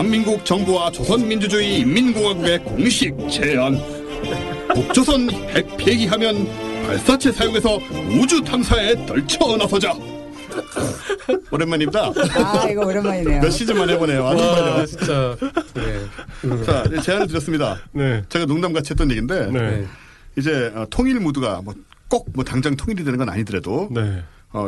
대한민국 정부와 조선민주주의 인민공화국의 공식 제안. 북조선 핵 폐기하면 발사체 사용해서 우주 탐사에 떨쳐 나서자. 오랜만입니다. 아, 이거 오랜만이네요. 몇 시즌 만에 보네요. 와, 진짜. 네. 자, 제안을 드렸습니다. 네. 제가 농담같이 했던 얘기인데, 네. 이제 통일 무드가 꼭 당장 통일이 되는 건 아니더라도, 네.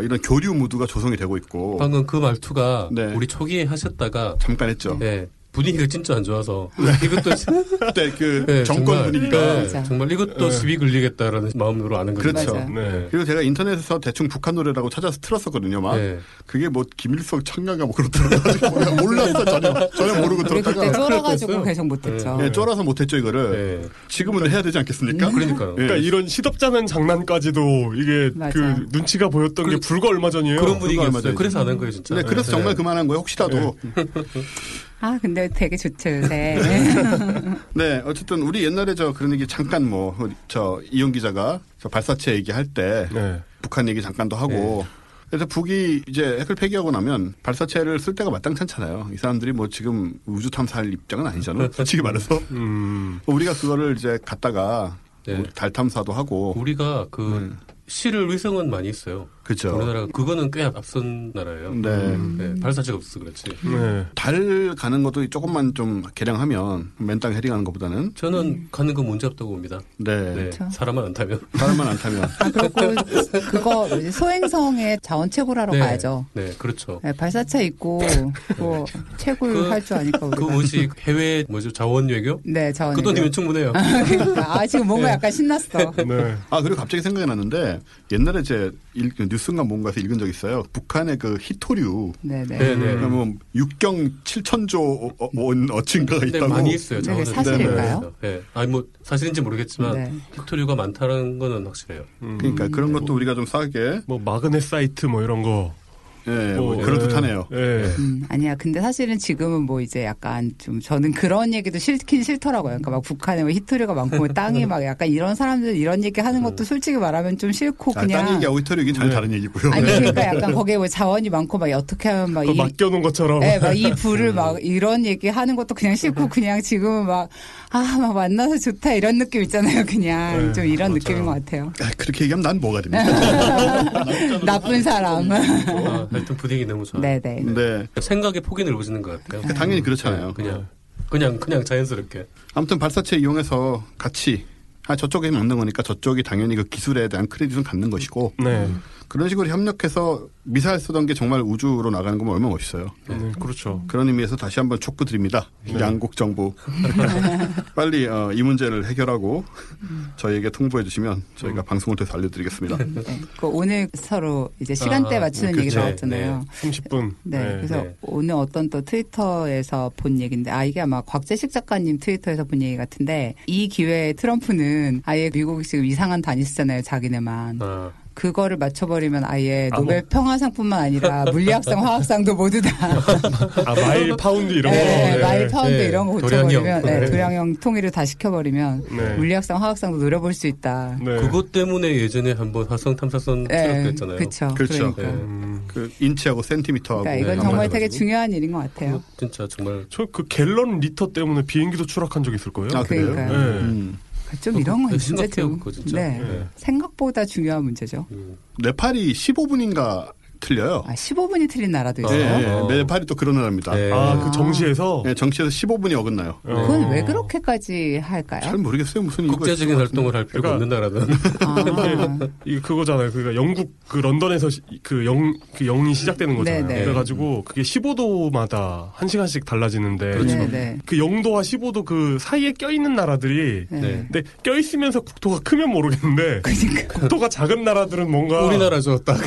이런 교류 무드가 조성이 되고 있고. 방금 그 말투가 네. 우리 초기에 하셨다가 잠깐 했죠. 네. 분위기가 진짜 안 좋아서 네. 이것도 그때 그 네, 정권 정말, 분위기가 네, 정말 이것도 네. 시비 걸리겠다라는 마음으로 아는 거죠. 그렇죠. 네. 그리고 제가 인터넷에서 대충 북한 노래라고 찾아서 틀었었거든요. 막 네. 그게 뭐 김일성 창가가 뭐 그렇더라고요. 몰랐어 전혀 모르고 들었다가 그때 쫄아가지고 계속 못했죠. 네. 네, 쫄아서 못했죠 이거를. 네. 지금은 해야 되지 않겠습니까? 그러니까요. 네. 그러니까 이런 시덥잖은 장난까지도 이게 맞아. 그 눈치가 보였던 게 불과 얼마 전이에요. 그런 분위기였어요. 그래서 안 한 거예요 진짜. 네, 그래서 네. 정말 그만한 거예요. 혹시라도. 네. 아, 근데 되게 좋죠, 요새. 네, 어쨌든 우리 옛날에 그런 얘기 잠깐 이용 기자가 발사체 얘기할 때 네. 북한 얘기 잠깐도 하고 네. 그래서 북이 이제 핵을 폐기하고 나면 발사체를 쓸 때가 마땅찮잖아요. 이 사람들이 지금 우주 탐사할 입장은 아니잖아요. 솔직히 말해서. 우리가 그거를 이제 갔다가 네. 달 탐사도 하고. 우리가 실을 위성은 많이 있어요. 그렇죠. 우리나라가 그거는 꽤 앞선 나라예요. 네. 네. 발사체가 없어서 그렇지. 네. 달 가는 것도 조금만 좀 개량하면 맨땅 헤딩하는 것보다는 저는 가는 건 문제 없다고 봅니다. 네. 네. 그렇죠. 사람만 안 타면. 아, 그리고 그거 소행성의 자원 채굴하러 네. 가야죠. 네, 그렇죠. 네, 발사체 있고 뭐 채굴할 줄 아니까 우리가. 그 뭐지 해외 자원 외교? 네, 자원. 그 돈이면 충분해요. 그러니까. 아, 지금 뭔가 네. 약간 신났어. 네. 아, 그리고 갑자기 생각이 났는데 옛날에 뉴스인가 뭔가에서 읽은 적이 있어요. 북한의 그 희토류. 네네. 뭐 6경 7천조 원 어친가가 있다고. 많이 있어요. 네, 사실인가요? 네. 아니 사실인지 모르겠지만 네. 희토류가 많다는 거는 확실해요. 그러니까 그런 것도 우리가 좀 싸게. 마그네사이트 이런 거. 예, 그럴듯하네요. 예. 아니야. 근데 사실은 지금은 이제 약간 좀 저는 그런 얘기도 싫긴 싫더라고요. 그러니까 북한에 희토류가 많고 땅이 약간 이런 사람들 이런 얘기 하는 것도 솔직히 말하면 좀 싫고 그냥. 땅 얘기하고 희토류긴 전혀 다른 얘기고요. 아니 그러니까 약간 거기에 자원이 많고 어떻게 하면 이 맡겨놓은 것처럼. 네, 이 불을 이런 얘기 하는 것도 그냥 싫고 그냥 지금은 만나서 좋다 이런 느낌 있잖아요. 그냥 네, 좀 이런 맞아요. 느낌인 것 같아요. 아, 그렇게 얘기하면 난 뭐가 됩니까? 나쁜 사람. 하여튼 분위기 너무 좋아요. 네네. 네. 생각의 폭이 넓어지는 것 같아요. 당연히 그렇잖아요. 그냥 자연스럽게. 아무튼 발사체 이용해서 같이 저쪽에 맞는 거니까 저쪽이 당연히 그 기술에 대한 크레딧은 갖는 것이고 네. 그런 식으로 협력해서 미사일 쓰던 게 정말 우주로 나가는 거면 얼마나 멋있어요. 네. 그렇죠. 그런 의미에서 다시 한번 촉구드립니다. 네. 양국 정부. 빨리 이 문제를 해결하고 저희에게 통보해 주시면 저희가 방송을 통해서 알려드리겠습니다. 네. 오늘 서로 이제 시간대 맞추는 얘기 나왔잖아요. 네. 30분. 네. 네. 그래서 네. 오늘 어떤 또 트위터에서 본 얘기인데 이게 아마 곽재식 작가님 트위터에서 본 얘기 같은데 이 기회에 트럼프는 아예 미국 지금 이상한 단위 쓰잖아요. 자기네만. 그거를 맞춰버리면 아예 노벨 평화상뿐만 아니라 물리학상, 화학상도 모두 다. 마일 파운드 이런 거. 네, 마일 파운드 이런 거 고쳐버리면 도량형 통일을 다 시켜버리면 네. 물리학상, 화학상도 노려볼 수 있다. 네. 그것 때문에 예전에 한번 화성 탐사선 추락됐잖아요. 그렇죠. 그러니까. 인치하고 센티미터하고. 그러니까 이건 정말 되게 중요한 일인 것 같아요. 진짜 정말. 저 갤런 리터 때문에 비행기도 추락한 적이 있을 거예요. 아, 그래요? 네. 좀 이런 건 진짜 좀 네. 네. 생각보다 중요한 문제죠. 네팔이 15분인가 틀려요. 15분이 틀린 나라도 있어요. 네. 네팔이 또 그런 나라입니다. 네. 그 정시에서? 네, 정시에서 15분이 어긋나요. 그건 왜 그렇게까지 할까요? 잘 모르겠어요. 무슨 국제적인 활동을 할 필요가 없는 나라는. 이게 그거잖아요. 그러니까 영국 런던에서 그 영이 시작되는 거잖아요. 네네. 그래가지고 그게 15도마다 1시간씩 달라지는데 네네. 그 0도와 15도 그 사이에 껴있는 나라들이 네네. 근데 껴있으면서 국토가 크면 모르겠는데 그러니까. 국토가 작은 나라들은 뭔가 우리나라죠. 딱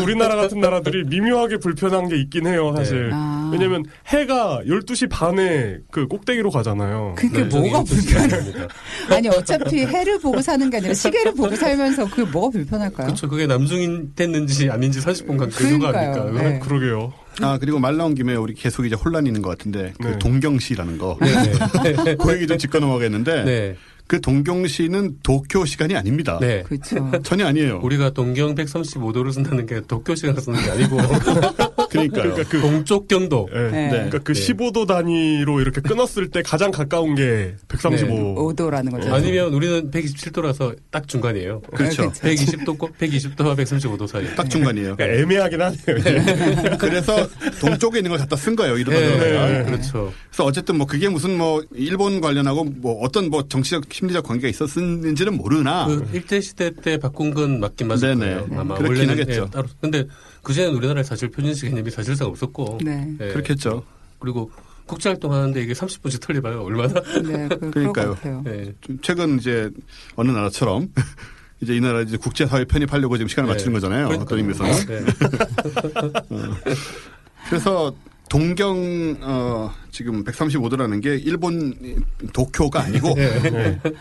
우리나라 같은 나라들이 미묘하게 불편한 게 있긴 해요, 사실. 네. 왜냐면 해가 12시 반에 그 꼭대기로 가잖아요. 그게 뭐가 불편합니다. 아니, 어차피 해를 보고 사는 게 아니라 시계를 보고 살면서 그게 뭐가 불편할까요? 그렇죠. 그게 남중인 됐는지 아닌지 40분간 그 누가 아닙니까? 네. 그러게요. 그리고 말 나온 김에 우리 계속 이제 혼란이 있는 것 같은데 네. 그 동경시라는 거. 네. 그 얘기 좀 짚고 넘어가겠는데 네. 그 동경시는 도쿄 시간이 아닙니다. 네. 그렇죠. 전혀 아니에요. 우리가 동경 135도를 쓴다는 게 도쿄 시간을 쓰는 게 아니고 그러니까 그 동쪽 경도. 네. 네. 그러니까 그 15도 단위로 이렇게 끊었을 때 가장 가까운 게 135도라는 거죠. 아니면 우리는 127도라서 딱 중간이에요. 그렇죠. 120도와 135도 사이. 딱 중간이에요. 그러니까 애매하긴 하네요. 그래서 동쪽에 있는 걸 갖다 쓴 거예요. 이런 거는. 그렇죠. 그래서 어쨌든 뭐 그게 무슨 뭐 일본 관련하고 뭐 어떤 뭐 정치적 심리적 관계가 있었는지는 모르나. 그 일제 시대 때 바꾼 건 맞긴 맞을 거예요. 아마 그렇긴 하겠죠. 따로. 근데 그전에는 우리나라에 사실 표준시 개념이 사실상 없었고. 네. 네. 그렇겠죠. 그리고 국제활동 하는데 이게 30분씩 틀려봐요. 얼마나. 네, 그러니까요. 네. 최근 이제 어느 나라처럼 이제 이 나라 이제 국제사회 편입하려고 지금 시간을 맞추는 거잖아요. 그러니까요. 어떤 의미에서는. 네. 그래서 동경 지금 135도라는 게 일본 도쿄가 아니고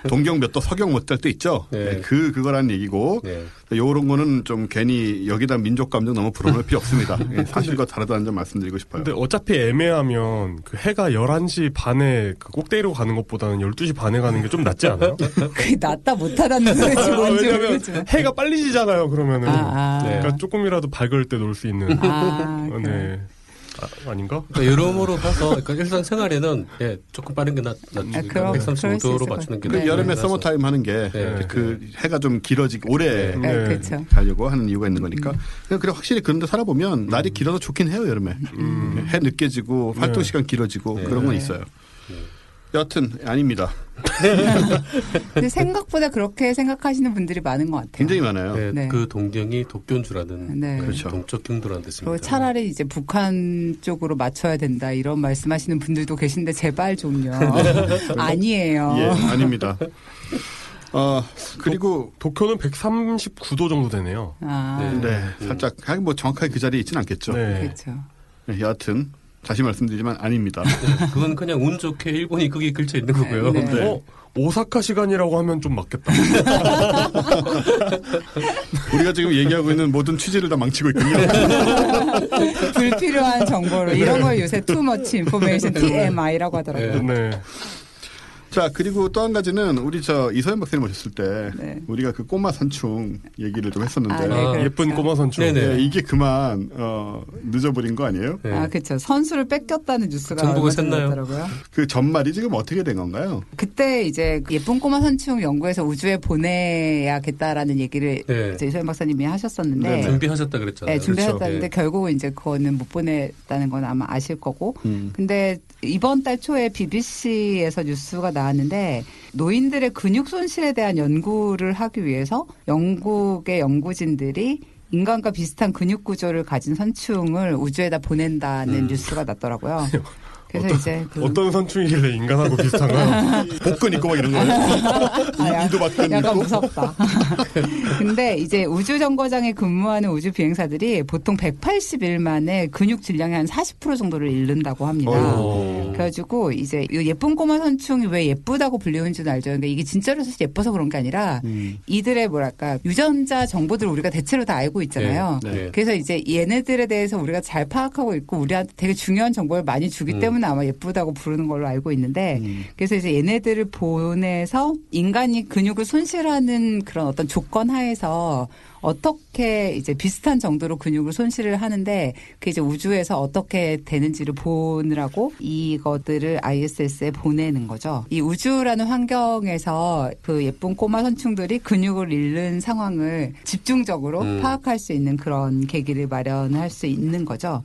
동경 몇 도 서경 몇 달 때 있죠. 네. 그거란 얘기고 이런 거는 좀 괜히 여기다 민족 감정 너무 불어넣을 필요 없습니다. 사실과 다르다는 점 말씀드리고 싶어요. 근데 어차피 애매하면 그 해가 11시 반에 그 꼭대기로 가는 것보다는 12시 반에 가는 게 좀 낫지 않아요? 그게 낫다 못하다는 소리지 뭔지 모르겠지만 해가 빨리 지잖아요. 그러면은 그러니까 조금이라도 밝을 때 놀 수 있는. 네. 아, 아닌가? 그러니까 여러모로 봐서 그러니까 일상생활에는 조금 빠른 게 낫죠. 135도로 맞추는 게 낫죠. 여름에 서머타임 하는 게 그 해가 좀 길어지고 오래 가려고 하는 이유가 있는 거니까. 그래 확실히 그런데 살아보면 날이 길어서 좋긴 해요. 여름에. 해 늦게 지고 활동시간 길어지고 그런 건 있어요. 여하튼 아닙니다. 근데 생각보다 그렇게 생각하시는 분들이 많은 것 같아요. 굉장히 많아요. 네. 그 동경이 도쿄인 줄 아는 그렇죠. 동쪽 경도라는 뜻입니다. 차라리 이제 북한 쪽으로 맞춰야 된다 이런 말씀하시는 분들도 계신데 제발 좀요. 아니에요. 예, 아닙니다. 그리고 도쿄는 139도 정도 되네요. 살짝 뭐 정확하게 그 자리에 있진 않겠죠. 그렇죠. 여하튼. 다시 말씀드리지만 아닙니다. 그건 그냥 운 좋게 일본이 거기 글자 있는 거고요. 오사카 시간이라고 하면 좀 맞겠다. 우리가 지금 얘기하고 있는 모든 취지를 다 망치고 있군요. 불필요한 정보로 이런 걸 요새 투머치 인포메이션 TMI라고 하더라고요. 자, 그리고 또 한 가지는 우리 이서연 박사님 오셨을 때 우리가 그 꼬마 선충 얘기를 좀 했었는데 예쁜 꼬마 선충 이게 그만 늦어버린 거 아니에요? 아, 그렇죠. 선수를 뺏겼다는 뉴스가 정보가 샜나요? 그 전말이 지금 어떻게 된 건가요? 그때 이제 예쁜 꼬마 선충 연구해서 우주에 보내야겠다라는 얘기를 이제 이서연 박사님이 하셨었는데 준비하셨다 그랬잖아요. 준비하셨다는데 결국은 이제 그거는 못 보냈다는 건 아마 아실 거고. 근데 이번 달 초에 BBC에서 뉴스가 나왔는데 노인들의 근육 손실에 대한 연구를 하기 위해서 영국의 연구진들이 인간과 비슷한 근육 구조를 가진 선충을 우주에다 보낸다는 뉴스가 났더라고요. 그래서 어떤 선충이길래 인간하고 비슷한가요? 복근 있고 막 이런 거예요. 이도 맞든 약간 있고. 무섭다. 근데 이제 우주 정거장에 근무하는 우주 비행사들이 보통 180일 만에 근육 질량의 한 40% 정도를 잃는다고 합니다. 그래가지고 이제 예쁜 꼬마 선충이 왜 예쁘다고 불리우는지는 알죠. 근데 이게 진짜로 사실 예뻐서 그런 게 아니라 이들의 뭐랄까 유전자 정보들을 우리가 대체로 다 알고 있잖아요. 그래서 이제 얘네들에 대해서 우리가 잘 파악하고 있고 우리한테 되게 중요한 정보를 많이 주기 때문에 아마 예쁘다고 부르는 걸로 알고 있는데 그래서 이제 얘네들을 보내서 인간이 근육을 손실하는 그런 어떤 조건 하에서 어떻게 이제 비슷한 정도로 근육을 손실을 하는데 그 이제 우주에서 어떻게 되는지를 보느라고 이것들을 ISS에 보내는 거죠. 이 우주라는 환경에서 그 예쁜 꼬마 선충들이 근육을 잃는 상황을 집중적으로 파악할 수 있는 그런 계기를 마련할 수 있는 거죠.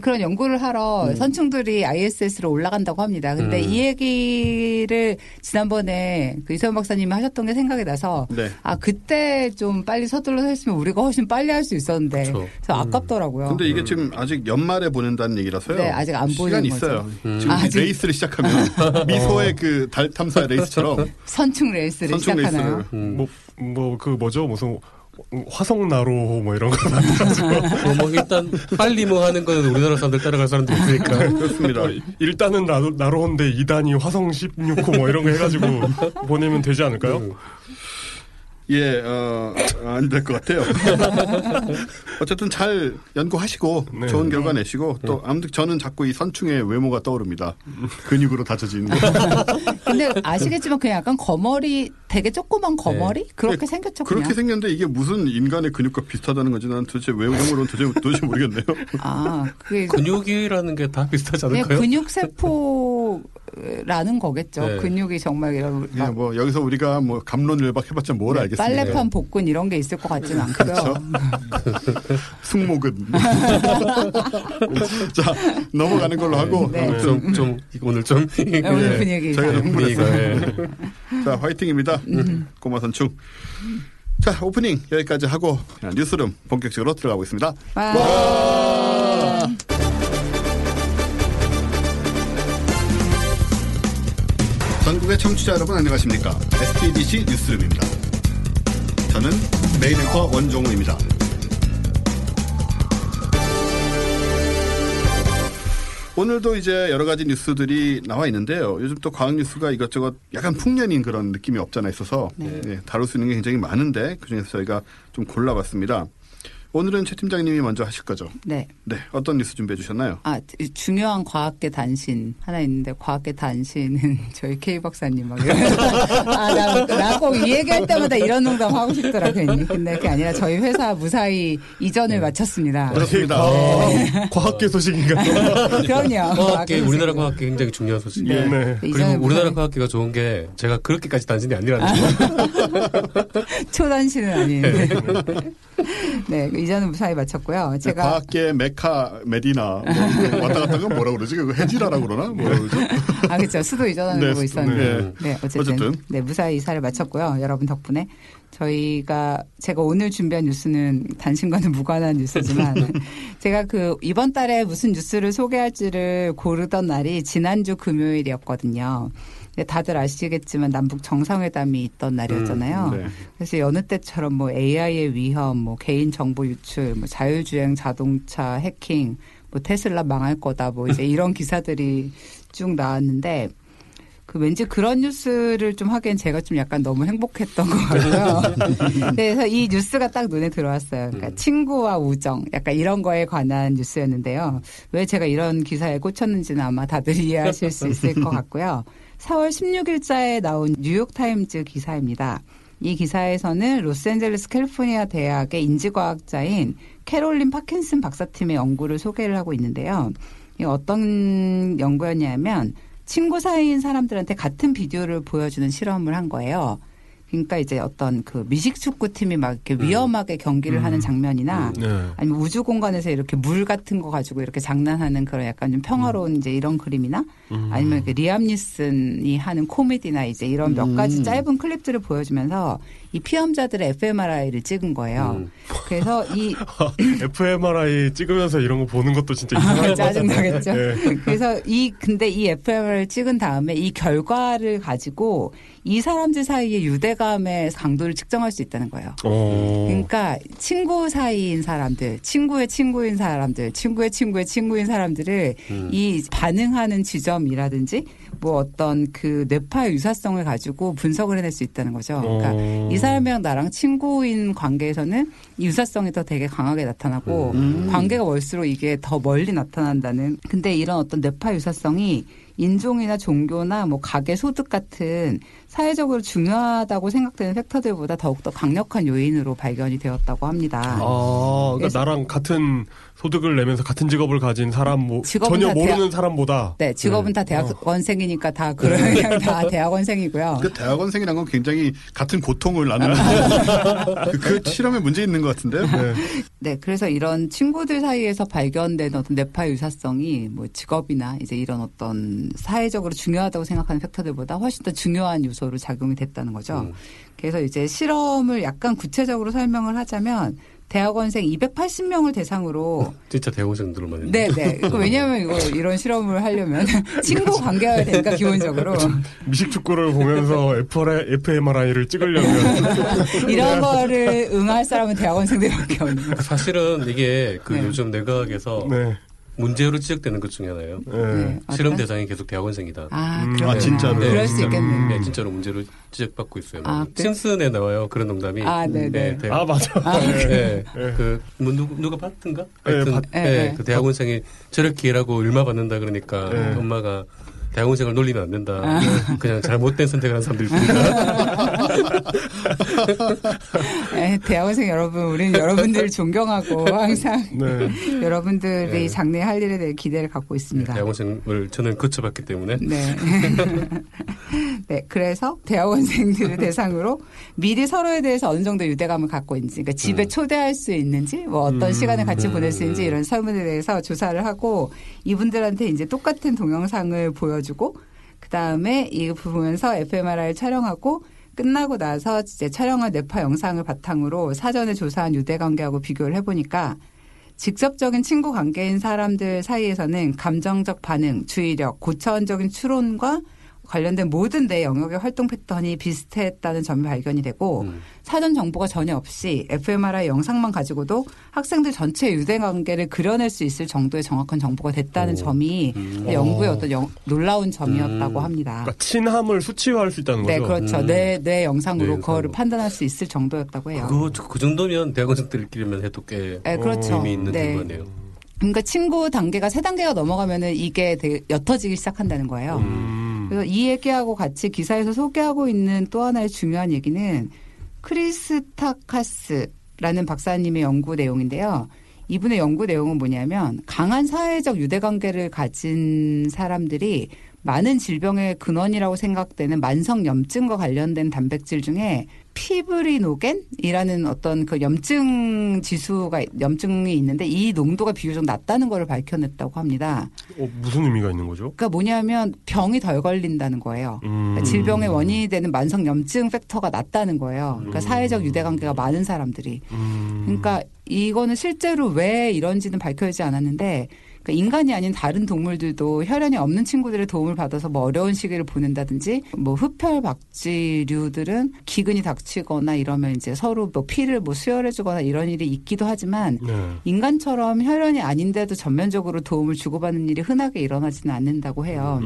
그런 연구를 하러 선충들이 ISS로 올라간다고 합니다. 근데 이 얘기를 지난번에 그 이서연 박사님이 하셨던 게 생각이 나서 아 그때 좀 빨리 서둘러서 했으면 우리가 훨씬 빨리 할 수 있었는데 그래서 아깝더라고요. 근데 이게 지금 아직 연말에 보낸다는 얘기라서요. 네, 아직 안 보이는 거죠. 시간 있어요. 지금 레이스를 시작하면 미소의 그 달 탐사 레이스처럼 선충 레이스를 시작하나요? 그 뭐죠? 무슨 화성나로 뭐 이런 거 만들어서 일단 빨리 뭐 하는 거는 우리나라 사람들 따라갈 사람도 있으니까 그렇습니다. 일단은 나로인데 2단이 화성 16호 뭐 이런 거 해가지고 보내면 되지 않을까요? 예, 안 될 것 같아요. 어쨌든 잘 연구하시고 좋은 결과 내시고 또 아무튼 저는 자꾸 이 선충의 외모가 떠오릅니다. 근육으로 다져진 거. 근데 아시겠지만 그냥 약간 거머리 되게 조그만 거머리? 네. 그렇게 생겼죠. 그렇게 그냥. 생겼는데 이게 무슨 인간의 근육과 비슷하다는 건지 난 도대체 왜 이런 건 도대체 모르겠네요. 아, 그게 근육이라는 게 다 비슷하지 않을까요? 근육세포라는 거겠죠. 네. 근육이 정말 이런. 예, 뭐 여기서 우리가 뭐 감론을박 해봤자 뭘 알겠습니까? 빨래판 복근 이런 게 있을 것 같지는 않고요. 그렇죠. 승모근. 자 넘어가는 걸로 하고 네. 좀 오늘 좀 오늘 분위기 저희가 좀 흥분했어요. 자 화이팅입니다. 꼬마 선충. 자 오프닝 여기까지 하고 뉴스룸 본격적으로 들어가고 있습니다. 와. 전국의 청취자 여러분 안녕하십니까? SBDC 뉴스룸입니다. 저는 메인 앵커 원종우입니다. 오늘도 이제 여러 가지 뉴스들이 나와 있는데요. 요즘 또 과학 뉴스가 이것저것 약간 풍년인 그런 느낌이 없잖아 있어서 네. 네, 다룰 수 있는 게 굉장히 많은데 그중에서 저희가 좀 골라봤습니다. 오늘은 최 팀장님이 먼저 하실 거죠? 네. 네. 어떤 뉴스 준비해 주셨나요? 아, 중요한 과학계 단신 하나 있는데 과학계 단신은 저희 K 박사님하고 아, 나 꼭 이 얘기할 때마다 이런 농담 하고 싶더라고요. 근데 그게 아니라 저희 회사 무사히 이전을 마쳤습니다. 그렇습니다. 네. 과학계 소식인가요? 그럼요. 과학계 우리나라 과학계 굉장히 중요한 소식이에요. 네. 네. 그리고 우리나라 과학계가 좋은 게 제가 그렇게까지 단신이 아니라는 거예요. 초단신은 아닌데. 네. 네. 이전은 무사히 마쳤고요. 제가 과학계 메카 메디나 뭐 왔다 갔다 건 뭐라고 그러지? 그거 해지라라고 그러나? 뭐 아 그렇죠. 수도 이전하는 네, 거 있었는데. 네. 네, 어쨌든 네, 무사히 이사를 마쳤고요. 여러분 덕분에 제가 오늘 준비한 뉴스는 단신과는 무관한 뉴스지만 제가 이번 달에 무슨 뉴스를 소개할지를 고르던 날이 지난주 금요일이었거든요. 다들 아시겠지만 남북 정상회담이 있던 날이었잖아요. 네. 그래서 여느 때처럼 뭐 AI의 위험, 뭐 개인 정보 유출, 뭐 자율주행 자동차 해킹, 뭐 테슬라 망할 거다, 뭐 이제 이런 기사들이 쭉 나왔는데 왠지 그런 뉴스를 좀 하기엔 제가 좀 약간 너무 행복했던 것 같고요. 그래서 이 뉴스가 딱 눈에 들어왔어요. 그러니까 친구와 우정, 약간 이런 거에 관한 뉴스였는데요. 왜 제가 이런 기사에 꽂혔는지는 아마 다들 이해하실 수 있을 것 같고요. 4월 16일자에 나온 뉴욕타임즈 기사입니다. 이 기사에서는 로스앤젤레스 캘리포니아 대학의 인지과학자인 캐롤린 파킨슨 박사팀의 연구를 소개를 하고 있는데요. 이게 어떤 연구였냐면 친구 사이인 사람들한테 같은 비디오를 보여주는 실험을 한 거예요. 그러니까 이제 어떤 미식축구팀이 막 이렇게 위험하게 경기를 하는 장면이나 네. 아니면 우주 공간에서 이렇게 물 같은 거 가지고 이렇게 장난하는 그런 약간 좀 평화로운 이제 이런 그림이나 아니면 이렇게 리암 니슨이 하는 코미디나 이제 이런 몇 가지 짧은 클립들을 보여주면서 이 피험자들의 fMRI를 찍은 거예요. 그래서 이 fMRI 찍으면서 이런 거 보는 것도 진짜 이상하죠. 짜증나겠죠. 네. 그래서 근데 이 fMRI를 찍은 다음에 이 결과를 가지고 이 사람들 사이의 유대감의 강도를 측정할 수 있다는 거예요. 오. 그러니까 친구 사이인 사람들, 친구의 친구인 사람들, 친구의 친구의 친구인 사람들을 이 반응하는 지점이라든지 뭐 어떤 뇌파의 유사성을 가지고 분석을 해낼 수 있다는 거죠. 그러니까 이 사람이랑 나랑 친구인 관계에서는 이 유사성이 더 되게 강하게 나타나고 관계가 멀수록 이게 더 멀리 나타난다는. 근데 이런 어떤 뇌파 유사성이 인종이나 종교나 뭐 가계 소득 같은 사회적으로 중요하다고 생각되는 팩터들보다 더욱더 강력한 요인으로 발견이 되었다고 합니다. 아, 그러니까 나랑 같은 소득을 내면서 같은 직업을 가진 사람, 전혀 모르는 사람보다. 네, 직업은 다 대학원생이니까 다 그런 그냥 다 대학원생이고요. 그 대학원생이란 건 굉장히 같은 고통을 나누는 그 실험에 문제 있는 것 같은데요. 네. 네, 그래서 이런 친구들 사이에서 발견된 어떤 뇌파 유사성이 뭐 직업이나 이제 이런 어떤 사회적으로 중요하다고 생각하는 팩터들보다 훨씬 더 중요한 요소로 작용이 됐다는 거죠. 그래서 이제 실험을 약간 구체적으로 설명을 하자면 대학원생 280명을 대상으로 진짜 대학원생들만 했는데 네. 왜냐하면 이런 실험을 하려면 친구 관계여야 되니까 기본적으로 미식축구를 보면서 fMRI를 찍으려면 이런 거를 응할 사람은 대학원생들밖에 없는 거예요. 사실은 이게 네. 요즘 내과학에서 네. 문제로 지적되는 것 중에 하나예요. 네. 실험 대상이 계속 대학원생이다. 아 진짜로. 네, 그럴 수 있겠네요. 네, 진짜로 문제로 지적받고 있어요. 심슨에 나와요. 그런 농담이. 아, 네네. 네, 아, 맞아. 아, 네. 네. 누가 봤던가? 하여튼, 네, 그 대학원생이 저렇게 일하고 얼마 받는다 그러니까 엄마가 대학원생을 놀리면 안 된다. 아. 그냥 잘못된 선택을 한 사람들이 있습니다. 대학원생 여러분, 우리는 여러분들을 존경하고 항상 네. 여러분들이 네. 장래에 할 일에 대해 기대를 갖고 있습니다. 네, 대학원생을 저는 거쳐봤기 때문에. 네. 네, 그래서 대학원생들을 대상으로 미리 서로에 대해서 어느 정도 유대감을 갖고 있는지, 그러니까 집에 초대할 수 있는지, 뭐 어떤 시간을 같이 보낼 수 있는지 이런 설문에 대해서 조사를 하고 이분들한테 이제 똑같은 동영상을 보여주고 그다음에 이거 보면서 fMRI를 촬영하고 끝나고 나서 이제 촬영한 뇌파 영상을 바탕으로 사전에 조사한 유대관계하고 비교를 해보니까 직접적인 친구 관계인 사람들 사이에서는 감정적 반응, 주의력, 고차원적인 추론과 관련된 모든 내 영역의 활동 패턴이 비슷했다는 점이 발견이 되고 사전 정보가 전혀 없이 fMRI 영상만 가지고도 학생들 전체의 유대관계를 그려낼 수 있을 정도의 정확한 정보가 됐다는 점이 연구의 어떤 놀라운 점이었다고 합니다. 그러니까 친함을 수치화할 수 있다는 거죠? 네. 그렇죠. 내 영상으로 그거를 판단할 수 있을 정도였다고 해요. 그 정도면 대학원생들끼리만 해도 꽤 의미 있는 거네요. 그러니까 친구 단계가 3단계가 넘어가면은 이게 되게 옅어지기 시작한다는 거예요. 그래서 이 얘기하고 같이 기사에서 소개하고 있는 또 하나의 중요한 얘기는 크리스타카스라는 박사님의 연구 내용인데요. 이분의 연구 내용은 뭐냐면 강한 사회적 유대관계를 가진 사람들이 많은 질병의 근원이라고 생각되는 만성염증과 관련된 단백질 중에 피브리노겐이라는 어떤 그 염증이 있는데 이 농도가 비교적 낮다는 걸 밝혀냈다고 합니다. 무슨 의미가 있는 거죠? 그러니까 뭐냐면 병이 덜 걸린다는 거예요. 그러니까 질병의 원인이 되는 만성염증 팩터가 낮다는 거예요. 그러니까 사회적 유대관계가 많은 사람들이. 그러니까 이거는 실제로 왜 이런지는 밝혀지지 않았는데 그러니까 인간이 아닌 다른 동물들도 혈연이 없는 친구들의 도움을 받아서 뭐 어려운 시기를 보낸다든지 뭐 흡혈박쥐류들은 기근이 닥치거나 이러면 이제 서로 뭐 피를 뭐 수혈해주거나 이런 일이 있기도 하지만 인간처럼 혈연이 아닌데도 전면적으로 도움을 주고받는 일이 흔하게 일어나지는 않는다고 해요.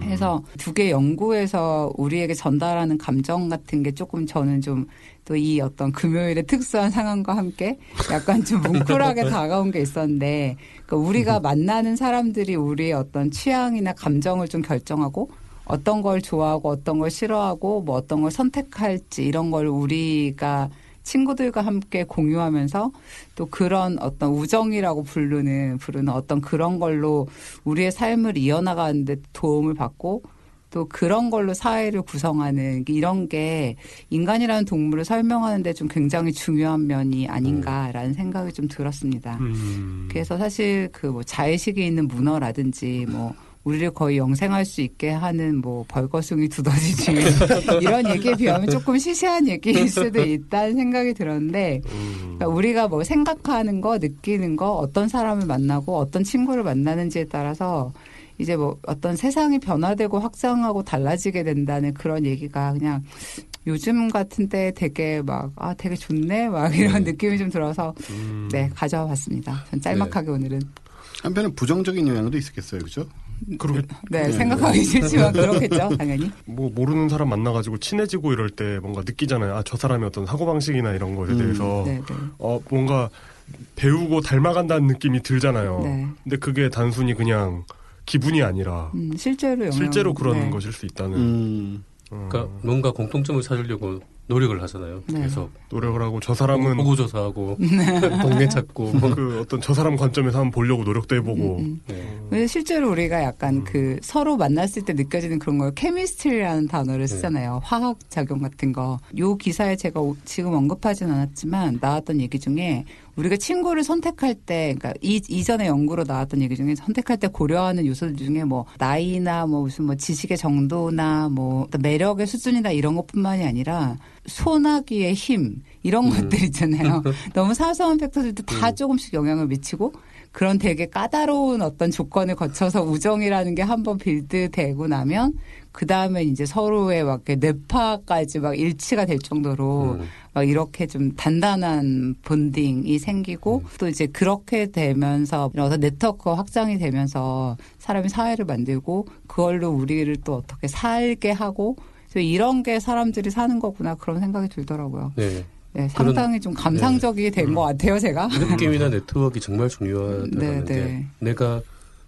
그래서 두 개 연구에서 우리에게 전달하는 감정 같은 게 조금 저는 좀 또 이 어떤 금요일의 특수한 상황과 함께 약간 좀 뭉클하게 다가온 게 있었는데 그러니까 우리가 만나는 사람들이 우리의 어떤 취향이나 감정을 좀 결정하고 어떤 걸 좋아하고 어떤 걸 싫어하고 뭐 어떤 걸 선택할지 이런 걸 우리가 친구들과 함께 공유하면서 또 그런 어떤 우정이라고 부르는 어떤 그런 걸로 우리의 삶을 이어나가는 데 도움을 받고 또 그런 걸로 사회를 구성하는 이런 게 인간이라는 동물을 설명하는 데 좀 굉장히 중요한 면이 아닌가라는 생각이 좀 들었습니다. 그래서 사실 그 뭐 자의식이 있는 문어라든지 뭐 우리를 거의 영생할 수 있게 하는 뭐 벌거숭이 두더지지 이런 얘기에 비하면 조금 시시한 얘기일 수도 있다는 생각이 들었는데 그러니까 우리가 뭐 생각하는 거, 느끼는 거, 어떤 사람을 만나고 어떤 친구를 만나는지에 따라서 이제 뭐 어떤 세상이 변화되고 확장하고 달라지게 된다는 그런 얘기가 그냥 요즘 같은 때 되게 막 되게 좋네 막 이런 느낌이 좀 들어서 네 가져와 봤습니다. 전 짤막하게 오늘은. 한편은 부정적인 영향도 있었겠어요, 그렇죠? 그러겠 네, 생각하기 싫지만 그렇겠죠, 당연히. 뭐 모르는 사람 만나가지고 친해지고 이럴 때 뭔가 느끼잖아요. 저 사람의 어떤 사고 방식이나 이런 거에 대해서 뭔가 배우고 닮아간다는 느낌이 들잖아요. 네. 근데 그게 단순히 그냥 기분이 아니라 실제로 그런 것일 수 있다는. 그러니까 뭔가 공통점을 찾으려고 노력을 하잖아요. 계속 노력을 하고 저 사람은 호구조사하고 동네 찾고 그 어떤 저 사람 관점에서 한번 보려고 노력도 해보고. 실제로 우리가 약간 그 서로 만났을 때 느껴지는 그런 걸 케미스트리라는 단어를 쓰잖아요. 화학 작용 같은 거. 요 기사에 제가 지금 언급하진 않았지만 나왔던 얘기 중에 우리가 친구를 선택할 때, 그러니까 이전의 연구로 나왔던 얘기 중에 선택할 때 고려하는 요소들 중에 뭐 나이나 뭐 무슨 뭐 지식의 정도나 뭐 매력의 수준이나 이런 것뿐만이 아니라 소나기의 힘 이런 것들 있잖아요. 너무 사소한 팩터들도 다 조금씩 영향을 미치고 그런 되게 까다로운 어떤 조건을 거쳐서 우정이라는 게 한번 빌드되고 나면 그 다음에 이제 서로의 막 뇌파까지 막 일치가 될 정도로 막 이렇게 좀 단단한 본딩이 생기고 또 이제 그렇게 되면서 이런 네트워크가 확장이 되면서 사람이 사회를 만들고 그걸로 우리를 또 어떻게 살게 하고 이런 게 사람들이 사는 거구나 그런 생각이 들더라고요. 네, 상당히 좀 감상적이 된 것 같아요, 제가. 느낌이나 네트워크가 정말 중요하다는데 내가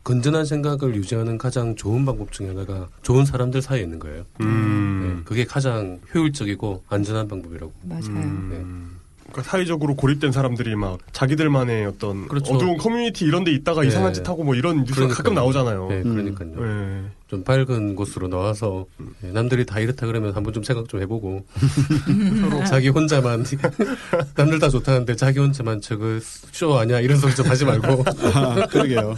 건전한 생각을 유지하는 가장 좋은 방법 중에 하나가 좋은 사람들 사이에 있는 거예요. 네, 그게 가장 효율적이고 안전한 방법이라고. 맞아요. 네. 그러니까 사회적으로 고립된 사람들이 막 자기들만의 어떤 그렇죠. 어두운 커뮤니티 이런 데 있다가 네. 이상한 짓 하고 뭐 이런 뉴스가 그러니까요. 가끔 나오잖아요. 네, 그러니까요. 네. 좀 밝은 곳으로 나와서 남들이 다 이렇다 그러면 한번 좀 생각 좀 해보고 서로 자기 혼자만 남들 다 좋다는데 자기 혼자만 저거 쇼 아니야 이런 소리 좀 하지 말고. 아, 그러게요.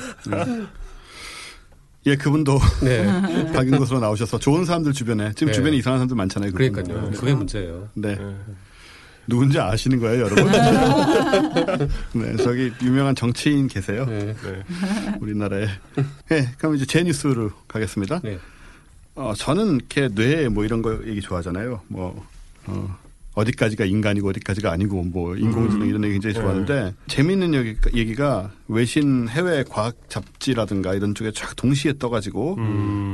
예, 그분도 네. 밝은 곳으로 나오셔서 좋은 사람들 주변에 지금 네. 주변에 이상한 사람들 많잖아요. 그분도. 그러니까요. 그게 문제예요. 네. 네. 누군지 아시는 거예요, 여러분? 네, 저기 유명한 정치인 계세요. 네. 네. 우리나라에. 네, 그럼 이제 제 뉴스로 가겠습니다. 네. 저는 이렇게 뇌 뭐 이런 거 얘기 좋아하잖아요. 뭐 어디까지가 인간이고 어디까지가 아니고 뭐 인공지능 이런 얘기 굉장히 좋아하는데 재미있는 얘기가 외신 해외 과학 잡지라든가 이런 쪽에 쫙 동시에 떠가지고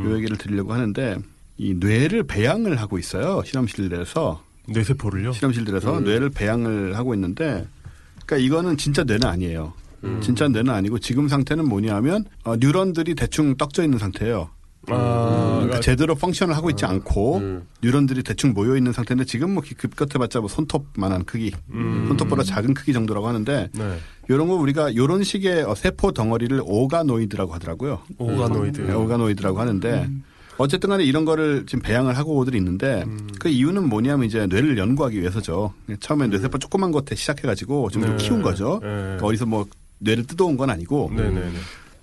이 얘기를 드리려고 하는데 이 뇌를 배양을 하고 있어요. 실험실에서. 뇌세포를요? 실험실들에서 뇌를 배양을 하고 있는데, 그러니까 이거는 진짜 뇌는 아니에요. 진짜 뇌는 아니고 지금 상태는 뭐냐면 뉴런들이 대충 떡져 있는 상태예요. 그러니까 제대로 펑션을 하고 있지 않고 뉴런들이 대충 모여 있는 상태인데 지금 뭐 기껏해봤자 뭐 손톱만한 크기, 손톱보다 작은 크기 정도라고 하는데 네. 이런 거 우리가 이런 식의 세포 덩어리를 오가노이드라고 하더라고요. 오가노이드. 네, 오가노이드라고 하는데. 어쨌든 간에 이런 거를 지금 배양을 하고들 있는데 그 이유는 뭐냐면 이제 뇌를 연구하기 위해서죠. 처음에 뇌세포 조그만 것에 시작해가지고 좀 네. 키운 거죠. 네. 그러니까 어디서 뭐 뇌를 뜯어온 건 아니고 네.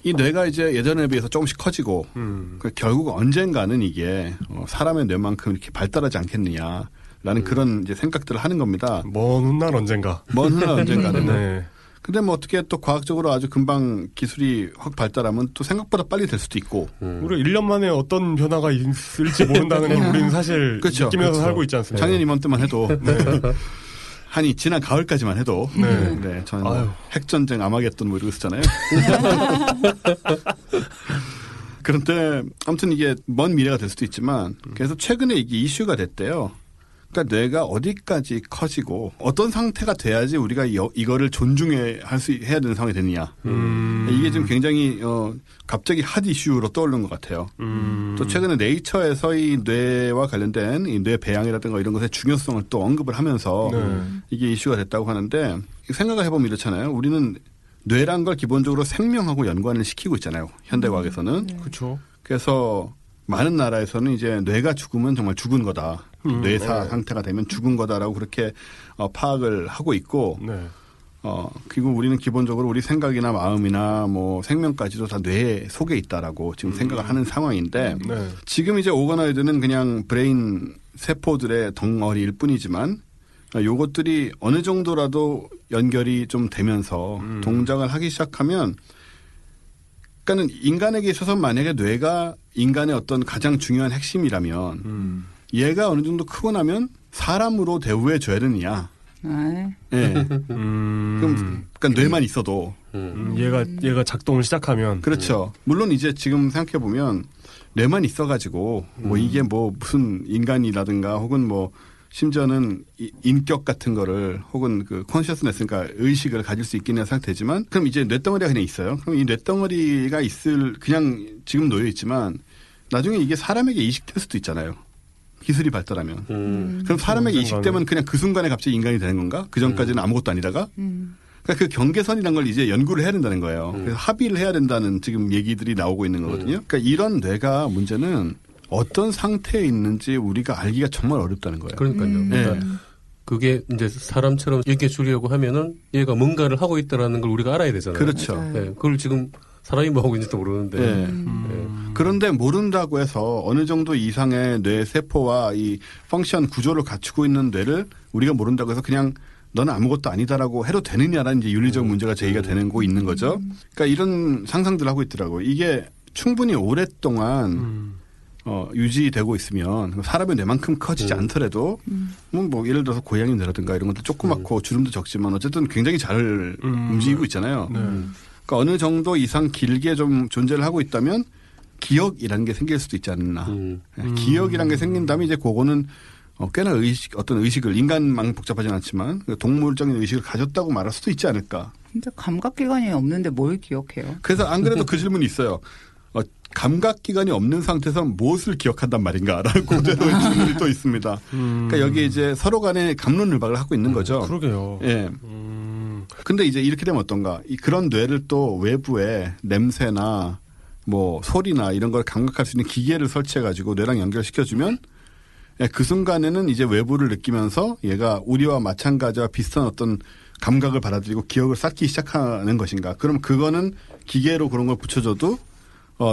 이 뇌가 이제 예전에 비해서 조금씩 커지고 그러니까 결국 언젠가는 이게 사람의 뇌만큼 이렇게 발달하지 않겠느냐라는 그런 이제 생각들을 하는 겁니다. 먼 훗날 언젠가. 먼 훗날 언젠가는. 네. 근데 뭐 어떻게 또 과학적으로 아주 금방 기술이 확 발달하면 또 생각보다 빨리 될 수도 있고. 우리 1년 만에 어떤 변화가 있을지 모른다는 걸 우리는 사실 그렇죠. 느끼면서 그렇죠. 살고 있지 않습니까? 작년 이맘때만 해도. 네. 아니 지난 가을까지만 해도. 네. 네, 저는 뭐 핵전쟁 아마겟돈 뭐 이러고 있었잖아요. 그런데 아무튼 이게 먼 미래가 될 수도 있지만 그래서 최근에 이게 이슈가 됐대요. 그러니까 뇌가 어디까지 커지고 어떤 상태가 돼야지 우리가 이거를 존중해 해야 되는 상황이 되느냐. 이게 지금 굉장히 갑자기 핫 이슈로 떠오른 것 같아요. 또 최근에 네이처에서 이 뇌와 관련된 이 뇌 배양이라든가 이런 것의 중요성을 또 언급을 하면서 이게 이슈가 됐다고 하는데 생각을 해보면 이렇잖아요. 우리는 뇌란 걸 기본적으로 생명하고 연관을 시키고 있잖아요. 현대과학에서는. 네. 그렇죠. 그래서 많은 나라에서는 이제 뇌가 죽으면 정말 죽은 거다. 뇌사 상태가 되면 죽은 거다라고 그렇게 파악을 하고 있고 네. 그리고 우리는 기본적으로 우리 생각이나 마음이나 뭐 생명까지도 다 뇌 속에 있다라고 지금 생각을 하는 상황인데 네. 지금 이제 오가노이드는 그냥 브레인 세포들의 덩어리일 뿐이지만 요것들이 어느 정도라도 연결이 좀 되면서 동작을 하기 시작하면 그러니까 인간에게 있어서 만약에 뇌가 인간의 어떤 가장 중요한 핵심이라면 얘가 어느 정도 크고 나면 사람으로 대우해 줘야 되느냐. 네. 그럼 그러니까 뇌만 있어도 얘가 작동을 시작하면 그렇죠. 물론 이제 지금 생각해 보면 뇌만 있어가지고 뭐 이게 뭐 무슨 인간이라든가 혹은 뭐 심지어는 인격 같은 거를 혹은 그 컨셔스네스 그러니까 의식을 가질 수 있긴 한 상태지만 그럼 이제 뇌덩어리가 그냥 있어요. 그럼 이 뇌덩어리가 있을 그냥 지금 놓여 있지만 나중에 이게 사람에게 이식될 수도 있잖아요. 기술이 발달하면. 그럼 사람에게 이식되면 그냥 그 순간에 갑자기 인간이 되는 건가? 그 전까지는 아무것도 아니다가? 그러니까 그 경계선이라는 걸 이제 연구를 해야 된다는 거예요. 그래서 합의를 해야 된다는 지금 얘기들이 나오고 있는 거거든요. 그러니까 이런 뇌가 문제는 어떤 상태에 있는지 우리가 알기가 정말 어렵다는 거예요. 그러니까요. 그러니까 그게 이제 사람처럼 얘기해 주려고 하면은 얘가 뭔가를 하고 있다라는 걸 우리가 알아야 되잖아요. 그렇죠. 네. 그걸 지금 사람이 뭐 하고 있는지도 모르는데. 네. 그런데 모른다고 해서 어느 정도 이상의 뇌 세포와 이 펑션 구조를 갖추고 있는 뇌를 우리가 모른다고 해서 그냥 너는 아무것도 아니다라고 해도 되느냐라는 이제 윤리적 문제가 제기가 되는 거 있는 거죠. 그러니까 이런 상상들을 하고 있더라고요. 이게 충분히 오랫동안 유지되고 있으면 사람의 뇌만큼 커지지 않더라도 뭐 예를 들어서 고양이 뇌라든가 이런 것도 조그맣고 주름도 적지만 어쨌든 굉장히 잘 움직이고 있잖아요. 그러니까 어느 정도 이상 길게 좀 존재를 하고 있다면 기억이라는 게 생길 수도 있지 않나. 기억이라는 게 생긴다면 이제 그거는 꽤나 어떤 의식을 인간만 복잡하진 않지만 동물적인 의식을 가졌다고 말할 수도 있지 않을까. 진짜 감각기관이 없는데 뭘 기억해요? 그래서 안 그래도 그 질문이 있어요. 감각기관이 없는 상태에서 무엇을 기억한단 말인가라는 고대로의 질문이 또 있습니다. 그러니까 여기 이제 서로 간에 갑론을박을 하고 있는 거죠. 그러게요. 예. 근데 이제 이렇게 되면 어떤가? 그런 뇌를 또 외부에 냄새나 뭐 소리나 이런 걸 감각할 수 있는 기계를 설치해가지고 뇌랑 연결시켜주면 그 순간에는 이제 외부를 느끼면서 얘가 우리와 마찬가지와 비슷한 어떤 감각을 받아들이고 기억을 쌓기 시작하는 것인가. 그럼 그거는 기계로 그런 걸 붙여줘도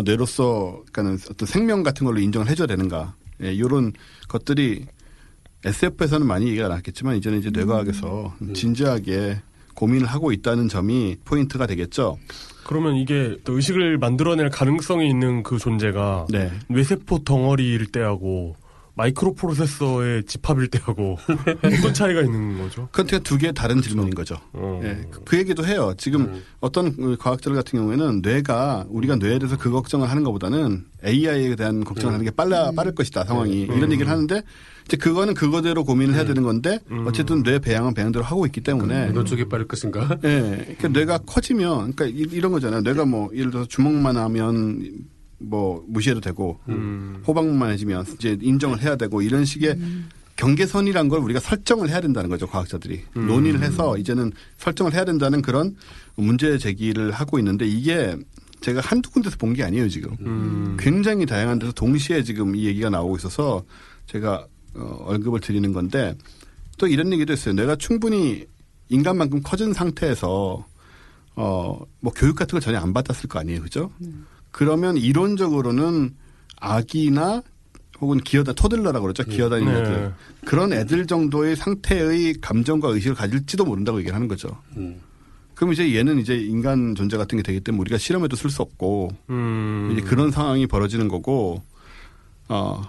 뇌로서 그러니까는 어떤 생명 같은 걸로 인정을 해줘야 되는가. 예, 이런 것들이 SF에서는 많이 얘기가 나왔겠지만 이제는 이제 뇌과학에서 진지하게 고민을 하고 있다는 점이 포인트가 되겠죠. 그러면 이게 또 의식을 만들어낼 가능성이 있는 그 존재가 네. 뇌세포 덩어리일 때하고 마이크로 프로세서의 집합일 때하고 어떤 차이가 있는 거죠? 그건 두 개의 다른 질문인 거죠. 예, 그 얘기도 해요. 지금 어떤 과학자들 같은 경우에는 뇌가 우리가 뇌에 대해서 그 걱정을 하는 것보다는 AI에 대한 걱정을 하는 게 빠를 것이다 상황이. 이런 얘기를 하는데 이제 그거는 그거대로 고민을 해야 되는 건데 어쨌든 뇌 배양은 배양대로 하고 있기 때문에. 어느 쪽이 빠를 것인가? 예, 그러니까 뇌가 커지면 그러니까 이런 거잖아요. 뇌가 뭐 예를 들어서 주먹만 하면 뭐 무시해도 되고 호박만 해지면 이제 인정을 해야 되고 이런 식의 경계선이란 걸 우리가 설정을 해야 된다는 거죠. 과학자들이 논의를 해서 이제는 설정을 해야 된다는 그런 문제 제기를 하고 있는데 이게 제가 한두 군데서 본 게 아니에요 지금. 굉장히 다양한 데서 동시에 지금 이 얘기가 나오고 있어서 제가 언급을 드리는 건데 또 이런 얘기도 있어요. 내가 충분히 인간만큼 커진 상태에서 뭐 교육 같은 걸 전혀 안 받았을 거 아니에요. 그죠? 그러면 이론적으로는 아기나 혹은 토들러라고 그러죠. 기어다니는 애들. 그런 애들 정도의 상태의 감정과 의식을 가질지도 모른다고 얘기를 하는 거죠. 그럼 이제 얘는 이제 인간 존재 같은 게 되기 때문에 우리가 실험에도 쓸 수 없고 이제 그런 상황이 벌어지는 거고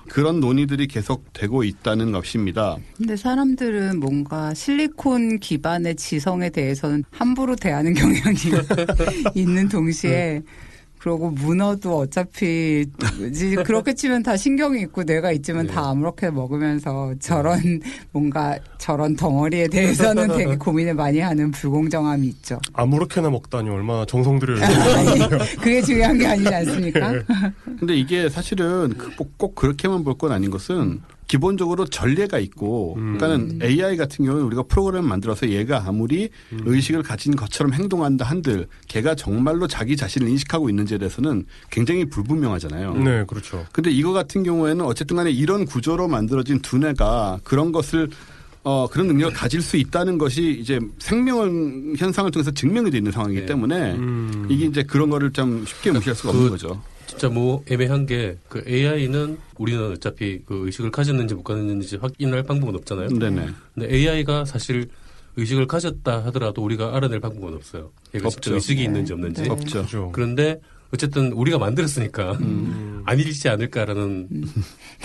그런 논의들이 계속 되고 있다는 것입니다. 근데 사람들은 뭔가 실리콘 기반의 지성에 대해서는 함부로 대하는 경향이 있는 동시에 그러고 문어도 어차피 그렇게 치면 다 신경이 있고 뇌가 있지만 다 아무렇게 먹으면서 저런 덩어리에 대해서는 되게 고민을 많이 하는 불공정함이 있죠. 아무렇게나 먹다니 얼마나 정성 들여요. 그게 중요한 게 아니지 않습니까? 근데 이게 사실은 꼭 그렇게만 볼 건 아닌 것은 기본적으로 전례가 있고 그러니까는 AI 같은 경우는 우리가 프로그램을 만들어서 얘가 아무리 의식을 가진 것처럼 행동한다 한들 걔가 정말로 자기 자신을 인식하고 있는지에 대해서는 굉장히 불분명하잖아요. 네, 그렇죠. 근데 이거 같은 경우에는 어쨌든 간에 이런 구조로 만들어진 두뇌가 그런 것을 그런 능력을 가질 수 있다는 것이 이제 생명 현상을 통해서 증명이 되는 상황이기 때문에 이게 이제 그런 거를 참 쉽게 무시할 수가 없는 거죠. 진짜 뭐 애매한 게 그 AI는 우리는 어차피 그 의식을 가졌는지 못 가졌는지 확인할 방법은 없잖아요. 네네. 근데 AI가 사실 의식을 가졌다 하더라도 우리가 알아낼 방법은 없어요. 얘가 진짜 의식이 있는지 없는지. 네. 없죠. 그런데 어쨌든 우리가 만들었으니까 아니지 않을까라는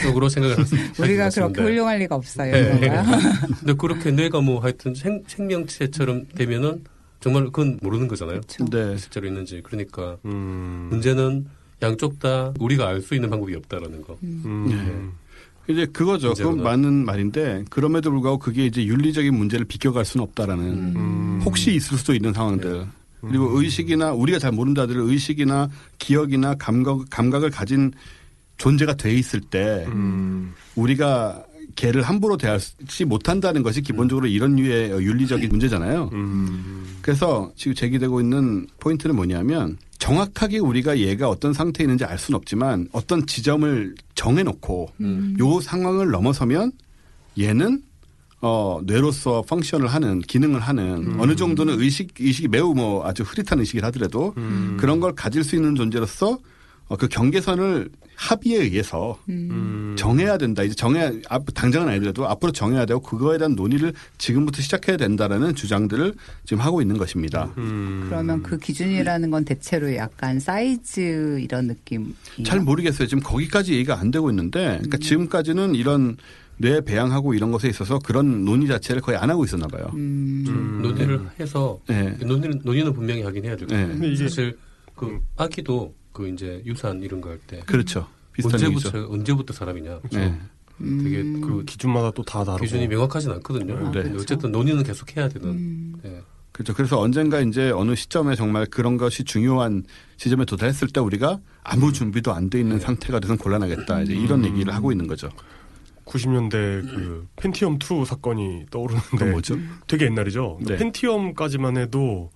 쪽으로 생각을 했습니다. 우리가 그렇게 훌륭할 리가 없어요. 근데 그렇게 뇌가 뭐 하여튼 생명체처럼 되면은 정말 그건 모르는 거잖아요. 그렇죠. 네. 실제로 있는지. 그러니까 문제는 양쪽 다 우리가 알 수 있는 방법이 없다라는 거. 네. 이제 그거죠. 그건 많은 말인데 그럼에도 불구하고 그게 이제 윤리적인 문제를 비껴갈 수는 없다라는. 혹시 있을 수도 있는 상황들. 네. 그리고 의식이나 우리가 잘 모른다들 의식이나 기억이나 감각을 가진 존재가 돼 있을 때 우리가 걔를 함부로 대하지 못한다는 것이 기본적으로 이런 류의 윤리적인 문제잖아요. 그래서 지금 제기되고 있는 포인트는 뭐냐면 정확하게 우리가 얘가 어떤 상태에 있는지 알 수는 없지만 어떤 지점을 정해놓고 요 상황을 넘어서면 얘는 뇌로서 펑션을 하는 기능을 하는 어느 정도는 의식이 매우 뭐 아주 흐릿한 의식을 하더라도 그런 걸 가질 수 있는 존재로서 그 경계선을 합의에 의해서 정해야 된다. 이제 당장은 아니더라도 앞으로 정해야 되고 그거에 대한 논의를 지금부터 시작해야 된다라는 주장들을 지금 하고 있는 것입니다. 그러면 그 기준이라는 건 대체로 약간 사이즈 이런 느낌? 잘 모르겠어요. 지금 거기까지 얘기가 안 되고 있는데 그러니까 지금까지는 이런 뇌 배양하고 이런 것에 있어서 그런 논의 자체를 거의 안 하고 있었나 봐요. 논의를 해서 논의는 분명히 하긴 해야 될 것 같아요. 사실 그 아기도 그 이제 유산 이런 거 할 때 그렇죠. 비슷한 얘기죠. 언제부터 사람이냐. 그렇죠? 되게 그 기준마다 또 다 다르고 기준이 명확하진 않거든요. 아, 네. 어쨌든 논의는 계속 해야 되는. 네. 그렇죠. 그래서 언젠가 이제 어느 시점에 정말 그런 것이 중요한 시점에 도달했을 때 우리가 아무 준비도 안 돼 있는 상태가 돼서는 곤란하겠다. 이제 이런 얘기를 하고 있는 거죠. 90년대 그 펜티엄 2 사건이 떠오르는데 뭐죠? 되게 옛날이죠. 네. 펜티엄까지만 해도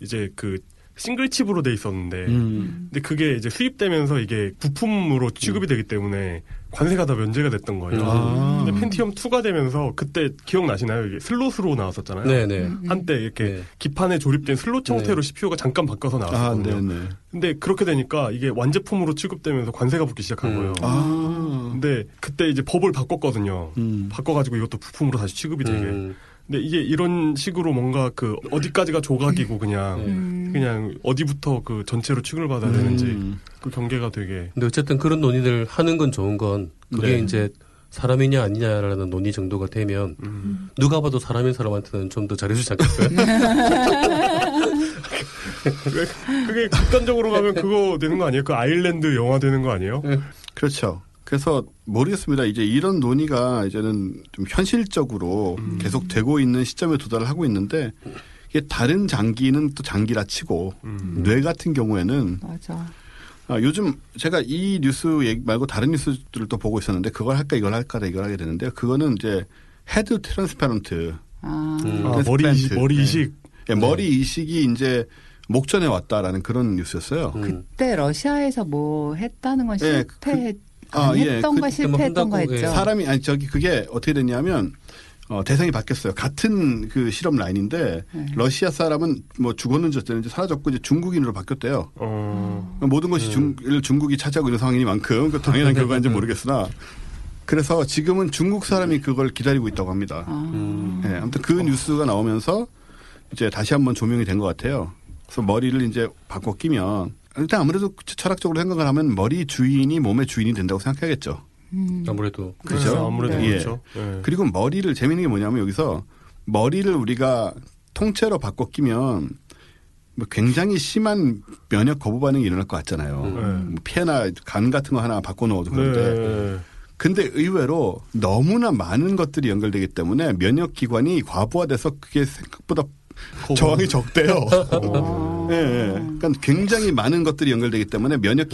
이제 그 싱글 칩으로 돼 있었는데 근데 그게 이제 수입되면서 이게 부품으로 취급이 되기 때문에 관세가 다 면제가 됐던 거예요. 아. 근데 펜티엄 2가 되면서 그때 기억나시나요? 이게 슬롯으로 나왔었잖아요. 네네. 한때 이렇게 기판에 조립된 슬롯 형태로 CPU가 잠깐 바꿔서 나왔었거든요. 아, 네네. 근데 그렇게 되니까 이게 완제품으로 취급되면서 관세가 붙기 시작한 거예요. 아. 근데 그때 이제 법을 바꿨거든요. 바꿔가지고 이것도 부품으로 다시 취급이 되게. 근데 이게 이런 식으로 뭔가 그 어디까지가 조각이고 그냥 어디부터 그 전체로 취급을 받아야 되는지 그 경계가 되게. 근데 어쨌든 그런 논의들 하는 건 좋은 건 그게 이제 사람이냐 아니냐라는 논의 정도가 되면 누가 봐도 사람인 사람한테는 좀 더 잘해주지 않겠어요? 그게 극단적으로 가면 그거 되는 거 아니에요? 그 아일랜드 영화 되는 거 아니에요? 그렇죠. 그래서 모르겠습니다. 이제 이런 논의가 이제는 좀 현실적으로 계속 되고 있는 시점에 도달을 하고 있는데 이게 다른 장기는 또 장기라 치고 뇌 같은 경우에는 맞아. 아, 요즘 제가 이 뉴스 얘기 말고 다른 뉴스들을 또 보고 있었는데 그걸 할까 이걸 할까 이걸 하게 되는데요. 그거는 이제 헤드 트랜스퍼런트. 아. 머리 이식. 네. 네. 머리 이식이 이제 목전에 왔다라는 그런 뉴스였어요. 그때 러시아에서 뭐 했다는 건 실패했죠. 네. 했던가 실패했던가 했죠. 사람이 그게 어떻게 됐냐면 대상이 바뀌었어요. 같은 그 실험 라인인데 러시아 사람은 뭐 죽었는지 어쨌는지 사라졌고 이제 중국인으로 바뀌었대요. 모든 것이 중국이 차지하고 있는 상황이니만큼 그 당연한 결과인지 모르겠으나 그래서 지금은 중국 사람이 그걸 기다리고 있다고 합니다. 네, 아무튼 그 뉴스가 나오면서 이제 다시 한번 조명이 된 것 같아요. 그래서 머리를 이제 바꿔 끼면. 일단 아무래도 철학적으로 생각을 하면 머리 주인이 몸의 주인이 된다고 생각해야겠죠. 아무래도. 그렇죠. 네, 아무래도 네. 그렇죠. 네. 그리고 머리를 재미있는 게 뭐냐면 여기서 머리를 우리가 통째로 바꿔 끼면 뭐 굉장히 심한 면역 거부 반응이 일어날 것 같잖아요. 뭐 폐나 간 같은 거 하나 바꿔 넣어도 그런데. 네. 근데 의외로 너무나 많은 것들이 연결되기 때문에 면역 기관이 과부하돼서 그게 생각보다 저항이 적대요. 네, 그러니까 굉장히 많은 것들이 연결되기 때문에 면역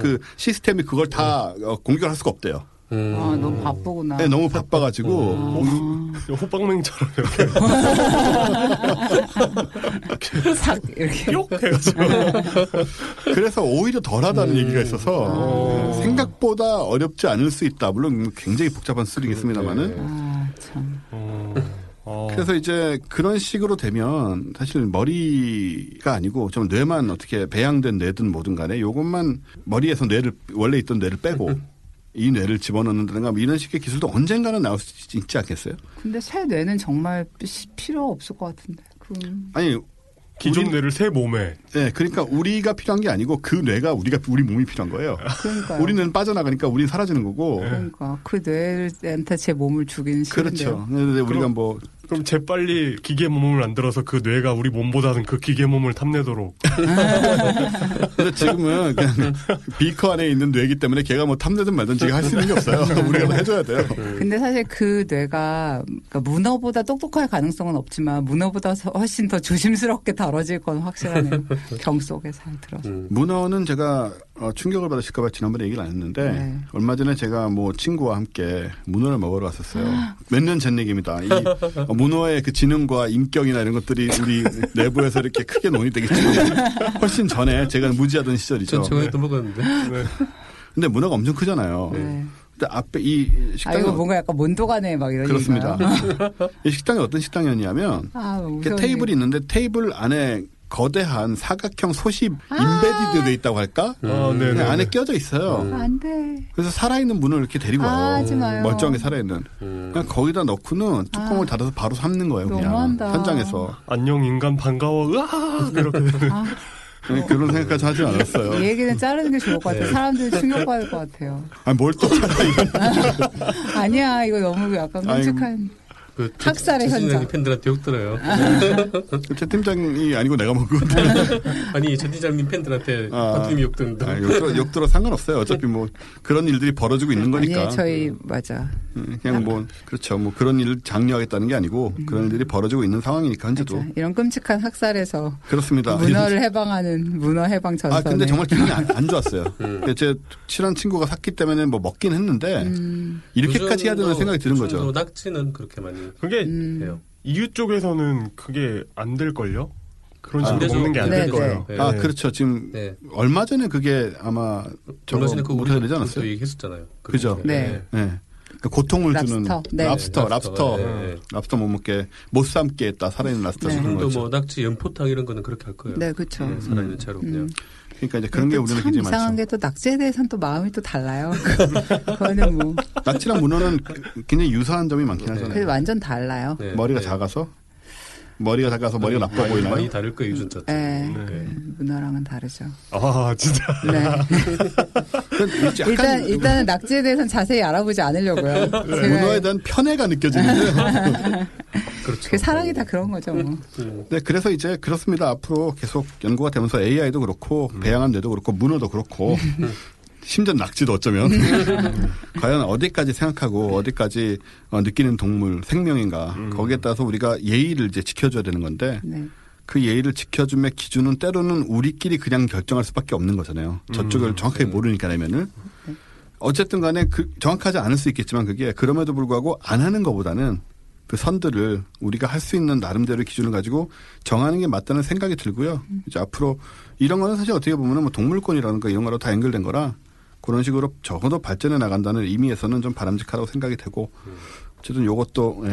그 시스템이 그걸 다 공격할 수가 없대요. 아, 너무 바쁘구나. 네, 너무 바빠가지고 호빵맹처럼 이렇게 삭 이렇게 뿅 해가지고 그래서 오히려 덜하다는 얘기가 있어서 생각보다 어렵지 않을 수 있다. 물론 굉장히 복잡한 수리겠습니다만은. 아, 참. 그래서 이제 그런 식으로 되면 사실 머리가 아니고 좀 뇌만 어떻게 배양된 뇌든 뭐든 간에 이것만 머리에서 뇌를 원래 있던 뇌를 빼고 이 뇌를 집어넣는다든가 뭐 이런 식의 기술도 언젠가는 나올 수 있지 않겠어요? 근데 새 뇌는 정말 필요 없을 것 같은데. 아니 기존 뇌를 새 몸에. 네, 그러니까 우리가 필요한 게 아니고 그 뇌가 우리 몸이 필요한 거예요. 그러니까 우리는 빠져나가니까 우리는 사라지는 거고. 네. 그러니까 그 뇌한테 제 몸을 주긴 싫은데요. 그렇죠. 그런데 우리가 그럼 재빨리 기계 몸을 만들어서 그 뇌가 우리 몸보다는 그 기계 몸을 탐내도록. 근데 지금은 그냥 비커 안에 있는 뇌이기 때문에 걔가 뭐 탐내든 말든 지가 할 수 있는 게 없어요. 우리가 해줘야 돼요. 근데 사실 그 뇌가 그러니까 문어보다 똑똑할 가능성은 없지만 문어보다 훨씬 더 조심스럽게 다뤄질 건 확실하네요. 경 속에 잘 들어서. 문어는 제가 충격을 받으실까 봐 지난번에 얘기를 안 했는데 얼마 전에 제가 뭐 친구와 함께 문어를 먹으러 갔었어요. 몇 년 전 얘기입니다. 이 문어의 그 지능과 인격이나 이런 것들이 우리 내부에서 이렇게 크게 논의되기 훨씬 전에 제가 무지하던 시절이죠. 전에 또 먹었는데. 네. 근데 문어가 엄청 크잖아요. 네. 근데 앞에 이 식당이 이거 뭔가 약간 몬도가네 막 이런. 그렇습니다. 이 식당이 어떤 식당이었냐면 테이블이 있는데 테이블 안에 거대한 사각형 소시 인베디드 돼 있다고 할까? 안에 껴져 있어요. 안 돼. 그래서 살아있는 문을 이렇게 데리고 와요. 멀쩡하게 살아있는. 그냥 거기다 넣고는 뚜껑을 닫아서 바로 삶는 거예요. 그냥 현장에서. 안녕 인간 반가워. 으아! 이렇게 되는. 그런 생각까지 하지 않았어요. 이 얘기는 자르는 게 좋을 것 같아요. 사람들이 충격받을 것 같아요. 아니, 뭘 또 잘라, 이건. 아니야, 이거 너무 약간 끔찍한. 그 학살의 현장. 팬들한테 욕 들어요. 최 팀장이 아니고 내가 먹은 건데. 아니, 최 팀장님 팬들한테 버팀이 욕 듣는다. 욕 들어 상관없어요. 어차피 뭐 그런 일들이 벌어지고 있는 거니까. 예, 저희 맞아. 그냥 뭐 그렇죠. 뭐 그런 일을 장려하겠다는 게 아니고 그런 일이 벌어지고 있는 상황이니까 현재도. 맞아. 이런 끔찍한 학살에서. 그렇습니다. 문어를 해방하는 문어 해방 전선. 아 근데 정말 기분이 안 좋았어요. 제 친한 친구가 샀기 때문에 뭐 먹긴 했는데 이렇게까지 해야 되는 생각이 드는 거죠. 낙지는 그렇게 많이. 그게 해요. EU 쪽에서는 그게 안 될 걸요. 그런 식으로 먹는 게 안 될 거예요. 네. 아 그렇죠. 지금 얼마 전에 그게 아마 얼마 전에 그 우리가 되지 않았어요? 얘기했었잖아요. 그죠. 네. 네. 그러니까 고통을 랍스터. 주는 네. 랍스터 못 먹게 못 삶게 했다 살아있는 랍스터. 지금도 뭐 낙지 연포탕 이런 거는 그렇게 할 거예요. 네, 그렇죠. 네, 살아있는 채로 그냥. 그러니까 이제 그런 게 우리는 굉장히 많죠. 이상한 게 또 낙지에 대해서는 또 마음이 또 달라요. 그거는 뭐 낙지랑 문어는 굉장히 유사한 점이 많긴 하잖아요. 근데 완전 달라요. 네, 머리가 네. 작아서 머리가 나빠 보이나요? 많이 다를 거예요, 유전 자체. 네, 문어랑은 다르죠. 아 진짜. 네. 일단은 낙지에 대해서는 자세히 알아보지 않으려고요. 네. 문어에 대한 편애가 느껴지는데. 그렇죠. 그 사랑이 다 그런 거죠. 뭐. 네, 그래서 이제 그렇습니다. 앞으로 계속 연구가 되면서 AI도 그렇고 배양한 뇌도 그렇고 문어도 그렇고 심지어 낙지도 어쩌면 과연 어디까지 생각하고 어디까지 느끼는 동물 생명인가 거기에 따라서 우리가 예의를 이제 지켜줘야 되는 건데 네. 그 예의를 지켜줌의 기준은 때로는 우리끼리 그냥 결정할 수밖에 없는 거잖아요. 저쪽을 정확하게 모르니까 라면은 어쨌든 간에 정확하지 않을 수 있겠지만 그게 그럼에도 불구하고 안 하는 것보다는 그 선들을 우리가 할 수 있는 나름대로의 기준을 가지고 정하는 게 맞다는 생각이 들고요. 이제 앞으로 이런 거는 사실 어떻게 보면 뭐 동물권이라든가 이런 거로 다 연결된 거라 그런 식으로 적어도 발전해 나간다는 의미에서는 좀 바람직하다고 생각이 되고 어쨌든 이것도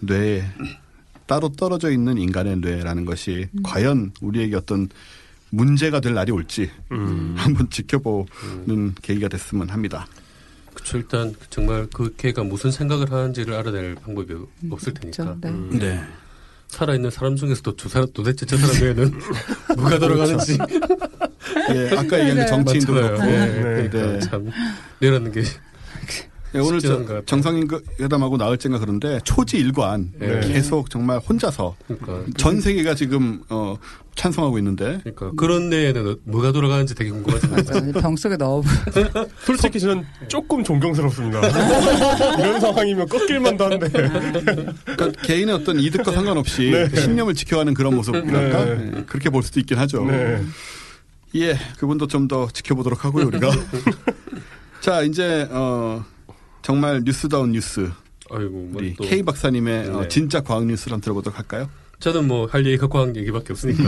뇌에 따로 떨어져 있는 인간의 뇌라는 것이 과연 우리에게 어떤 문제가 될 날이 올지 한번 지켜보는 계기가 됐으면 합니다. 그렇죠. 일단 정말 그 걔가 무슨 생각을 하는지를 알아낼 방법이 없을 테니까. 그렇죠. 네. 네. 살아있는 사람 중에서도 도대체 저 사람 외에는 누가 돌아가는지. 예, 아까 얘기한 정치인도 그렇고. 네. 참 내라는 게. 네, 오늘 정상인 회담하고 나흘째인가 그런데 초지일관 계속 정말 혼자서 전 세계가 지금 찬성하고 있는데 그런 데에는 뭐가 돌아가는지 되게 궁금하잖아요. 병 속에 넣어. 솔직히 저는 조금 존경스럽습니다. 이런 상황이면 꺾일만도 한데. 그러니까 개인의 어떤 이득과 상관없이 신념을 지켜가는 그런 모습이랄까 그렇게 볼 수도 있긴 하죠. 네. 예, 그분도 좀 더 지켜보도록 하고요 우리가. 자 이제 정말 뉴스다운 뉴스. 아이고, 우리 K 박사님의 진짜 과학 뉴스를 한번 들어보도록 할까요? 저는 뭐 할 얘기가 과학 얘기밖에 없으니까.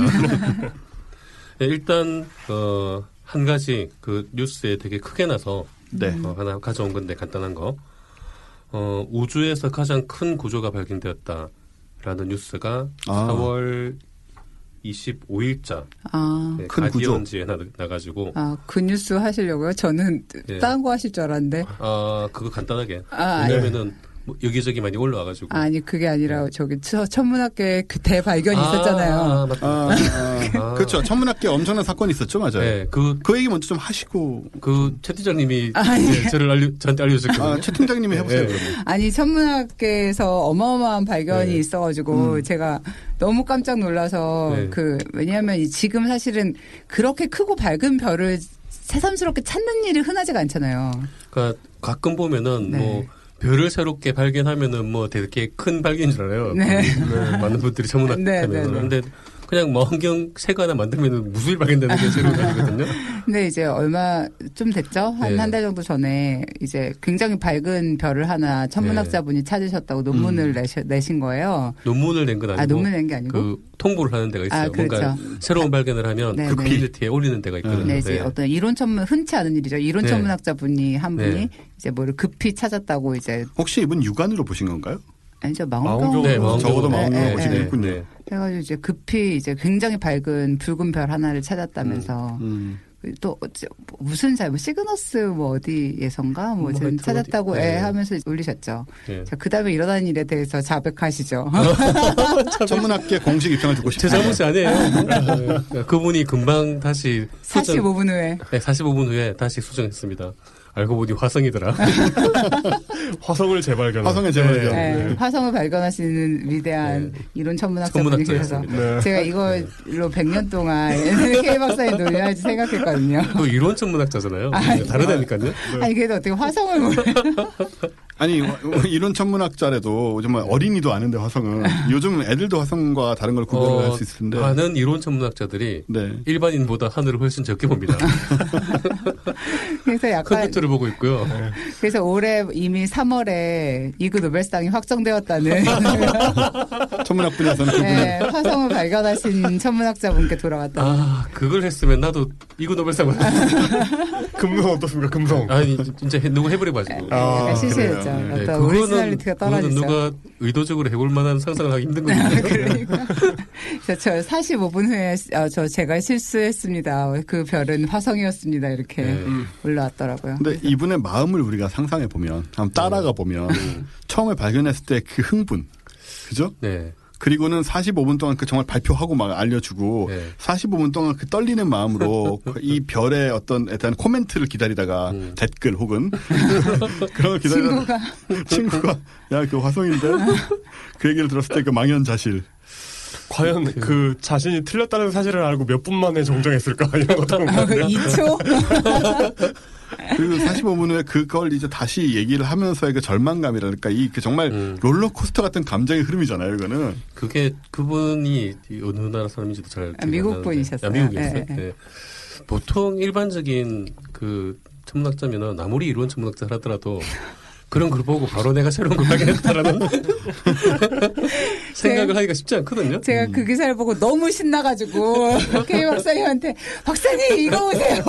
네, 일단 한 가지 그 뉴스에 되게 크게 나서 하나 가져온 건데 간단한 거. 우주에서 가장 큰 구조가 발견되었다라는 뉴스가 4월 25일자 큰 가디언지에 나가지고 그 뉴스 하시려고요? 저는 다른 거 하실 줄 알았는데 그거 간단하게 왜냐면은 뭐 여기저기 많이 올라와가지고 아니 그게 아니라 저기 천문학계 그 대발견이 있었잖아요. 그렇죠. 천문학계 엄청난 사건이 있었죠. 맞아요. 네, 그 얘기 먼저 좀 하시고 그 최 팀장님이 저한테 알려주실 거예요. 최 팀장님이 해보세요. 네. 아니 천문학계에서 어마어마한 발견이 있어가지고 제가 너무 깜짝 놀라서 왜냐하면 지금 사실은 그렇게 크고 밝은 별을 새삼스럽게 찾는 일이 흔하지가 않잖아요. 그러니까 가끔 보면은 뭐 별을 새롭게 발견하면은 뭐 되게 큰 발견인 줄 알아요. 네. 많은 분들이 전문학자면. 그런데 그냥 뭐 환경 세계 하나 만들면은 무수히 발견되는 게 새로운 거거든요. 근데 이제 얼마 좀 됐죠? 한 달 정도 전에 이제 굉장히 밝은 별을 하나 천문학자분이 찾으셨다고 논문을 내신 거예요. 논문을 낸 건 아니고. 논문을 낸 게 아니고. 그 통보를 하는 데가 있어요. 그렇죠. 뭔가 새로운 발견을 하면 그 커뮤니티에 올리는 데가 있거든요. 네, 이제 어떤 이론 천문 흔치 않은 일이죠. 이론 천문학자분이 한 분이 이제 뭐를 급히 찾았다고 이제. 혹시 이분 육안으로 보신 건가요? 아니죠. 망원경. 적어도 망원경 보시면 있군요. 그래가지고 이제 급히 이제 굉장히 밝은 붉은 별 하나를 찾았다면서 또 무슨 시그너스 어디에선가 찾았다고 하면서 올리셨죠. 그 다음에 일어난 일에 대해서 자백하시죠. 천문학계 공식 입장을 듣고 싶어요. 제 잘못이 아니에요. 그분이 금방 다시 45분 후에 다시 수정했습니다. 알고 보니 화성이더라. 화성을 재발견. 화성의 재발견. 네. 네. 네. 화성을 발견하시는 위대한 네. 이론 천문학자분이 계셔서 네. 제가 이걸로 100년 동안 K 박사에 놀려야지 생각했거든요. 또 이론 천문학자잖아요. 다르다니까요. 네. 아니 그래도 어떻게 화성을 몰라요? 아니 이론 천문학자래도 정말 어린이도 아는데 화성은 요즘 애들도 화성과 다른 걸 구별을 할 수 있을 텐데 많은 이론 천문학자들이 네. 일반인보다 하늘을 훨씬 적게 봅니다. 그래서 약간 컴퓨터를 보고 있고요. 네. 그래서 올해 이미 3월에 이그 노벨상이 확정되었다는 천문학 분야에서는 네, 화성을 발견하신 천문학자분께 돌아왔다. 아 그걸 했으면 나도 이그 노벨상을 금성 어떻습니까? 금성 아니 진짜 누구 해버려가지고 아, 실수였죠. 네, 그거는 누가 의도적으로 해볼 만한 상상을 하기 힘든 거예요. 그러니까 저 45분 후에 제가 실수했습니다. 그 별은 화성이었습니다. 이렇게 네. 올라왔더라고요. 근데 그래서. 이분의 마음을 우리가 상상해 보면, 한번 따라가 보면 처음에 발견했을 때 그 흥분, 그죠? 네. 그리고는 45분 동안 그 정말 발표하고 막 알려주고 네. 45분 동안 그 떨리는 마음으로 이 별의 어떤 일단 코멘트를 기다리다가 댓글 혹은 그런 걸 기다리다가 친구가 야, 그 화성인데 그 얘기를 들었을 때 그 망연자실. 과연 그 자신이 틀렸다는 사실을 알고 몇 분 만에 정정했을까 이런 것도 하는 것 같아요. 2초? 그리고 45분 후에 그걸 이제 다시 얘기를 하면서의 그 절망감이랄까 이 그 정말 롤러코스터 같은 감정의 흐름이잖아요. 이거는 그게 그분이 어느 나라 사람인지도 잘 미국 분이셨어요. 미국이었어요. 네. 네. 보통 일반적인 그 천문학자면은 아무리 이론 천문학자를 하더라도. 그런 걸 보고 바로 내가 새로운 걸 발견했다라는 생각을 하기가 쉽지 않거든요. 제가 그 기사를 보고 너무 신나가지고 K 박사님한테 박사님 이거 보세요.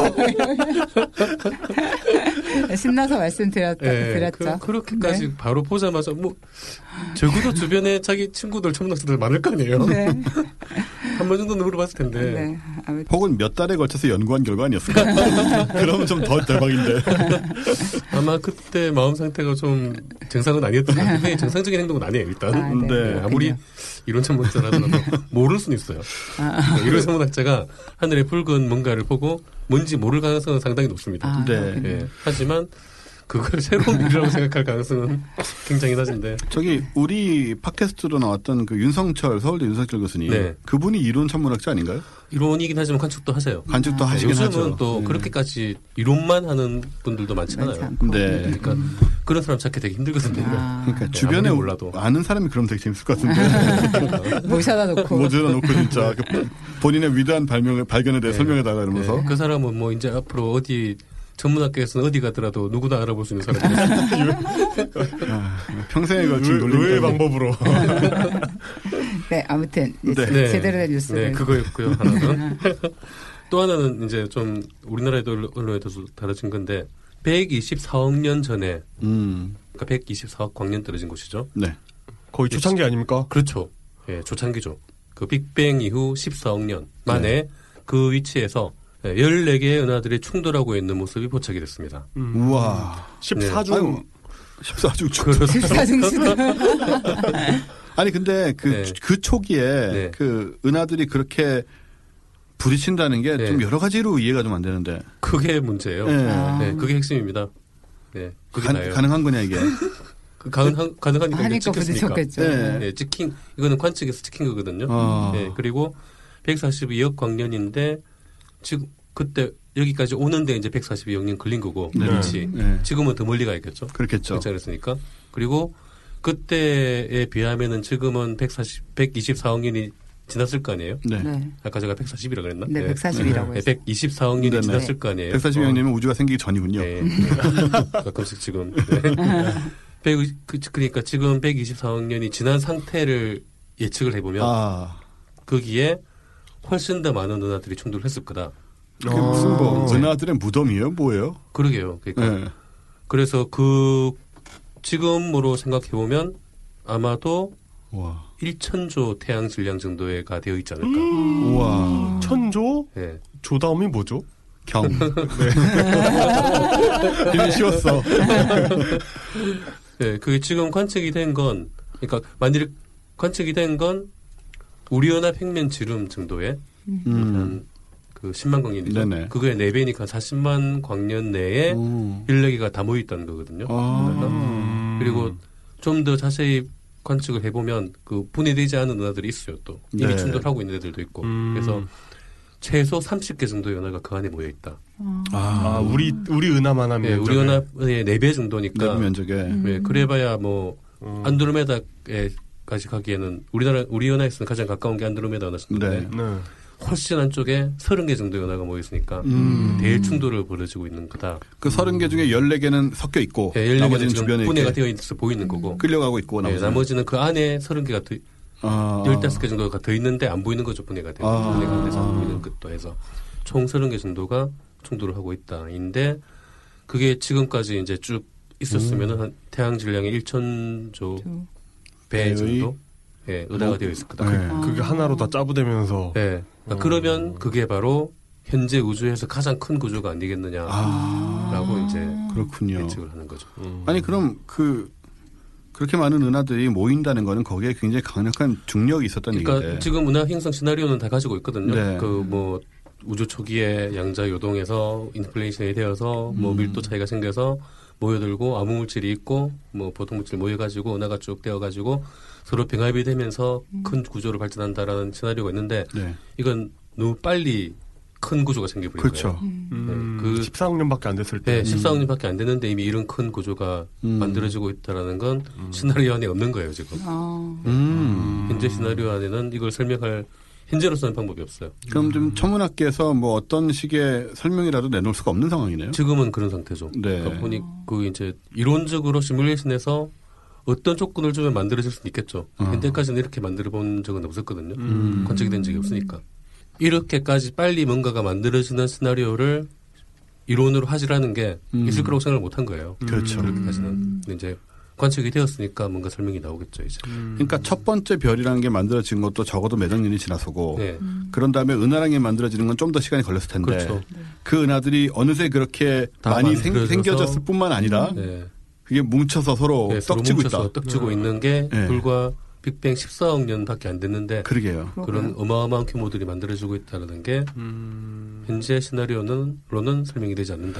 신나서 말씀드렸죠. 네, 그렇게까지 네. 바로 보자마자 뭐 적어도 주변에 자기 친구들 천문학자들 많을 거 아니에요. 네. 한 번 정도는 물어봤을 텐데. 네, 혹은 몇 달에 걸쳐서 연구한 결과 아니었을까? 그러면 좀 더 대박인데. 아마 그때 마음 상태가 좀 정상은 아니었던 것 같아요. 정상적인 행동은 아니에요, 일단. 아, 네. 네, 아무리 이론 천문학자라도 모를 수는 있어요. 아. 네, 이론 천문학자가 하늘에 붉은 뭔가를 보고 뭔지 모를 가능성은 상당히 높습니다. 아, 네. 네. 하지만 그걸 새로운 일이라고 생각할 가능성은 굉장히 낮은데. 저기 우리 팟캐스트로 나왔던 그 윤성철 서울대 윤성철 교수님, 네. 그분이 이론 천문학자 아닌가요? 이론이긴 하지만 관측도 하세요. 관측도 하시긴 요즘은 하죠. 요즘은 또 그렇게까지 이론만 하는 분들도 많잖아요. 네. 그러니까 그런 사람 찾기 되게 힘들거든요. 아. 그러니까 네, 주변에 몰라도 아는 사람이 그럼 되게 재밌을 것 같은데. 모셔다 놓고. 모셔다 놓고 진짜 본인의 위대한 발명을 발견에 대해 네. 설명해달라 이러면서. 네. 그 사람은 뭐 이제 앞으로 어디 전문학교에서는 어디 가더라도 누구나 알아볼 수 있는 사람이에요. 평생에 걸친 논리의 방법으로. 네, 아무튼 네. 제대로 된 뉴스를. 네, 그거였고요. 하나는. 또 하나는 이제 좀 우리나라에도 언론에도 다뤄진 건데 124억 년 전에 그러니까 124억 광년 떨어진 곳이죠. 네. 거의 초창기 아닙니까? 그렇죠. 예, 네, 초창기죠. 그 빅뱅 이후 14억 년 만에 네. 그 위치에서 14개의 은하들이 충돌하고 있는 모습이 포착이 됐습니다. 우와. 14중. 네. 14중 충돌. 14중 충돌. 아니, 근데 그 초기에 네. 그 은하들이 그렇게 부딪힌다는 게 좀 여러 가지로 이해가 좀 안 되는데. 그게 문제예요. 네. 아. 네, 그게 핵심입니다. 네, 그게 나예요. 가능한 거냐, 이게? 가능하니까 이게 찍혔으니까. 네. 네, 이거는 관측에서 찍힌 거거든요. 아. 네, 그리고 142억 광년인데 지금 그때 여기까지 오는데 이제 142억 년 걸린 거고 네. 그렇지. 네. 지금은 더 멀리 가겠죠. 그렇겠죠. 그랬으니까. 그리고 그때에 비하면은 지금은 124억 년이 지났을 거 아니에요. 네. 네. 아까 제가 140이라고 그랬나? 네, 네. 140이라고 했어요. 124억 년이 네. 지났을 거 아니에요. 140억 년이면 우주가 생기기 전이군요. 네. 가끔씩 지금. 네. 그러니까 지금 124억 년이 지난 상태를 예측을 해보면 거기에 훨씬 더 많은 은하들이 충돌했을 거다. 그게 무슨 은하들의 무덤이에요? 뭐예요? 그러게요. 그러니까 네. 그래서 그 지금으로 생각해보면 아마도 1,000조 태양 질량 정도가 되어 있지 않을까. 우와. 1,000조? 네. 조 다음이 뭐죠? 경. 네. 이미 쉬웠어. 네, 그게 지금 관측이 된 건 그러니까 만일 관측이 된 건 우리 은하 평면 지름 정도의 그 10만 광년이죠. 네네. 그거의 4배니까 40만 광년 내에 일렉이가 다 모여있다는 거거든요. 아. 그리고 좀 더 자세히 관측을 해보면 그 분해되지 않은 은하들이 있어요. 또 이미 네. 충돌하고 있는 애들도 있고. 그래서 최소 30개 정도의 은하가 그 안에 모여있다. 아, 우리 은하만 하면. 네, 우리 은하의 4배 정도니까. 면적에. 네, 그래봐야 뭐 안드로메다에까지 가기에는 우리 은하에서는 가장 가까운 게 안드로메다 은하인데 네. 훨씬 안쪽에 30개 정도의 은하가 모여있으니까 대충돌을 벌어지고 있는 거다. 그 30개 중에 14개는 섞여 있고 네, 14개 나머지는 주변에 분해가 되어 있어서 보이는 거고 끌려가고 있고 나머지는, 네, 나머지는 그 안에 30개가 더 15개 정도가 더 있는데 안 보이는 거죠. 분해가 되고 분해가 돼서 안 보이는 것도 해서 총 30개 정도가 충돌을 하고 있다. 인데 그게 지금까지 이제 쭉 있었으면 한 태양 질량의 1,000조 배 정도 예, 은하가 되어 있을 거다. 네. 그게 하나로 다 짜부되면서 네. 그러니까 그러면 그게 바로 현재 우주에서 가장 큰 구조가 아니겠느냐라고 이제 그렇군요. 예측을 하는 거죠. 아니 그럼 그렇게 많은 은하들이 모인다는 거는 거기에 굉장히 강력한 중력이 있었다는 얘기인데. 그러니까 지금 은하 형성 시나리오는 다 가지고 있거든요. 네. 그 뭐 우주 초기에 양자 요동에서 인플레이션이 되어서 뭐 밀도 차이가 생겨서 모여들고 아무 물질이 있고 뭐 보통 물질 모여가지고 은하가 쭉 되어가지고 서로 병합이 되면서 큰 구조로 발전한다라는 시나리오가 있는데 네. 이건 너무 빨리 큰 구조가 생겨버린 그렇죠. 거예요. 그 14억 년밖에 안 됐을 때. 네, 14억 년밖에 안 됐는데 이미 이런 큰 구조가 만들어지고 있다는 건 시나리오 안에 없는 거예요. 지금. 현재 시나리오 안에는 이걸 설명할 현재로서는 방법이 없어요. 그럼 좀 천문학계에서 뭐 어떤 식의 설명이라도 내놓을 수가 없는 상황이네요. 지금은 그런 상태죠. 네. 그러니까 보니 그 이제 이론적으로 시뮬레이션에서 어떤 조건을 주면 만들어질 수는 있겠죠. 현재까지는 이렇게 만들어본 적은 없었거든요. 관측이 된 적이 없으니까. 이렇게까지 빨리 뭔가가 만들어지는 시나리오를 이론으로 하지라는 게 있을 거라고 생각을 못한 거예요. 그렇죠. 그렇게까지는 이제. 관측이 되었으니까 뭔가 설명이 나오겠죠. 이제. 그러니까 첫 번째 별이라는 게 만들어진 것도 적어도 몇억 년이 지나서고 네. 그런 다음에 은하랑이 만들어지는 건 좀 더 시간이 걸렸을 텐데 그렇죠. 그 은하들이 어느새 그렇게 많이 생겨졌을 뿐만 아니라 네. 그게 뭉쳐서 서로 네, 떡지고 있다. 떡지고 있는 게 네. 불과 빅뱅 14억 년밖에 안 됐는데 그러게요. 그런 어마어마한 규모들이 만들어지고 있다는 게 현재 시나리오로는 설명이 되지 않는다.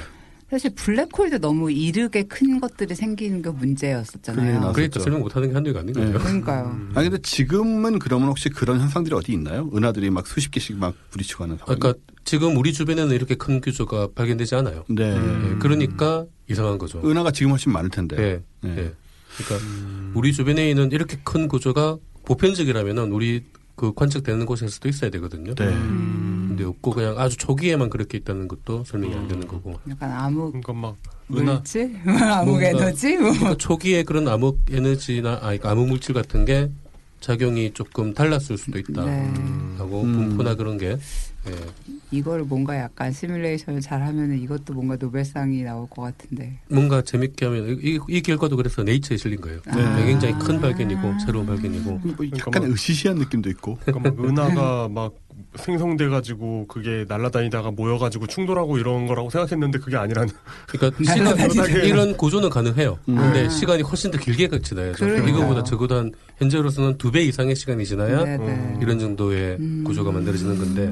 사실 블랙홀도 너무 이르게 큰 것들이 생기는 게 문제였었잖아요. 그러니까 설명 못하는 게 한두 개가 아닌 거죠. 네. 그러니까요. 아니 근데 지금은 그러면 혹시 그런 현상들이 어디 있나요? 은하들이 막 수십 개씩 막 부딪히고 하는 상황. 그러니까 지금 우리 주변에는 이렇게 큰 구조가 발견되지 않아요. 네. 네. 그러니까 이상한 거죠. 은하가 지금 훨씬 많을 텐데. 네. 네. 네. 그러니까 우리 주변에 있는 이렇게 큰 구조가 보편적이라면은 우리 그 관측되는 곳에서도 있어야 되거든요. 네. 근데 없고 그냥 아주 초기에만 그렇게 있다는 것도 설명이 안 되는 거고. 약간 암흑. 그러니까 막 물질, 암흑 에너지. 그러니까 초기에 그런 암흑 에너지나 암흑 물질 같은 게 작용이 조금 달랐을 수도 있다. 하고 네. 분포나 그런 게. 네. 이걸 뭔가 약간 시뮬레이션을 잘하면 이것도 뭔가 노벨상이 나올 것 같은데. 뭔가 재밌게 하면 이 결과도 그래서 네이처에 실린 거예요. 네. 굉장히 큰 발견이고 새로운 발견이고. 뭐 약간 으시시한 느낌도 있고. 그러니까 막 은하가 막 생성돼가지고 그게 날아다니다가 모여가지고 충돌하고 이런 거라고 생각했는데 그게 아니라는. 그러니까 이런 구조는 가능해요. 근데 시간이 훨씬 더 길게 지나야죠. 이거보다 적어도 한 현재로서는 2배 이상의 시간이 지나야 이런 정도의 구조가 만들어지는 건데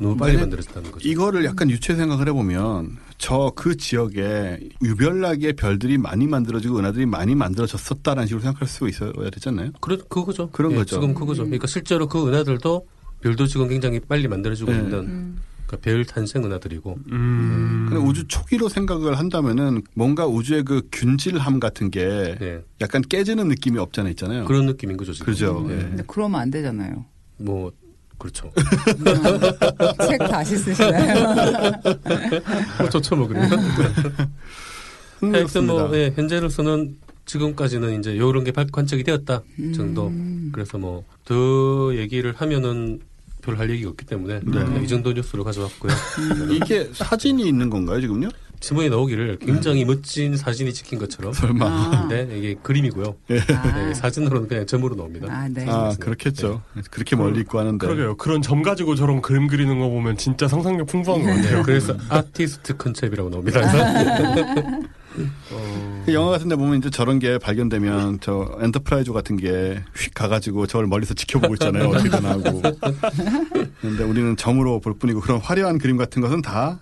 너무 빨리 만들어졌다는 거죠. 이거를 약간 유추해 생각을 해보면 저 그 지역에 유별나게 별들이 많이 만들어지고 은하들이 많이 만들어졌었다라는 식으로 생각할 수 있어야 되지 않나요? 그거죠. 그런 예, 거죠. 지금 그거죠. 그러니까 실제로 그 은하들도 별도 지금 굉장히 빨리 만들어지고 네. 있는 그러니까 별 탄생 은하들이고. 근데 우주 초기로 생각을 한다면은 뭔가 우주의 그 균질함 같은 게 네. 약간 깨지는 느낌이 없잖아요, 있잖아요. 그런 느낌인 거죠. 지금. 그렇죠. 네. 근데 그러면 안 되잖아요. 뭐 그렇죠. 책 다시 쓰시나요? 저처 먹으려고. 하여튼 뭐 네, 현재로서는. 지금까지는 이제 이런 게 관측이 되었다 정도. 그래서 뭐 더 얘기를 하면은 별 할 얘기가 없기 때문에 네. 이 정도 뉴스로 가져왔고요. 이게 사진이 있는 건가요 지금요? 지문에 나오기를 굉장히 멋진 사진이 찍힌 것처럼. 설마. 네, 이게 그림이고요. 네. 네, 사진으로는 그냥 점으로 나옵니다. 아, 네. 아 그렇겠죠. 네. 그렇게 멀리 있고 하는데. 그러게요. 그런 점 가지고 저런 그림 그리는 거 보면 진짜 상상력 풍부한 것 같아요. 그래서 아티스트 컨셉이라고 나옵니다. 그래서. 영화 같은 데 보면 이제 저런 게 발견되면 저 엔터프라이즈 같은 게 휙 가가지고 저를 멀리서 지켜보고 있잖아요. 어떻게 되나 하고. 그런데 우리는 점으로 볼 뿐이고 그런 화려한 그림 같은 것은 다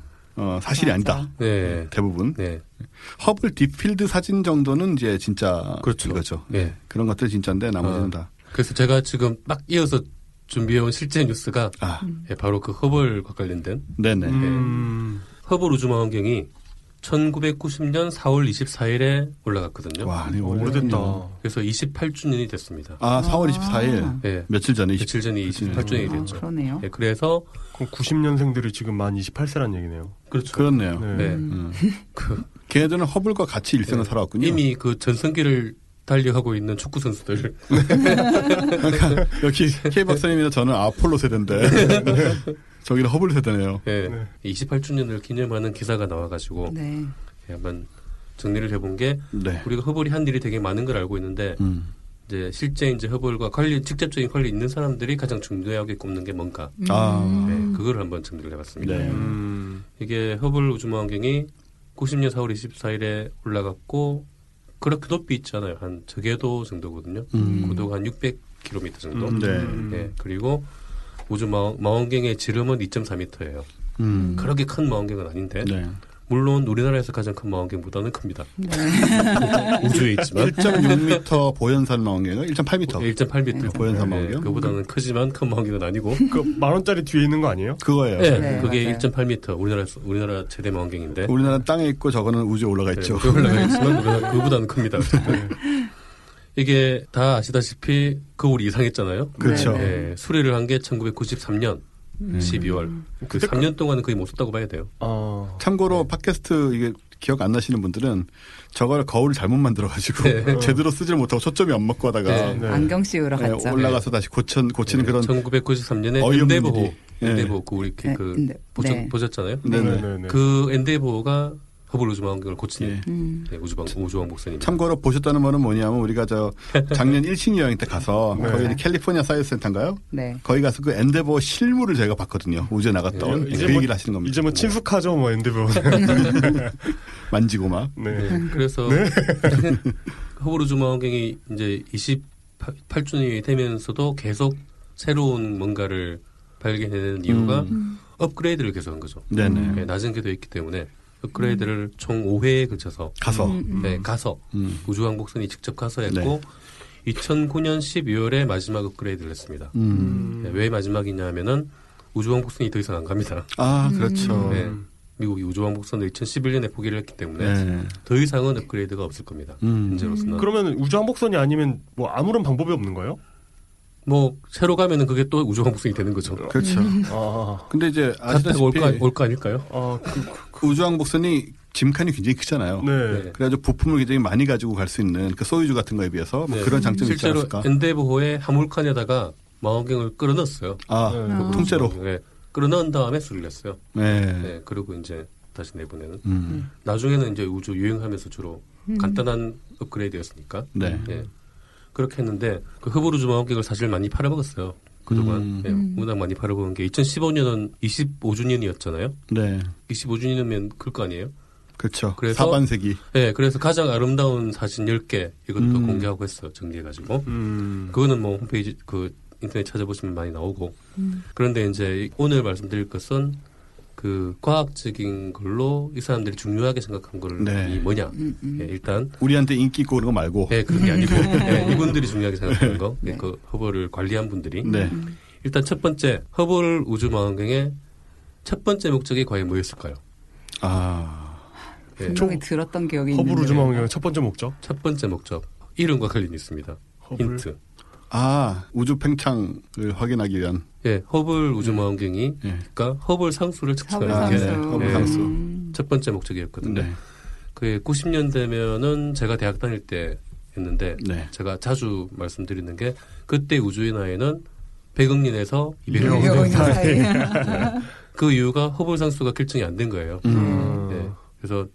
사실이 아니다. 네. 대부분. 네. 허블 딥필드 사진 정도는 이제 진짜. 그렇죠. 이거죠. 네. 그런 것들이 진짜인데 나머지는 다. 그래서 제가 지금 딱 이어서 준비해온 실제 뉴스가 예, 바로 그 허블과 관련된. 네네. 예, 허블 우주망원경이 1990년 4월 24일에 올라갔거든요. 와, 네, 오래됐다. 그래서 28주년이 됐습니다. 아, 4월 24일? 예. 며칠 전에? 며칠 전에 28주년이 됐죠. 그러네요. 예, 그래서. 그럼 90년생들이 지금 만 28세란 얘기네요. 그렇죠. 그렇네요. 네. 네. 그. 걔네들은 허블과 같이 일생을 네. 살아왔군요. 이미 그 전성기를 달려가고 있는 축구 선수들. 그러니까 여기 K 박사님이나 저는 아폴로 세대인데 저기는 허블 세대네요. 네. 네. 28주년을 기념하는 기사가 나와가지고 네. 한번 정리를 해본 게 네. 우리가 허블이 한 일이 되게 많은 걸 알고 있는데 이제 실제 이제 허블과 관련 직접적인 관련이 있는 사람들이 가장 중요하게 꼽는 게 뭔가. 네. 그걸 한번 정리를 해봤습니다. 네. 이게 허블 우주망원경이 90년 4월 24일에 올라갔고. 그렇게 높이 있잖아요. 한 저궤도 정도거든요. 고도가 한 600km 정도. 네. 예, 그리고 우주 망원경의 지름은 2.4m예요. 그렇게 큰 망원경은 아닌데 네. 물론 우리나라에서 가장 큰 망원경보다는 큽니다. 네. 우주에 있지만 1.6m 보현산 망원경은 1.8m. 1.8m 네. 보현산 망원경. 예, 그보다는 크지만 큰 망원경은 아니고. 그 만원짜리 뒤에 있는 거 아니에요? 그거예요. 예, 네, 그게 맞아요. 1.8m. 우리나라 최대 망원경인데. 우리나라 땅에 있고 저거는 우주에 올라가 있죠. 네, 올라가 있지만 그보다는 큽니다. 네. 이게 다 아시다시피 거울이 이상했잖아요. 그렇죠. 예, 수리를 한 게 1993년. 12월. 그 3년 동안은 거의 못 썼다고 봐야 돼요. 참고로 네. 팟캐스트 이게 기억 안 나시는 분들은 저걸 거울 잘못 만들어가지고 네. 제대로 쓰질 못하고 초점이 안 맞고 하다가 네. 네. 안경 씌우러 갔죠. 네. 올라가서 다시 고치는 네. 그런. 1993년에 엔데버 그 우리 이렇게 보셨잖아요. 네네. 그 엔데버가 허블 우주망원경을 고치는 네. 네, 우주왕 목사님. 참고로 보셨다는 말은 뭐냐면 우리가 저 작년 1층 여행 때 가서 네. 거기 캘리포니아 사이언스센터인가요? 네. 거기 가서 그 엔데버 실물을 저희가 봤거든요. 우주에 나갔던 네. 그 얘기를 하시는 겁니다. 이제 뭐 친숙하죠, 뭐 엔데버. 만지고 막. 네. 네. 그래서 네. 허블 우주망원경이 이제 28주년이 되면서도 계속 새로운 뭔가를 발견해내는 이유가 업그레이드를 계속한 거죠. 네네. 네, 낮은 궤도에 있기 때문에. 업그레이드를 총 5회에 걸쳐서 가서 우주왕복선이 직접 가서 했고 네. 2009년 12월에 마지막 업그레이드를 했습니다. 네, 왜 마지막이냐 하면은 우주왕복선이 더 이상 안 갑니다. 아 그렇죠. 네, 미국이 우주왕복선을 2011년에 포기를 했기 때문에 네. 더 이상은 업그레이드가 없을 겁니다. 현재로서는. 그러면 우주왕복선이 아니면 뭐 아무런 방법이 없는 거예요? 뭐 새로 가면은 그게 또 우주왕복선이 되는 거죠. 그렇죠. 근데 이제 아시다시피 올 거 아닐까요? 그 우주왕복선이 짐칸이 굉장히 크잖아요. 네. 네. 그래가지고 부품을 굉장히 많이 가지고 갈 수 있는 그 소유주 같은 거에 비해서 뭐 네. 그런 장점이 있지 않을까. 실제로 엔데버호의 화물칸에다가 망원경을 끌어넣었어요. 통째로. 네. 끌어넣은 다음에 수리를 했어요. 네. 네. 그리고 이제 다시 내보내는. 나중에는 이제 우주 유행하면서 주로 간단한 업그레이드였으니까. 네. 네. 그렇게 했는데 그 허블 우주망원경을 사실 많이 팔아먹었어요. 그동안 네, 워낙 많이 팔아먹은 게 2015년은 25주년이었잖아요. 네. 25주년이면 클 거 아니에요? 그렇죠. 그래서 사반세기. 네. 그래서 가장 아름다운 사진 10개 이것도 공개하고 했어요. 정리해가지고. 그거는 뭐 홈페이지 그 인터넷 찾아보시면 많이 나오고. 그런데 이제 오늘 말씀드릴 것은 그 과학적인 걸로 이 사람들이 중요하게 생각한 거를 네. 뭐냐? 네, 일단 우리한테 인기 있고 그런 거 말고, 네 그런 게 아니고 네, 이분들이 중요하게 생각하는 거, 네. 네, 그 허블을 관리한 분들이 네. 일단 첫 번째 허블 우주망원경의 첫 번째 목적이 과연 뭐였을까요? 네. 분명히 들었던 기억이 있는데 허블 우주망원경의 첫 번째 목적? 첫 번째 목적 이름과 관련이 있습니다. 허블? 힌트. 우주 팽창을 확인하기 위한. 예, 허블 우주망원경이, 그러니까 허블 상수를 측정하는 게 허블 상수. 첫 번째 목적이었거든요. 네. 그게 90년대면은 제가 대학 다닐 때 했는데, 네. 제가 자주 말씀드리는 게, 그때 우주의 나이는 100억년에서 200억 년 사이. 네. 그 이유가 허블 상수가 결정이 안 된 거예요. 네. 그래서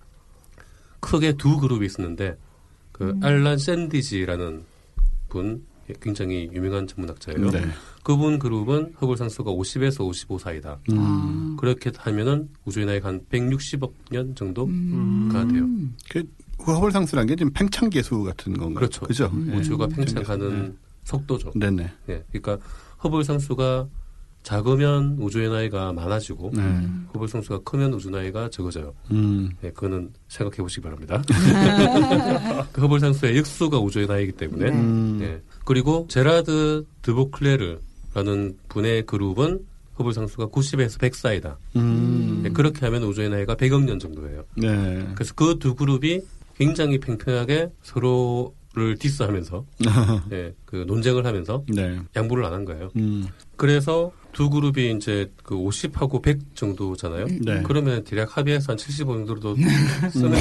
크게 두 그룹이 있었는데, 그 알란 샌디지라는 분, 굉장히 유명한 전문학자예요. 네. 그분 그룹은 허블 상수가 50에서 55 사이다. 그렇게 하면은 우주의 나이가 한 160억 년 정도가 돼요. 그 허블 상수란 게 지금 팽창 계수 같은 건가요? 그렇죠. 그죠? 우주가 네. 팽창하는 네. 속도죠. 네네. 네. 그러니까 허블 상수가 작으면 우주의 나이가 많아지고 허블 상수가 크면 우주 나이가 적어져요. 네, 그거는 생각해 보시기 바랍니다. 그 허블 상수의 역수가 우주의 나이이기 때문에 네. 그리고 제라드 드보클레르라는 분의 그룹은 허블 상수가 90에서 100 사이다. 네, 그렇게 하면 우주의 나이가 100억 년 정도예요. 네. 그래서 그 두 그룹이 굉장히 팽팽하게 서로를 디스하면서 네, 그 논쟁을 하면서 네. 양보를 안 한 거예요. 그래서 두 그룹이 이제 그 50하고 100 정도잖아요. 네. 그러면 대략 합의해서 한 75 정도도 쓰면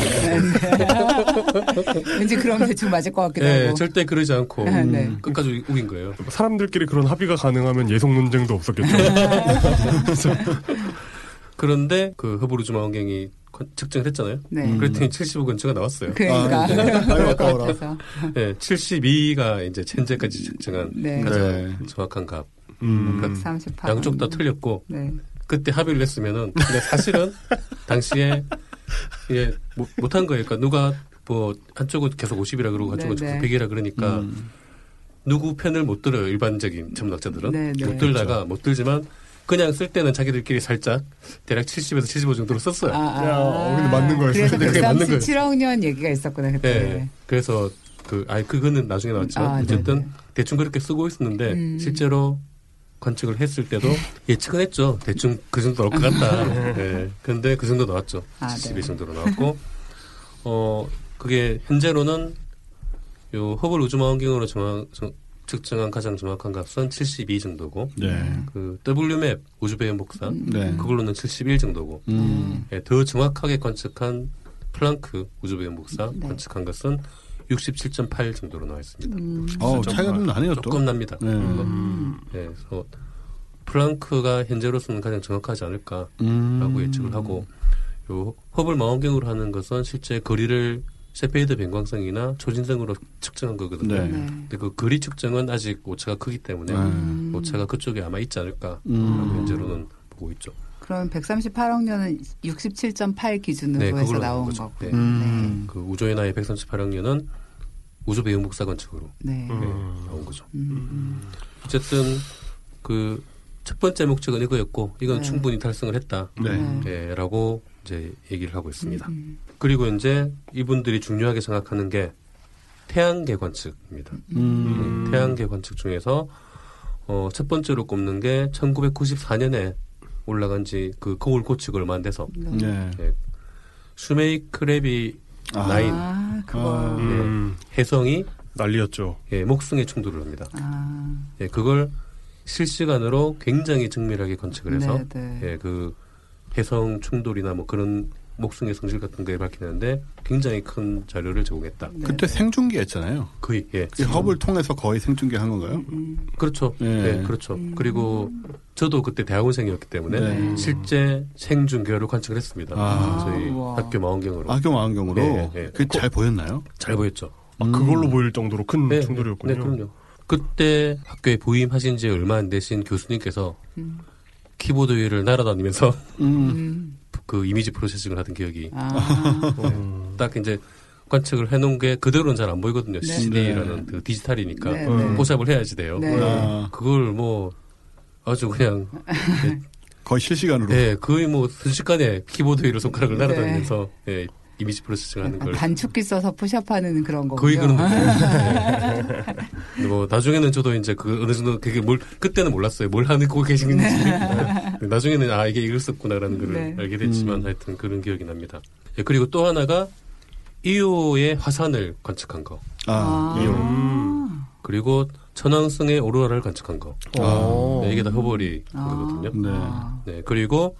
왠지 그러면 대충 맞을 것 같기도 하고. 네, 절대 그러지 않고 네. 끝까지 우긴 거예요. 사람들끼리 그런 합의가 가능하면 예속 논쟁도 없었겠죠. 그런데 그 허블우주 망원경이 측정을 했잖아요. 네. 그랬더니 75 근처가 나왔어요. 그러니까. 네, 72가 이제 현재까지 측정한 네. 가장 네. 정확한 값. 그러니까 양쪽 다 틀렸고 네. 그때 합의를 했으면은 근데 사실은 당시에 예, 못한 거예요. 그러니까 누가 뭐 한쪽은 계속 50이라 그러고 한쪽은 계속 100이라 그러니까 누구 편을 못 들어요. 일반적인 천문학자들은 못 들다가 못 들지만 그냥 쓸 때는 자기들끼리 살짝 대략 70에서 75 정도로 썼어요. 우리는 맞는 거였어요. 그래서 그게 맞는 거예요. 37억 년 얘기가 있었구나 그때. 네, 그래서 그거는 나중에 나왔죠. 어쨌든 네네. 대충 그렇게 쓰고 있었는데 실제로 관측을 했을 때도 예측은 했죠. 대충 그 정도 나올 것 같다. 네. 근데 그 정도 나왔죠. 72 정도로 나왔고, 그게 현재로는 요 허블 우주망원경으로 측정한 가장 정확한 값은 72 정도고, 네. 그 W맵 우주배열 복사 네. 그걸로는 71 정도고, 네. 더 정확하게 관측한 플랑크 우주배열 복사 네. 관측한 것은 67.8 정도로 나와 있습니다. 차이가 좀 나네요. 조금 납니다. 네. 네, 그래서 플랑크가 현재로서는 가장 정확하지 않을까라고 예측을 하고 요 허블 망원경으로 하는 것은 실제 거리를 세페이드 변광성이나 초진성으로 측정한 거거든요. 네. 근데 그 거리 측정은 아직 오차가 크기 때문에 오차가 그쪽에 아마 있지 않을까라고 현재로는 보고 있죠. 그럼 138억 년은 67.8 기준으로 해서 나온 거고. 네. 그 우주의 나이 138억 년은 우주 배열 복사 관측으로 네. 네, 나온 거죠. 어쨌든 그 첫 번째 목적은 이거였고 이건 네. 충분히 달성을 했다라고 네. 네. 네, 이제 얘기를 하고 있습니다. 그리고 이제 이분들이 중요하게 생각하는 게 태양계 관측입니다. 네, 태양계 관측 중에서 첫 번째로 꼽는 게 1994년에 올라간 지 그 거울 고치고 얼마 안 돼서 네. 네. 슈메이크레비 9 혜성이 난리였죠. 예, 목성에 충돌을 합니다. 예, 그걸 실시간으로 굉장히 정밀하게 관측을 해서 네, 네. 예, 그 혜성 충돌이나 뭐 그런 목성의 성질 같은 거에 밝히는데 굉장히 큰 자료를 제공했다. 네. 그때 생중계했잖아요. 거의 예. 허블 통해서 거의 생중계한 건가요? 그렇죠. 네, 네 그렇죠. 그리고 저도 그때 대학원생이었기 때문에 네. 실제 생중계로 관측을 했습니다. 저희 우와. 학교 망원경으로. 학교 망원경으로. 네, 네. 그게 잘 보였나요? 잘 보였죠. 그걸로 보일 정도로 큰 네, 충돌이었군요. 네, 그럼요. 그때 학교에 부임하신 지 얼마 안 되신 교수님께서 키보드 위를 날아다니면서. 그 이미지 프로세싱을 하던 기억이 딱 이제 관측을 해놓은 게 그대로는 잘 안 보이거든요. 네. CCD라는 그 디지털이니까 네. 포샵을 해야지 돼요. 네. 그걸 뭐 아주 그냥 네. 거의 실시간으로 네, 거의 뭐 순식간에 키보드 위로 손가락을 네. 날아다니면서 네, 이미지 프로세싱을 하는 걸 단축키 써서 포샵하는 그런 거군요. 거의 그런 거예요. 뭐 나중에는 저도 이제 그 어느 정도 그게 뭘 그때는 몰랐어요. 뭘 하고 계시는지. 나중에는 아 이게 이걸 썼구나라는 걸 네. 알게 됐지만 하여튼 그런 기억이 납니다. 예, 그리고 또 하나가 이오의 화산을 관측한 거. 이오. 그리고 천왕성의 오로라를 관측한 거. 네, 이게 다 허벌이 거거든요. 네. 네. 그리고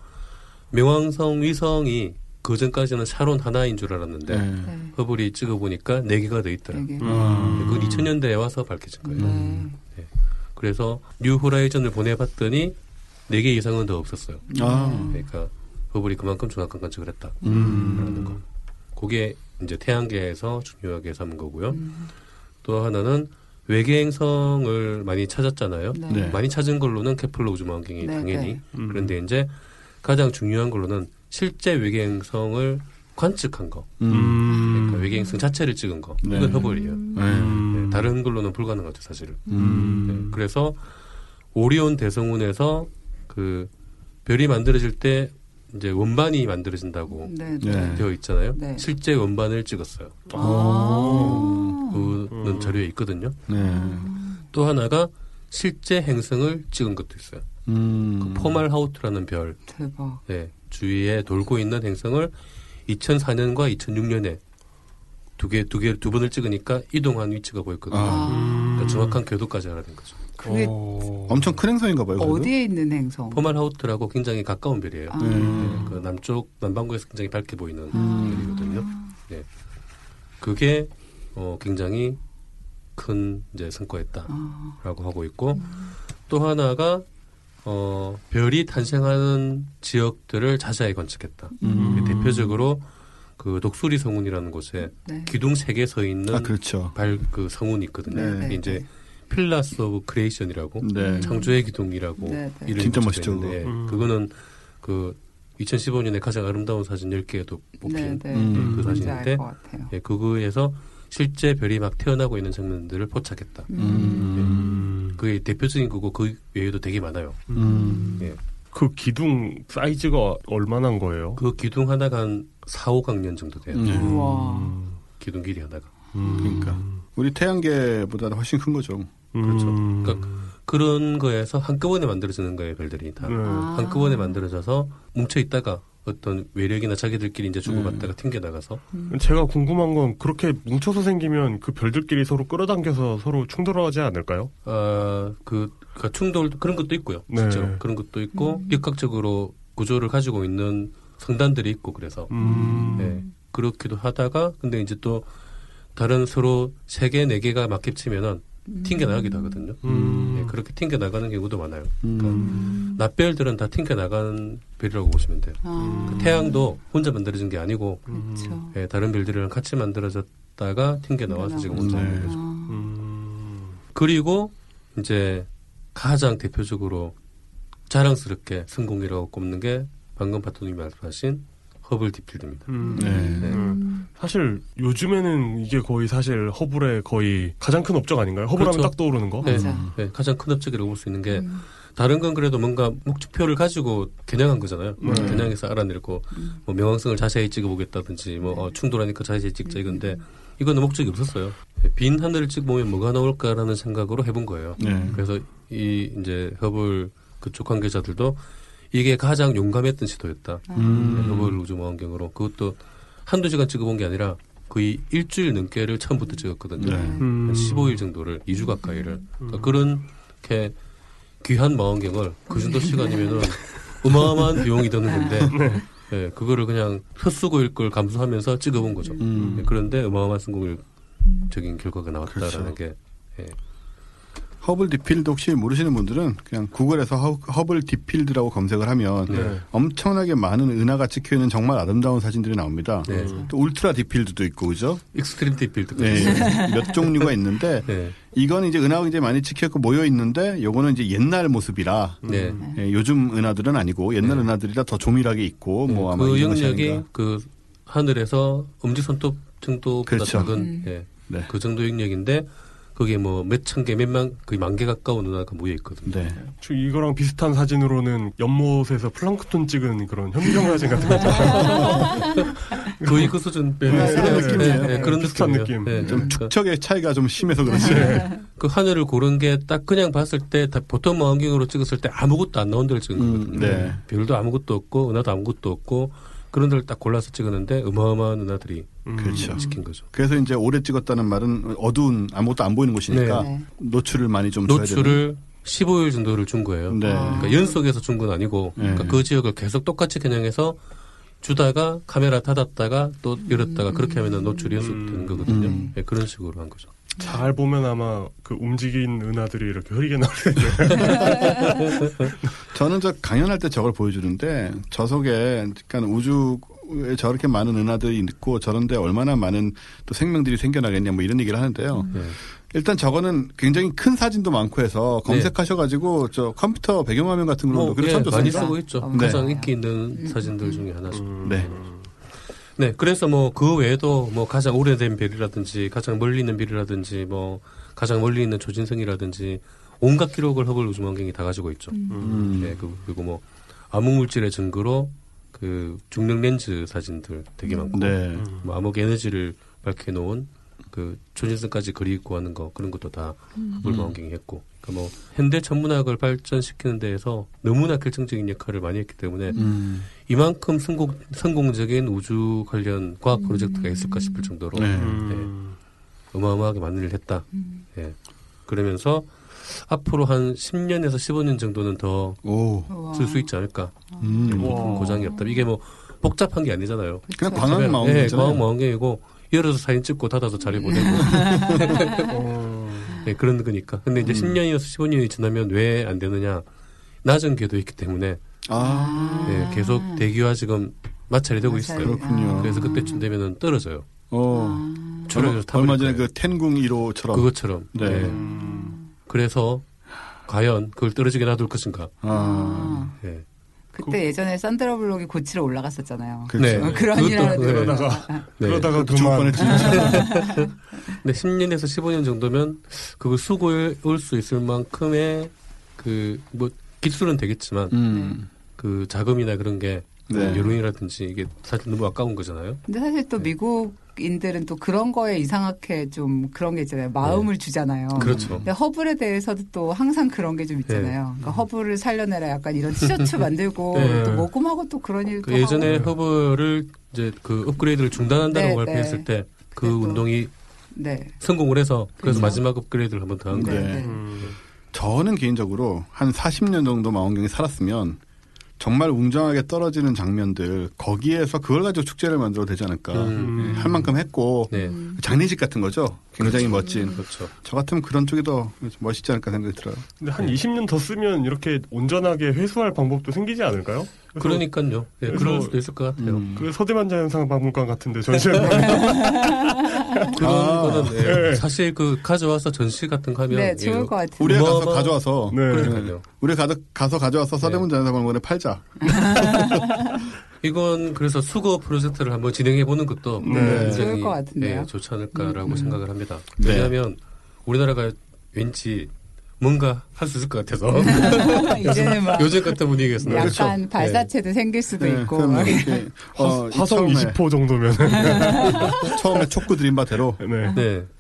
冥왕성 위성이 그 전까지는 샤론 하나인 줄 알았는데 네. 허블이 찍어보니까 4개가 돼 있더라고요. 네. 그건 2000년대에 와서 밝혀진 거예요. 네. 그래서 뉴 호라이즌을 보내봤더니 4개 이상은 더 없었어요. 그러니까 허블이 그만큼 정확한 관측을 했다. 라는 거. 그게 이제 태양계에서 중요하게 삼은 거고요. 또 하나는 외계 행성을 많이 찾았잖아요. 네. 많이 찾은 걸로는 케플러 우주망원경이 네, 당연히. 네. 그런데 이제 가장 중요한 걸로는 실제 외계 행성을 관측한 거. 그러니까 외계행성 자체를 찍은 거. 네. 이건 허블이에요. 네, 다른 걸로는 불가능하죠, 사실은. 네, 그래서 오리온 대성운에서 그 별이 만들어질 때 이제 원반이 만들어진다고 네, 네. 되어 있잖아요. 네. 실제 원반을 찍었어요. 그거는 자료에 있거든요. 네. 또 하나가 실제 행성을 찍은 것도 있어요. 그 포말하우트라는 별. 대박. 네, 주위에 돌고 있는 행성을 2004년과 2006년에 두 번을 찍으니까 이동한 위치가 보였거든요. 그러니까 정확한 궤도까지 알아낸 거죠. 그게 엄청 큰 행성인가 봐요. 어디에 있는 행성? 포말하우트라고 굉장히 가까운 별이에요. 네, 그 남반구에서 굉장히 밝게 보이는 별이거든요. 네, 그게 굉장히 큰 이제 성과였다라고 하고 있고 또 하나가 별이 탄생하는 지역들을 자세히 관측했다. 대표적으로 그 독수리 성운이라는 곳에 네. 기둥 3개 서 있는 그렇죠. 그 성운이 있거든요. 네. 이제 필라스 오브 크리에이션이라고 네. 창조의 기둥이라고 네. 이름이 진짜 멋있죠. 그거는 그 2015년에 가장 아름다운 사진 10개에도 뽑힌 네. 그 사진인데 그거에서 실제 별이 막 태어나고 있는 장면들을 포착했다. 네. 그게 대표적인 거고 그 외에도 되게 많아요. 네. 그 기둥 사이즈가 얼마나 거예요? 그 기둥 하나가 한 4-5강년 정도 돼요. 기둥 길이 하나가. 그러니까 우리 태양계보다 훨씬 큰 거죠. 그렇죠. 그러니까 그런 거에서 한꺼번에 만들어지는 거예요. 별들이 다. 한꺼번에 만들어져서 뭉쳐있다가 어떤 외력이나 자기들끼리 이제 주고받다가 튕겨나가서. 제가 궁금한 건 그렇게 뭉쳐서 생기면 그 별들끼리 서로 끌어당겨서 서로 충돌하지 않을까요? 그러니까 충돌 그런 것도 있고요. 실제로 네. 그런 것도 있고 역학적으로 구조를 가지고 있는 성단들이 있고 그래서 네, 그렇기도 하다가 근데 이제 또 다른 서로 3개, 4개가 막 겹치면은 튕겨나가기도 하거든요. 네, 그렇게 튕겨나가는 경우도 많아요. 그러니까 납별들은 다 튕겨나간 별이라고 보시면 돼요. 그러니까 태양도 혼자 만들어진 게 아니고 네, 다른 별들이랑 같이 만들어졌다가 튕겨나와서 지금 혼자 만들어진 거죠. 그리고 이제 가장 대표적으로 자랑스럽게 성공이라고 꼽는 게 방금 파토님이 말씀하신 허블 딥필드입니다. 사실 요즘에는 이게 거의 사실 허블의 거의 가장 큰 업적 아닌가요? 허블 그렇죠. 하면 딱 떠오르는 거? 네. 네. 가장 큰 업적이라고 볼 수 있는 게 다른 건 그래도 뭔가 목표를 가지고 겨냥한 거잖아요. 겨냥해서 알아내고 뭐 명왕성을 자세히 찍어보겠다든지 뭐 충돌하니까 자세히 찍자 이건데 이거는 목적이 없었어요. 빈 하늘을 찍어보면 뭐가 나올까라는 생각으로 해본 거예요. 그래서 이 이제 허블 그쪽 관계자들도 이게 가장 용감했던 시도였다. 허블 우주망원경으로. 그것도 한두 시간 찍어본 게 아니라 거의 일주일 넘게를 처음부터 찍었거든요. 한 15일 정도를, 2주 가까이를. 그러니까 그렇게 귀한 망원경을 그 정도 시간이면은 어마어마한 비용이 드는 건데 네, 그거를 그냥 헛수고일 걸 감수하면서 찍어본 거죠. 네, 그런데 어마어마한 성공적인 결과가 나왔다라는 그렇죠. 게 네. 허블 딥필드 혹시 모르시는 분들은 그냥 구글에서 허블 딥필드라고 검색을 하면 네. 엄청나게 많은 은하가 찍혀있는 정말 아름다운 사진들이 나옵니다. 네. 또 울트라 딥필드도 있고 그죠? 익스트림 딥필드 네. 몇 종류가 있는데 네. 이건 이제 은하가 이제 많이 찍혔고 모여있는데 요거는 이제 옛날 모습이라 네. 네. 요즘 은하들은 아니고 옛날 네. 은하들이라 더 조밀하게 있고 네. 뭐 아마 그 영역이 그 하늘에서 엄지손톱 정도보다 그렇죠. 작은 네. 네. 그 정도 영역인데 그게 뭐 몇천 개, 몇만, 거의 만 개 가까운 은하가 모여있거든요. 네. 이거랑 비슷한 사진으로는 연못에서 플랑크톤 찍은 그런 현미경 사진 같은 거 있잖아요. 거의 그 수준. 네, 네, 그런 느낌이에요. 네, 그런 비슷한 느낌. 네, 좀 축척의 차이가 좀 심해서 그렇지. 네. 그 하늘을 고른 게 딱 그냥 봤을 때 보통 망원경으로 찍었을 때 아무것도 안 나온 데를 찍은 거거든요. 네. 별도 아무것도 없고 은하도 아무것도 없고 그런 데를 딱 골라서 찍었는데 어마어마한 은하들이 그렇죠. 찍힌 거죠. 그래서 이제 오래 찍었다는 말은 어두운 아무것도 안 보이는 곳이니까 네. 노출을 많이 좀 줘야 되는. 노출을 15일 정도를 준 거예요. 네. 그러니까 연속해서 준 건 아니고 네. 그러니까 그 지역을 계속 똑같이 겨냥해서 주다가 카메라 닫았다가 또 열었다가 그렇게 하면 노출이 연속되는 거거든요. 네, 그런 식으로 한 거죠. 잘 보면 아마 그 움직인 은하들이 이렇게 흐리게 나오는데 저는 저 강연할 때 저걸 보여주는데 저속에 그러니까 우주에 저렇게 많은 은하들이 있고 저런데 얼마나 많은 또 생명들이 생겨나겠냐 뭐 이런 얘기를 하는데요. 일단 저거는 굉장히 큰 사진도 많고 해서 검색하셔가지고 저 컴퓨터 배경화면 같은 걸로 그렇게 참 좋습니다. 많이 쓰고 있죠. 가장 인기 있는 사진들 중에 하나죠. 네. 네, 그래서 뭐 그 외에도 뭐 가장 오래된 별이라든지 가장 멀리 있는 별이라든지 뭐 가장 멀리 있는 초진성이라든지 온갖 기록을 허블 우주망경이 다 가지고 있죠. 네, 그리고 뭐 암흑물질의 증거로 그 중력 렌즈 사진들 되게 많고, 네. 뭐 암흑 에너지를 밝혀놓은 그 초진성까지 그리고 하는 거 그런 것도 다 허블 망경이 했고, 그러니까 뭐 현대 천문학을 발전시키는 데에서 너무나 결정적인 역할을 많이 했기 때문에 이만큼 성공적인 우주 관련 과학 프로젝트가 있을까 싶을 정도로 네, 어마어마하게 많은 일을 했다. 네. 그러면서 앞으로 한 10년에서 15년 정도는 더 쓸 수 있지 않을까. 높은 고장이 없다. 이게 뭐 복잡한 게 아니잖아요. 그냥 광학 망원경이잖아요. 네, 광학 망원경이고 열어서 사진 찍고 닫아서 자료 보내고. 네, 그런 거니까. 근데 이제 10년이어서 15년이 지나면 왜 안 되느냐. 낮은 궤도 있기 때문에 네, 계속 대기와 지금 마찰이 되고 있어요. 그렇군요. 그래서 그때쯤 되면은 떨어져요. 얼마 전에 그 텐궁 1호처럼. 그것처럼. 네. 그래서 과연 그걸 떨어지게 놔둘 것인가. 네. 그때 예전에 산드라 블록이 고치러 올라갔었잖아요. 네. 그런 일이라도 그러다가 그만. 근데 10년에서 15년 정도면 그걸 쓰고 올 수 있을 만큼의 그 뭐 기술은 되겠지만 그 자금이나 그런 게 여론이라든지 이게 사실 너무 아까운 거잖아요. 근데 사실 또 미국인들은 또 그런 거에 이상하게 좀 그런 게 있잖아요. 마음을 주잖아요. 그렇죠. 근데 허블에 대해서도 또 항상 그런 게 좀 있잖아요. 그러니까 허블을 살려내라 약간 이런 티셔츠 만들고 또 모금하고 또 그런 일도 그 예전에 하고. 허블을 이제 그 업그레이드를 중단한다고 발표했을 때 그 운동이 성공을 해서 그래서 마지막 업그레이드를 한번 더 한 거예요. 저는 개인적으로 한 40년 정도 망원경이 살았으면 정말 웅장하게 떨어지는 장면들 거기에서 그걸 가지고 축제를 만들어도 되지 않을까. 할 만큼 했고 장례식 같은 거죠. 굉장히 멋진. 저 같으면 그런 쪽이 더 멋있지 않을까 생각이 들어요. 근데 한 20년 더 쓰면 이렇게 온전하게 회수할 방법도 생기지 않을까요? 그러니까요. 네, 그럴 수도 있을 것 같아요. 그래서 서대만 자연상 박물관 같은데 전시하는 그런 거는 사실 그 가져와서 전시 같은 거 하면 좋을 것 같아요. 우리 가져와서 그러니까요. 우리 가서 가져와서 서대문 자연상 박물관에 팔자. 이건 그래서 수거 프로젝트를 한번 진행해 보는 것도 굉장히 좋을 것 같은데요. 좋지 않을까라고 생각을 합니다. 왜냐하면 우리나라가 왠지 뭔가 할 수 있을 것 같아서. 이제는 막 요즘 같은 분위기에서 약간 발사체도 생길 수도 있고. 화성 20호 정도면 처음에 촉구드린 바대로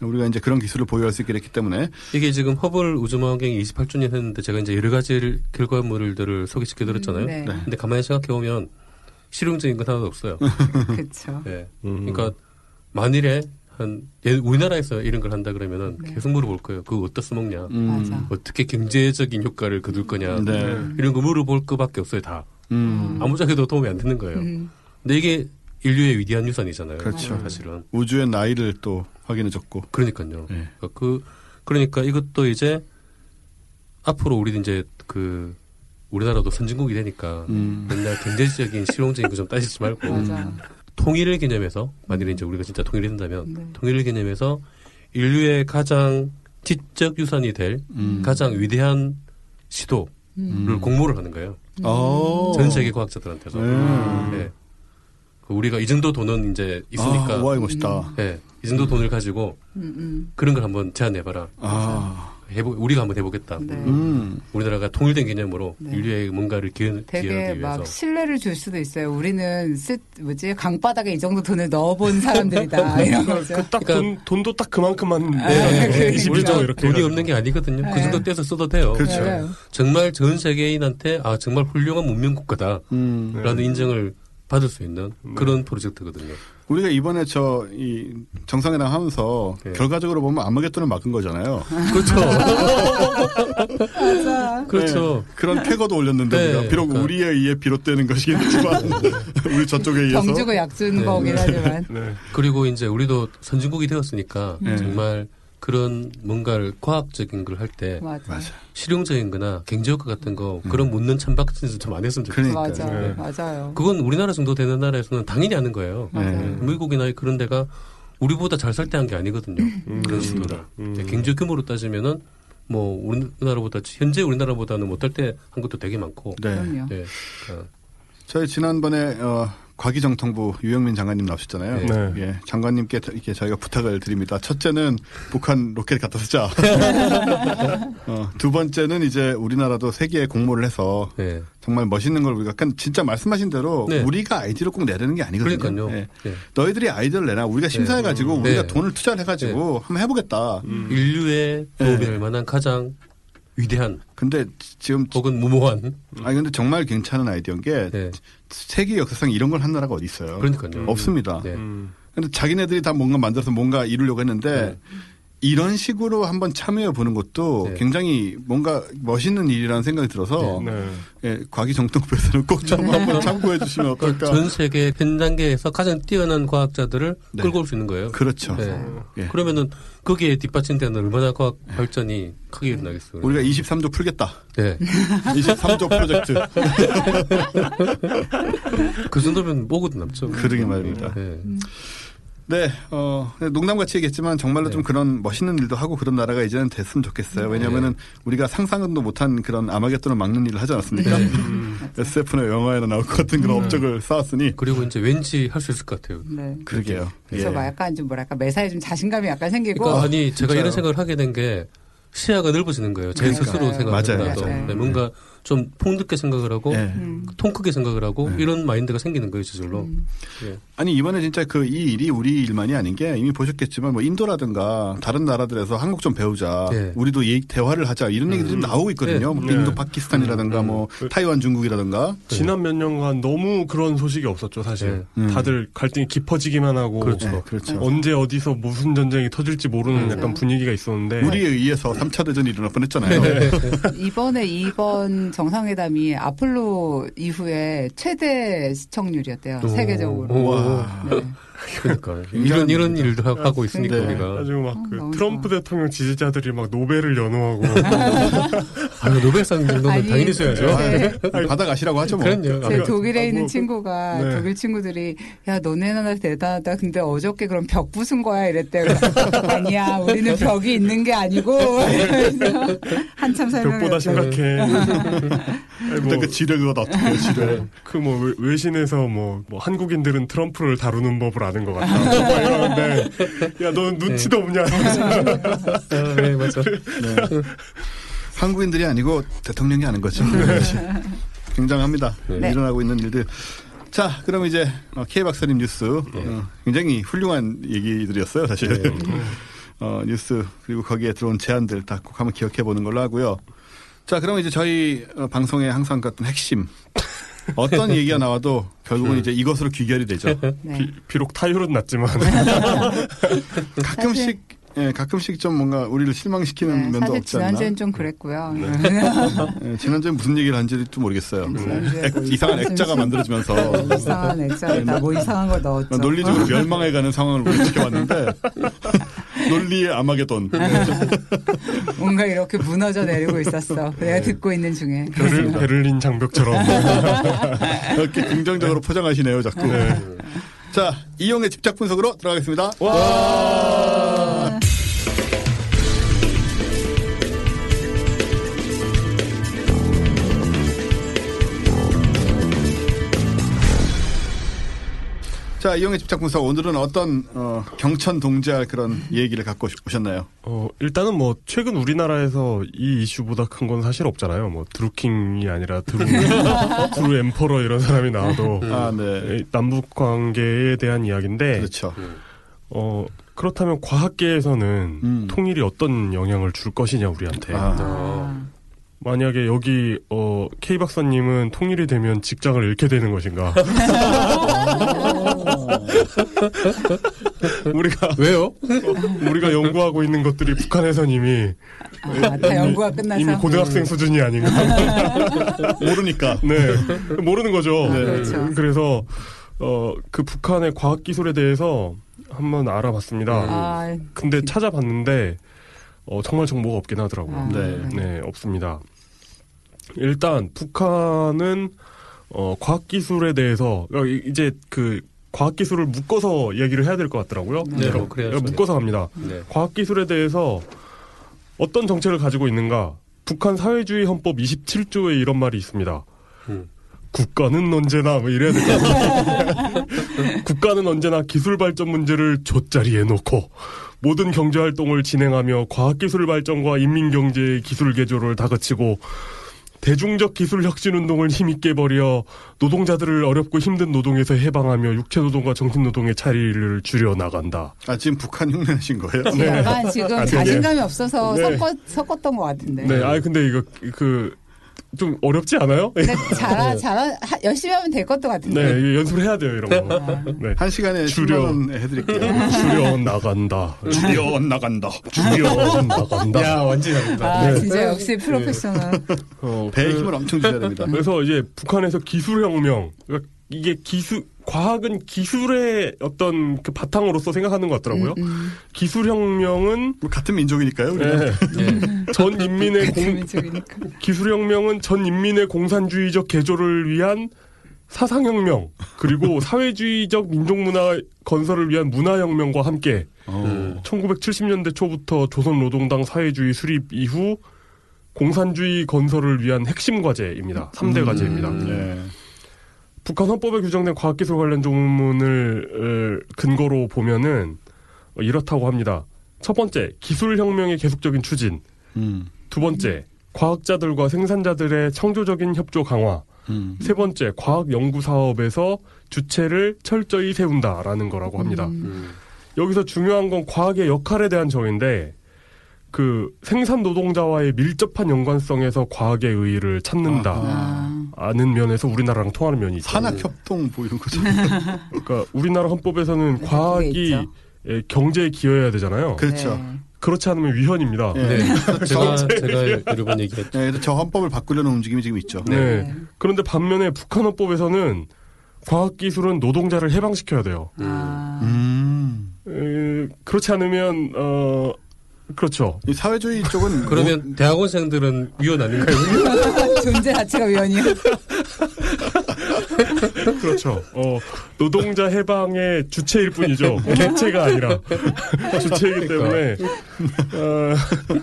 우리가 이제 그런 기술을 보유할 수 있게 됐기 때문에 이게 지금 허블 우주망원경이 28주년 했는데 제가 이제 여러 가지 결과물들을 소개시켜드렸잖아요. 근데 가만히 생각해 보면 실용적인 건 하나도 없어요. 그렇죠. 그러니까 만일에 우리나라에서 이런 걸 한다 그러면은 계속 물어볼 거예요. 그거 어디다 써먹냐, 어떻게 경제적인 효과를 거둘 거냐, 이런 거 물어볼 거밖에 없어요. 다 아무짝에도 도움이 안 되는 거예요. 근데 이게 인류의 위대한 유산이잖아요. 그렇죠. 사실은 우주의 나이를 또 확인해줬고. 그러니까요. 그러니까 이것도 이제 앞으로 우리 이제 그 우리나라도 선진국이 되니까 맨날 경제적인 실용적인 거 좀 따지지 말고. 통일을 개념해서 만약에 이제 우리가 진짜 통일이 된다면 통일을 개념해서 인류의 가장 지적 유산이 될 가장 위대한 시도를 공모를 하는 거예요. 전 세계 과학자들한테서. 우리가 이 정도 돈은 이제 있으니까. 와, 멋있다. 이 정도 돈을 가지고 그런 걸 한번 제안해봐라. 우리가 한번 해보겠다. 우리나라가 통일된 개념으로 인류의 뭔가를 기여하기 위해서. 되게 막 신뢰를 줄 수도 있어요. 우리는 강바닥에 이 정도 돈을 넣어본 사람들이다. 이런 거죠. 그러니까 돈도 딱 그만큼만. 우리도 돈이 없는 게 아니거든요. 그 정도 떼서 써도 돼요. 그렇죠. 정말 전 세계인한테 정말 훌륭한 문명국가다라는 인정을 받을 수 있는 그런 프로젝트거든요. 우리가 이번에 이 정상회담 하면서 결과적으로 보면 아마겟돈을 막은 거잖아요. 그렇죠. 맞아. 그렇죠. 그런 쾌거도 올렸는데 우리가. 비록 그러니까. 우리에 의해 비롯되는 것이겠지만 우리 저쪽에 의해서 병주고 약주는 거긴 하지만. 그리고 이제 우리도 선진국이 되었으니까 정말 그런 뭔가를 과학적인 걸 할 때 실용적인 거나 경제효과 같은 거 그런 묻는 찬바퀴짓을 좀 안 했으면 좋겠어요. 맞아요. 그건 우리나라 정도 되는 나라에서는 당연히 하는 거예요. 미국이나 그런 데가 우리보다 잘 살 때 한 게 아니거든요. 그런 시도를. 경제 규모로 따지면은 뭐 현재 우리나라보다는 못할 때 한 것도 되게 많고. 그럼요. 그러니까. 저희 지난번에 과기정통부 유영민 장관님 나오셨잖아요. 네. 예, 장관님께 이렇게 저희가 부탁을 드립니다. 첫째는 북한 로켓 갖다 쓰자. 두 번째는 이제 우리나라도 세계에 공모를 해서 네. 정말 멋있는 걸 우리가 진짜 말씀하신 대로 네. 우리가 아이디어를 꼭 내라는 게 아니거든요. 그러니까요. 예. 네. 너희들이 아이디어를 내라. 우리가 심사해가지고 네. 우리가 네. 돈을 투자해가지고 네. 한번 해보겠다. 인류에 도움이 될 네. 만한 가장 위대한. 근데 지금 혹은 무모한. 아니 근데 정말 괜찮은 아이디어인 게 네. 세계 역사상 이런 걸 한 나라가 어디 있어요? 그러니까요. 없습니다. 네. 근데 자기네들이 다 뭔가 만들어서 뭔가 이루려고 했는데 네. 이런 식으로 한번 참여해 보는 것도 네. 굉장히 뭔가 멋있는 일이라는 생각이 들어서 네. 네. 예, 과기정통부에서는 꼭 좀 한번 참고해 주시면 어떨까? 전 세계 현 단계에서 가장 뛰어난 과학자들을 네. 끌고 올 수 있는 거예요. 그렇죠. 네. 네. 그러면은 거기에 뒷받침되는 얼마나 과학 발전이 크게 일어나겠어요. 우리가 23조 풀겠다. 네. 23조 프로젝트. 그 정도면 뭐고도 남죠. 그러게 말입니다. 네. 네, 농담같이 얘기했지만 정말로 네. 좀 그런 멋있는 일도 하고 그런 나라가 이제는 됐으면 좋겠어요. 왜냐하면은 네. 우리가 상상도 못한 그런 아마겟돈을 막는 일을 하지 않았습니까? 네. SF나 영화에나 나올 것 같은 그런 업적을 쌓았으니. 그리고 이제 왠지 할 수 있을 것 같아요. 네. 그러게요. 그래서 예. 막 약간 좀 뭐랄까 매사에 좀 자신감이 약간 생기고. 그러니까 아니 제가 진짜요. 이런 생각을 하게 된 게 시야가 넓어지는 거예요. 제 그러니까. 스스로 생각한다도 네, 뭔가 네. 좀 폭넓게 생각을 하고 네. 통 크게 생각을 하고 네. 이런 마인드가 생기는 거예요. 저절로. 네. 아니 이번에 진짜 그 이 일이 우리 일만이 아닌 게 이미 보셨겠지만 뭐 인도라든가 다른 나라들에서 한국 좀 배우자. 네. 우리도 대화를 하자 이런 얘기도 좀 나오고 있거든요. 뭐 인도, 네. 파키스탄이라든가 뭐 타이완, 중국이라든가. 지난 몇 년간 너무 그런 소식이 없었죠. 사실. 네. 다들 갈등이 깊어지기만 하고 그렇죠. 네, 그렇죠. 언제 어디서 무슨 전쟁이 터질지 모르는 약간 분위기가 있었는데 우리에 의해서 3차 대전이 일어날 뻔했잖아요. 네. 이번에 이번 정상회담이 아폴로 이후에 최대 시청률이었대요. 오. 세계적으로. 우와. 네. 그러니까 이런 일도 하고 있으니까 네. 우리가. 가지고 막 그 트럼프 좋아. 대통령 지지자들이 막 노벨을 연호하고. 아니 노벨상 정도는 당연히 써야죠. 네. 받아가시라고 하죠 뭐. 그럼요. 제 독일에 있는 친구가 네. 독일 친구들이 야 너네 나라 대단하다. 근데 어저께 그럼 벽 부순 거야 이랬대요. 아니야 우리는 벽이 있는 게 아니고. 한참 설명했어요. 벽보다 심각해. 아니, 뭐, 그 지뢰가 어떻게 지뢰. 그 뭐 외신에서 뭐 한국인들은 트럼프를 다루는 법을 아는 것 같다. 이러는데 야 너는 눈치도 없냐. 네 맞아. 네. 한국인들이 아니고 대통령이 아는 거죠. 굉장합니다. 네. 일어나고 있는 일들. 자, 그럼 이제 K 박사님 뉴스 굉장히 훌륭한 얘기들이었어요. 사실 뉴스 그리고 거기에 들어온 제안들 다 꼭 한번 기억해 보는 걸로 하고요. 자, 그럼 이제 저희 방송의 항상 같은 핵심. 어떤 얘기가 나와도 결국은 이제 이것으로 귀결이 되죠. 네. 비록 타율은 낮지만 가끔씩. 예, 가끔씩 좀 뭔가 우리를 실망시키는 네, 면도 없지 않나. 지난주엔 좀 그랬고요. 네. 네, 지난주엔 무슨 얘기를 한지도 모르겠어요. 이상한 액자가 만들어지면서 이상한 액자에다 뭐 이상한 걸 넣었죠. 논리적으로 멸망해가는 상황을 우리 지켜봤는데 논리의 아마겟돈. 뭔가 이렇게 무너져 내리고 있었어. 내가 듣고 있는 중에. 베를린 장벽처럼. 이렇게 긍정적으로 포장하시네요. 자꾸. 네. 자, 이용의 집착 분석으로 들어가겠습니다. 와! 자, 이용의 집착 분석 오늘은 어떤 경천 동지할 그런 얘기를 갖고 오셨나요? 일단은 뭐 최근 우리나라에서 이 이슈보다 큰 건 사실 없잖아요. 뭐 드루킹이 아니라 드루 엠퍼러 이런 사람이 나와도 아, 네. 남북 관계에 대한 이야기인데 그렇죠. 그렇다면 과학계에서는 통일이 어떤 영향을 줄 것이냐 우리한테. 아. 만약에 여기 K 박사님은 통일이 되면 직장을 잃게 되는 것인가? 우리가 왜요? 우리가 연구하고 있는 것들이 북한에선 다 연구가 끝나서 이미 고등학생 수준이 아닌가? 모르니까. 네, 모르는 거죠. 네. 그렇죠. 그래서 그 북한의 과학 기술에 대해서 한번 알아봤습니다. 근데 찾아봤는데. 정말 정보가 없긴 하더라고요. 네, 없습니다. 일단 북한은 과학기술에 대해서 이제 그 과학기술을 묶어서 얘기를 해야 될 것 같더라고요. 네, 그래요. 묶어서 합니다. 네. 과학기술에 대해서 어떤 정책을 가지고 있는가? 북한 사회주의 헌법 27조에 이런 말이 있습니다. 국가는 언제나 뭐 이래야 될 것 같아요. 국가는 언제나 기술 발전 문제를 돛자리에 놓고 모든 경제활동을 진행하며 과학기술 발전과 인민경제의 기술 개조를 다그치고 대중적 기술 혁신 운동을 힘있게 벌여 노동자들을 어렵고 힘든 노동에서 해방하며 육체노동과 정신노동의 차이를 줄여나간다. 아, 지금 북한 흉내내신 거예요? 네. 약간 지금 자신감이 없어서 네. 섞었던 것 같은데. 네, 아 근데 이거 좀 어렵지 않아요? 네, 열심히 하면 될 것도 같은데. 네, 연습을 해야 돼요, 이런 거. 네. 한 시간에 10만 원 해드릴게요. 줄여 나간다. 야, 완전 잘한다. 아, 네. 진짜 역시 프로페셔널. 네. 배에 힘을 엄청 주셔야 됩니다. 그래서 이제 북한에서 기술혁명, 그러니까 이게 과학은 기술의 어떤 그 바탕으로서 생각하는 것 같더라고요. 기술혁명은 같은 민족이니까요. 네. 전 인민의 기술혁명은 전 인민의 공산주의적 개조를 위한 사상혁명 그리고 사회주의적 민족문화 건설을 위한 문화혁명과 함께 1970년대 초부터 조선노동당 사회주의 수립 이후 공산주의 건설을 위한 핵심 과제입니다. 3대 과제입니다. 네. 북한 헌법에 규정된 과학기술 관련 조문을 근거로 보면은 이렇다고 합니다. 첫 번째, 기술혁명의 계속적인 추진. 두 번째, 과학자들과 생산자들의 창조적인 협조 강화. 세 번째, 과학연구사업에서 주체를 철저히 세운다라는 거라고 합니다. 여기서 중요한 건 과학의 역할에 대한 정의인데 그 생산 노동자와의 밀접한 연관성에서 과학의 의의를 찾는다. 아는 면에서 우리나라랑 통하는 면이 있죠. 산학협동 보이는 거죠. 그러니까 우리나라 헌법에서는 과학이 경제에 기여해야 되잖아요. 그렇죠. 네. 그렇지 않으면 위헌입니다. 네. 네. 제가 여러 번 얘기했죠. 네, 저 헌법을 바꾸려는 움직임이 지금 있죠. 네. 네. 그런데 반면에 북한 헌법에서는 과학기술은 노동자를 해방시켜야 돼요. 그렇지 않으면 그렇죠. 이 사회주의 쪽은 그러면 뭐... 대학원생들은 위헌 아닌가요? 존재 자체가 위헌이요. 그렇죠. 노동자 해방의 주체일 뿐이죠. 객체가 아니라 주체이기 때문에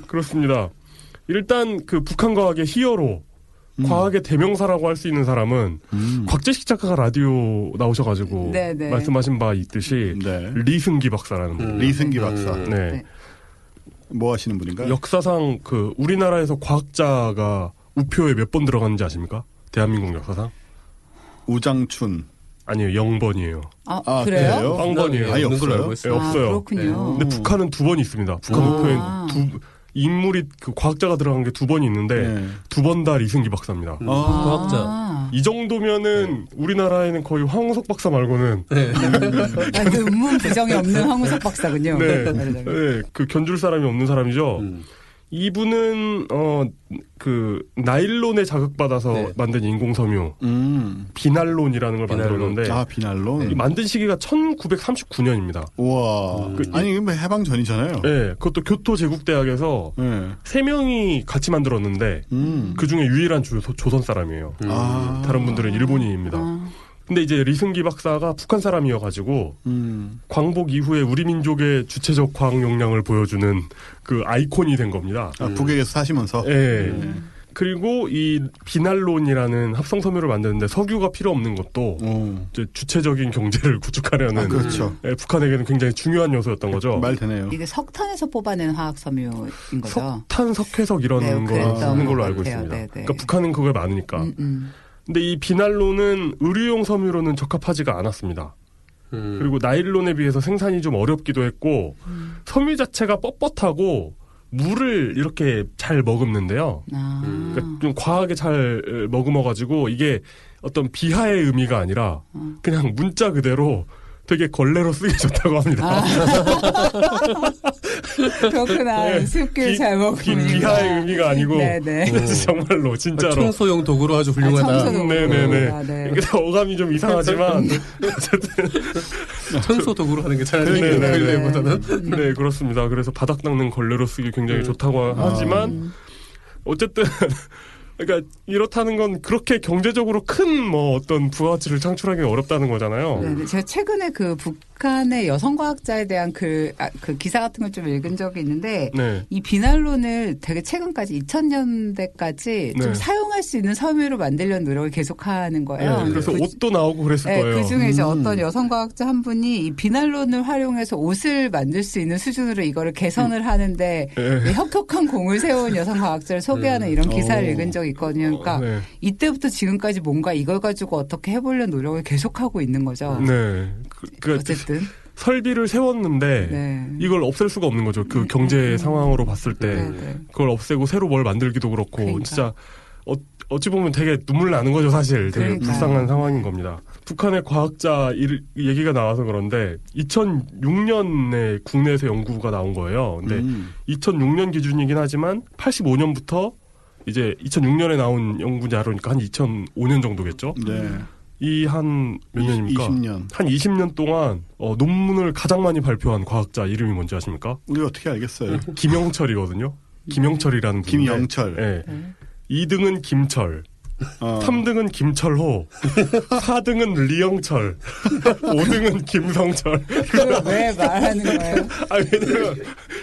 그렇습니다. 일단 그 북한 과학의 히어로, 과학의 대명사라고 할 수 있는 사람은 곽재식 작가가 라디오 나오셔가지고 네네. 말씀하신 바 있듯이 네. 리승기 박사라는 분. 리승기 박사. 네. 네. 뭐 하시는 분인가요? 역사상 그 우리나라에서 과학자가 우표에 몇 번 들어갔는지 아십니까? 대한민국 역사상? 우장춘. 아니요, 0번이에요. 아 그래요? 0번이에요. 아니, 없어요. 네, 없어요. 그렇군요. 근데 북한은 2번 있습니다. 북한 우표엔 인물이 그 과학자가 들어간 게 2번 있는데 네. 2번 다 리승기 박사입니다. 과학자. 이 정도면은 네. 우리나라에는 거의 황우석 박사 말고는 네. 그 음문 부정이 없는 황우석 박사군요. 네. 네, 그 견줄 사람이 없는 사람이죠. 이분은 그 나일론에 자극받아서 네. 만든 인공섬유 비날론이라는 걸 만들었는데 비날론. 이 만든 시기가 1939년입니다. 우와. 아니 이건 해방 전이잖아요. 네, 그것도 교토 제국대학에서 세 명이 같이 만들었는데 그 중에 유일한 조선 사람이에요. 다른 분들은 일본인입니다. 근데 이제 리승기 박사가 북한 사람이어가지고 광복 이후에 우리 민족의 주체적 과학 역량을 보여주는 그 아이콘이 된 겁니다. 북에서 사시면서. 네. 그리고 이 비날론이라는 합성 섬유를 만드는데 석유가 필요 없는 것도 이제 주체적인 경제를 구축하려는 그렇죠. 북한에게는 굉장히 중요한 요소였던 거죠. 말 되네요. 이게 석탄에서 뽑아낸 화학 섬유인 거죠. 석탄, 석회석 이런 거 쓰는 걸로 알고 있습니다. 네네. 그러니까 북한은 그걸 많으니까. 근데 이 비날론은 의료용 섬유로는 적합하지가 않았습니다. 그리고 나일론에 비해서 생산이 좀 어렵기도 했고 섬유 자체가 뻣뻣하고 물을 이렇게 잘 머금는데요. 그러니까 좀 과하게 잘 머금어가지고 이게 어떤 비하의 의미가 아니라 그냥 문자 그대로 되게 걸레로 쓰기 좋다고 합니다. 그렇구나. 숲길 잘 먹으면 비하의 의미가 아니고 정말로 진짜로 청소용 도구로 아주 훌륭하다. 네네네. 아, 네. 그러니까 어감이 좀 이상하지만 어쨌든 청소 도구로 하는 게 차라리 걸레보다는 네 그렇습니다. 그래서 바닥 닦는 걸레로 쓰기 굉장히 좋다고 하지만 어쨌든. 그러니까 이렇다는 건 그렇게 경제적으로 큰 뭐 어떤 부가치를 창출하기 어렵다는 거잖아요. 네, 제가 최근에 그 북 북한의 여성 과학자에 대한 그 기사 같은 걸 좀 읽은 적이 있는데 네. 이 비날론을 되게 최근까지 2000년대까지 네. 좀 사용할 수 있는 섬유로 만들려는 노력을 계속하는 거예요. 네. 그래서 옷도 나오고 그랬을 네, 거예요. 그중에 이제 어떤 여성 과학자 한 분이 이 비날론을 활용해서 옷을 만들 수 있는 수준으로 이거를 개선을 하는데 네. 혁혁한 공을 세운 여성 과학자를 소개하는 이런 기사를 읽은 적이 있거든요. 그러니까 네. 이때부터 지금까지 뭔가 이걸 가지고 어떻게 해보려는 노력을 계속하고 있는 거죠. 네. 어쨌든 설비를 세웠는데 네. 이걸 없앨 수가 없는 거죠. 그 경제 상황으로 봤을 때 그걸 없애고 새로 뭘 만들기도 그렇고 그러니까. 진짜 어찌 보면 되게 눈물 나는 거죠. 사실 되게 그러니까. 불쌍한 상황인 겁니다. 북한의 과학자 얘기가 나와서 그런데 2006년에 국내에서 연구가 나온 거예요. 근데 2006년 기준이긴 하지만 85년부터 이제 2006년에 나온 연구 자료니까 한 2005년 정도겠죠. 네. 이 한 몇 년입니까? 20년. 한 20년 동안 논문을 가장 많이 발표한 과학자 이름이 뭔지 아십니까? 우리 어떻게 알겠어요? 김영철이거든요. 김영철이라는 분인데 김영철. 네. 2등은 김철. 3등은 김철호. 4등은 리영철. 5등은 김성철. 그걸 왜 말하는 거예요? 아니, 왜냐면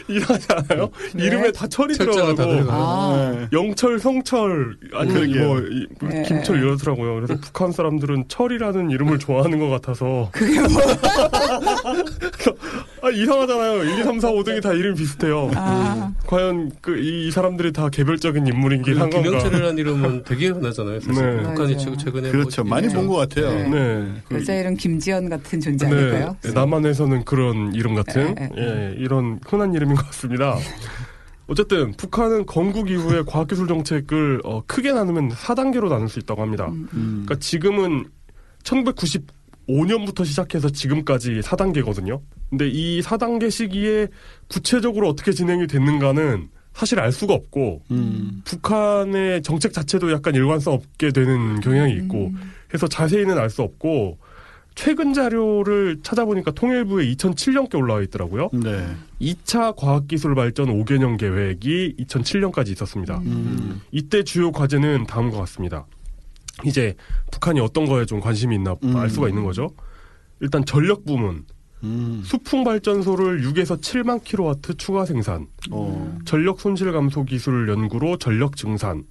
일하잖아요. 네? 이름에 다 철이 들어가고 영철, 성철 아니면 뭐 네. 김철 이러더라고요. 그래서 북한 사람들은 철이라는 이름을 좋아하는 것 같아서 그게 뭐 아, 이상하잖아요. 1, 2, 3, 4, 5등이 다 이름이 비슷해요. 과연 이 사람들이 다 개별적인 인물인긴 한 건가. 김영철이라는 이름은 되게 흔하잖아요. 네. 북한이 최근에 그렇죠. 뭐 많이 본 것 같아요. 네. 네. 여자 이름 김지연 같은 존재 네. 아닐까요? 네. 남한에서는 그런 이름 같은 예. 이런 흔한 이름인 것 같습니다. 어쨌든 북한은 건국 이후에 과학기술 정책을 크게 나누면 4단계로 나눌 수 있다고 합니다. 그러니까 지금은 1995년부터 시작해서 지금까지 4단계거든요. 근데 이 4단계 시기에 구체적으로 어떻게 진행이 됐는가는 사실 알 수가 없고 북한의 정책 자체도 약간 일관성 없게 되는 경향이 있고 해서 자세히는 알 수 없고 최근 자료를 찾아보니까 통일부에 2007년께 올라와 있더라고요. 네. 2차 과학기술발전 5개년 계획이 2007년까지 있었습니다. 이때 주요 과제는 다음과 같습니다. 이제 북한이 어떤 거에 좀 관심이 있나 알 수가 있는 거죠. 일단 전력 부문. 수풍발전소를 6에서 7만 킬로와트 추가 생산, 전력 손실 감소 기술 연구로 전력 증산.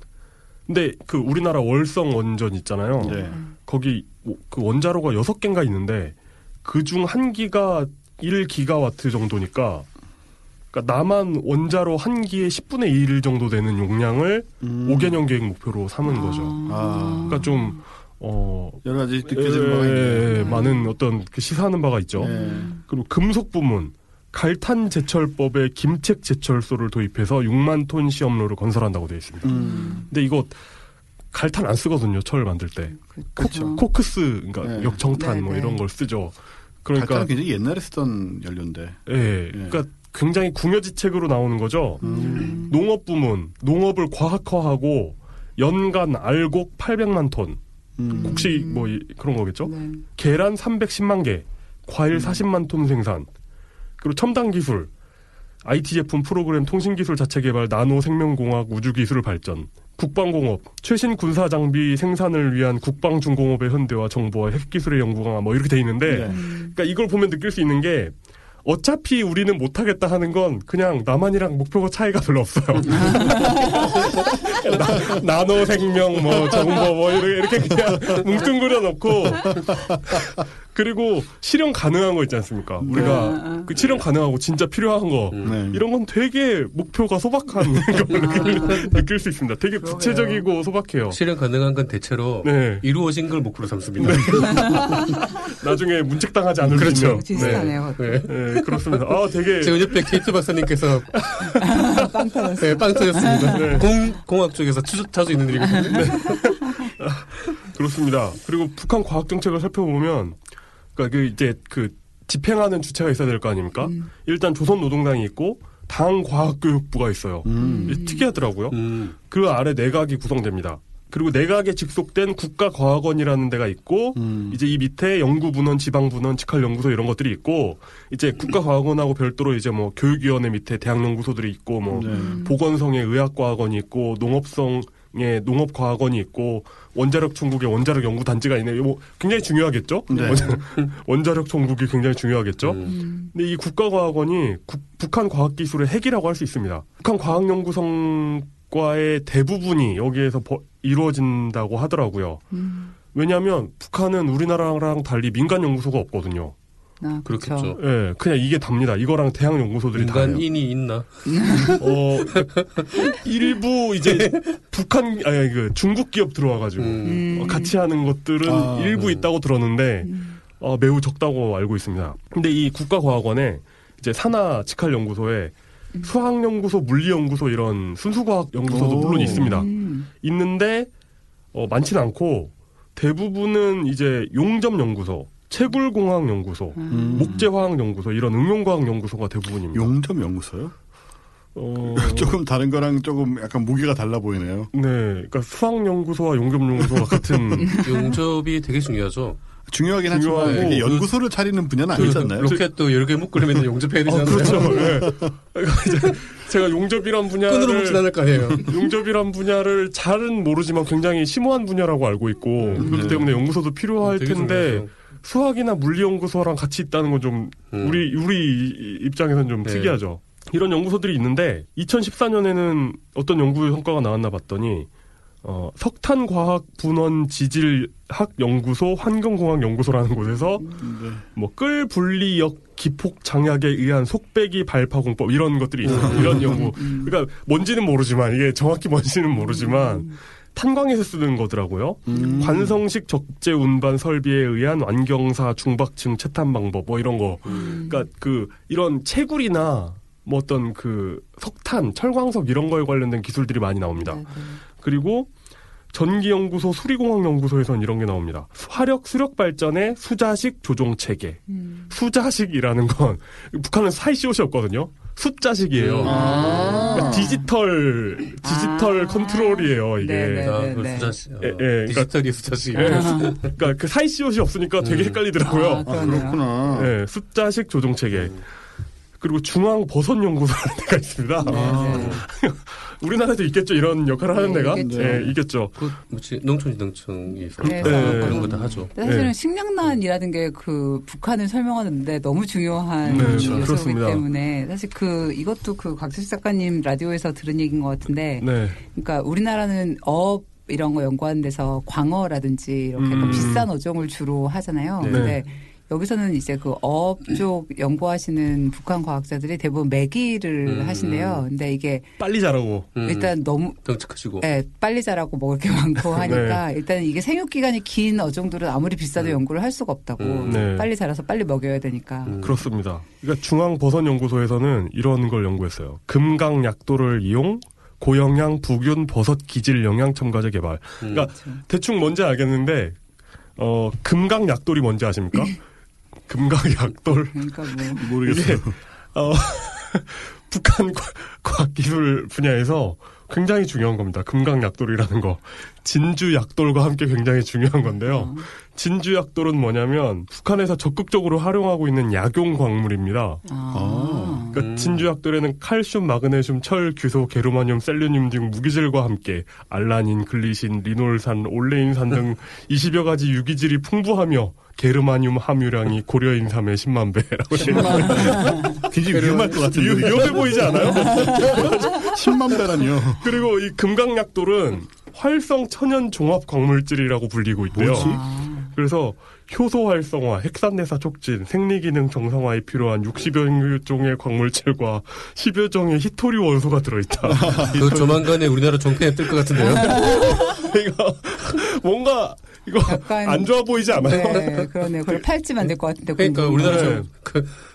근데 그 우리나라 월성 원전 있잖아요. 네. 거기 그 원자로가 6개인가 있는데 그중 1기가 1기가와트 정도니까 그러니까 남한 원자로 1기의 10분의 1 정도 되는 용량을 5개년 계획 목표로 삼은 거죠. 그러니까 좀 여러 가지 느껴지는 바가 있네요. 많은 어떤 시사하는 바가 있죠. 예. 그리고 금속 부문 갈탄 제철법에 김책 제철소를 도입해서 6만 톤 시험로를 건설한다고 되어 있습니다. 근데 이거 갈탄 안 쓰거든요. 철 만들 때 그렇죠. 코크스, 그러니까 예. 역청탄 뭐 이런 걸 쓰죠. 그러니까 갈탄은 굉장히 옛날에 쓰던 연료인데. 예. 그러니까 굉장히 궁여지책으로 나오는 거죠. 농업 부문 농업을 과학화하고 연간 알곡 800만 톤. 곡식 뭐 그런 거겠죠. 네. 계란 310만 개, 과일 40만 톤 생산. 그리고 첨단 기술, IT 제품 프로그램 통신 기술 자체 개발, 나노 생명공학 우주 기술 발전. 국방공업, 최신 군사 장비 생산을 위한 국방중공업의 현대화, 정보와 핵 기술의 연구가 뭐 이렇게 돼 있는데 네. 그러니까 이걸 보면 느낄 수 있는 게 어차피 우리는 못하겠다 하는 건 그냥 남한이랑 목표가 차이가 별로 없어요. 나노 생명, 뭐, 정보, 뭐, 이렇게 그냥 뭉뚱그려 놓고. 그리고 실현 가능한 거 있지 않습니까? 우리가 네. 그 실현 가능하고 진짜 필요한 거. 네. 이런 건 되게 목표가 소박한 걸 느낄 수 있습니다. 되게 그러게요. 구체적이고 소박해요. 실현 가능한 건 대체로 네. 이루어진 걸 목표로 삼습니다. 네. 나중에 문책당하지 않을 수 있죠. 진실하네요. 네. 네, 그렇습니다. 아, 되게. 지금 옆에 케이트 박사님께서. 빵 터졌습니다. 네, 빵 터졌습니다. 네. 공학 쪽에서 자주 있는 일이거든요. 네. 그렇습니다. 그리고 북한 과학정책을 살펴보면, 그러니까 이제 집행하는 주체가 있어야 될 거 아닙니까? 일단 조선노동당이 있고, 당과학교육부가 있어요. 특이하더라고요. 그 아래 내각이 구성됩니다. 그리고 내각에 직속된 국가과학원이라는 데가 있고 이제 이 밑에 연구분원, 지방분원, 직할연구소 이런 것들이 있고 이제 국가과학원하고 별도로 이제 뭐 교육위원회 밑에 대학연구소들이 있고 뭐 보건성의 의학과학원이 있고 농업성 예, 농업과학원이 있고 원자력 총국의 원자력 연구 단지가 있네요. 뭐 굉장히 중요하겠죠. 네. 원자력 총국이 굉장히 중요하겠죠. 근데 이 국가과학원이 북한 과학기술의 핵이라고 할 수 있습니다. 북한 과학연구성과의 대부분이 여기에서 이루어진다고 하더라고요. 왜냐하면 북한은 우리나라랑 달리 민간 연구소가 없거든요. 아, 그렇겠죠. 예, 네, 그냥 이게 답니다. 이거랑 대학 연구소들이 다. 민간인이 있나? 일부 이제 중국 기업 들어와가지고 같이 하는 것들은 일부 있다고 들었는데 매우 적다고 알고 있습니다. 근데 이 국가과학원에 이제 산하 직할 연구소에 수학 연구소, 물리 연구소 이런 순수과학 연구소도 물론 있습니다. 있는데 많지는 않고 대부분은 이제 용접 연구소. 채굴공학 연구소, 목재화학 연구소 이런 응용과학 연구소가 대부분입니다. 용접 연구소요? 조금 다른 거랑 조금 약간 무게가 달라 보이네요. 네, 그러니까 수학 연구소와 용접 연구소가 같은. 용접이 되게 중요하죠. 중요하긴 하지만 이게 연구소를 차리는 분야는 아니잖아요. 로켓도 여러 개 묶으려면 용접해야 되잖아요. 그렇죠. 네. 그러니까 제가 용접이란 분야를 끈으로 묶진 않을 거 아니에요. 용접이란 분야를 잘은 모르지만 굉장히 심오한 분야라고 알고 있고 그렇기 때문에 연구소도 필요할 텐데. 중요하죠. 수학이나 물리연구소랑 같이 있다는 건 좀 우리 입장에서는 좀 특이하죠. 이런 연구소들이 있는데 2014년에는 어떤 연구 성과가 나왔나 봤더니 석탄과학분원지질학연구소 환경공학연구소라는 곳에서 뭐 끌 분리역 기폭 장약에 의한 속배기 발파공법 이런 것들이 있어요. 이런 연구. 그러니까 뭔지는 모르지만 이게 정확히 뭔지는 모르지만 탄광에서 쓰는 거더라고요. 관성식 적재 운반 설비에 의한 완경사 중박층 채탄 방법 뭐 이런 거. 그러니까 이런 채굴이나 뭐 어떤 석탄, 철광석 이런 거에 관련된 기술들이 많이 나옵니다. 그리고 전기연구소, 수리공학연구소에서는 이런 게 나옵니다. 화력, 수력 발전의 수자식 조종체계. 수자식이라는 건 북한은 사이시옷이 없거든요. 숫자식이에요. 그러니까 디지털 컨트롤이에요, 이게. 수자식. 예, 디지털이 숫자식이에요. 그러니까 사이시옷이 없으니까 되게 헷갈리더라고요. 그렇구나. 예, 숫자식 조종체계. 그리고 중앙버섯연구소라는 데가 있습니다. 우리나라에도 있겠죠, 이런 역할을 하는 데가? 있겠죠. 네, 있겠죠. 농촌이 있어요. 그런 거 다 하죠. 사실은 식량난이라는 게 북한을 설명하는데 너무 중요한 요소이기 때문에 사실 이것도 곽재식 작가님 라디오에서 들은 얘기인 것 같은데 그러니까 우리나라는 이런 거 연구하는 데서 광어라든지 이렇게 비싼 어종을 주로 하잖아요. 근데 여기서는 이제 어업 쪽 연구하시는 북한 과학자들이 대부분 매기를 하신대요. 근데 이게 빨리 자라고 일단 너무 덩치크시고, 네, 빨리 자라고 먹을 게 많고 하니까 일단 이게 생육 기간이 긴 어종들은 아무리 비싸도 연구를 할 수가 없다고 빨리 자라서 빨리 먹여야 되니까. 그렇습니다. 그러니까 중앙 버선 연구소에서는 이런 걸 연구했어요. 금강약돌을 이용 고영양 북균 버섯 기질 영양 첨가제 개발. 그러니까 대충 뭔지 알겠는데 금강약돌이 뭔지 아십니까? 금강약돌. 그러니까 모르겠어요. 이게, 북한 과학기술 분야에서 굉장히 중요한 겁니다. 금강약돌이라는 거. 진주약돌과 함께 굉장히 중요한 건데요. 진주약돌은 뭐냐면 북한에서 적극적으로 활용하고 있는 약용 광물입니다. 그러니까 진주약돌에는 칼슘, 마그네슘, 철, 규소, 게르마늄, 셀레늄 등 무기질과 함께 알라닌, 글리신, 리놀산, 올레인산 등 20여 가지 유기질이 풍부하며 게르마늄 함유량이 고려인 삶의 10만 배라고 생각합니다. 굉장히 위험할 것 같은데. 위험해 보이지 않아요? 10만 배라니요. 그리고 이 금강약돌은 활성 천연 종합 광물질이라고 불리고 있대요. 뭐지? 그래서 효소 활성화, 핵산대사 촉진, 생리기능 정상화에 필요한 60여 종의 광물질과 10여 종의 히토리 원소가 들어있다. 조만간에 우리나라 종편에 뜰 것 같은데요? 이거 뭔가 이거 약간, 안 좋아 보이지 않아요? 네, 그러네요. 그걸 팔찌 만들 것 같은데. 그러니까 우리나라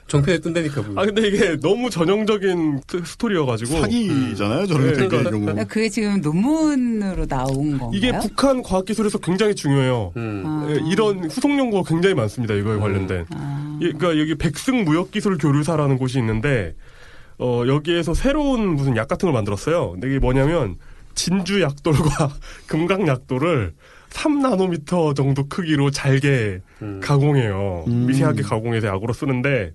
종편에 뜬다니까. 근데 이게 너무 전형적인 스토리여가지고. 사기잖아요, 저런 경우. 그게 지금 논문으로 나온 건가요? 이게 북한 과학기술에서 굉장히 중요해요. 이런 후속 연구가 굉장히 많습니다, 이거에 관련된. 그러니까 여기 백승무역기술교류사라는 곳이 있는데 여기에서 새로운 무슨 약 같은 걸 만들었어요. 근데 이게 뭐냐면 진주약돌과 금강약돌을 3나노미터 정도 크기로 잘게 가공해요. 미세하게 가공해서 약으로 쓰는데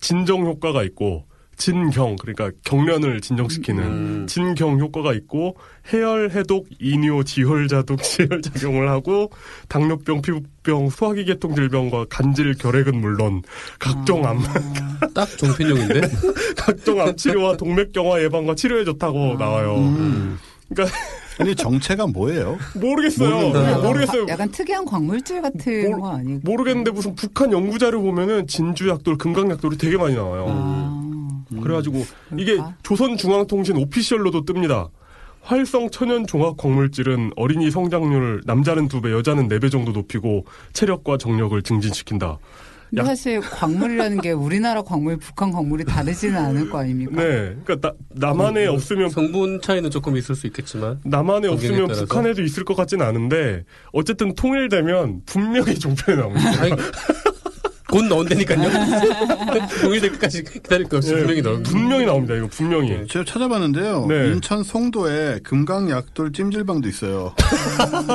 진정 효과가 있고 진경, 그러니까 경련을 진정시키는 진경 효과가 있고, 해열, 해독, 이뇨, 지혈, 자독, 지혈 작용을 하고, 당뇨병, 피부병, 소화기 계통 질병과 간질, 결핵은 물론 각종 암, 딱 종편용인데 각종 암 치료와 동맥경화 예방과 치료에 좋다고 나와요. 그러니까. 아니, 정체가 뭐예요? 모르겠어요. 모르겠어요. 약간 특이한 광물질 같은 거 아니에요? 모르겠는데 무슨 북한 연구자료 보면은 진주약돌, 금강약돌이 되게 많이 나와요. 그래가지고 이게 조선중앙통신 오피셜로도 뜹니다. 활성 천연 종합 광물질은 어린이 성장률을 남자는 2배, 여자는 4배 정도 높이고 체력과 정력을 증진시킨다. 사실 광물이라는 게 우리나라 광물, 북한 광물이 다르지는 않을 거 아닙니까? 네, 그러니까 남한에 없으면 성분 차이는 조금 있을 수 있겠지만 남한에 없으면 따라서. 북한에도 있을 것 같진 않은데 어쨌든 통일되면 분명히 종편이 나옵니다. 아니, 곧 나온다니까요. 통일될 때까지 기다릴 거 없이 네, 분명히 나옵니다. 분명히 나옵니다. 이거 분명히. 제가 찾아봤는데요. 네. 인천 송도에 금강약돌 찜질방도 있어요.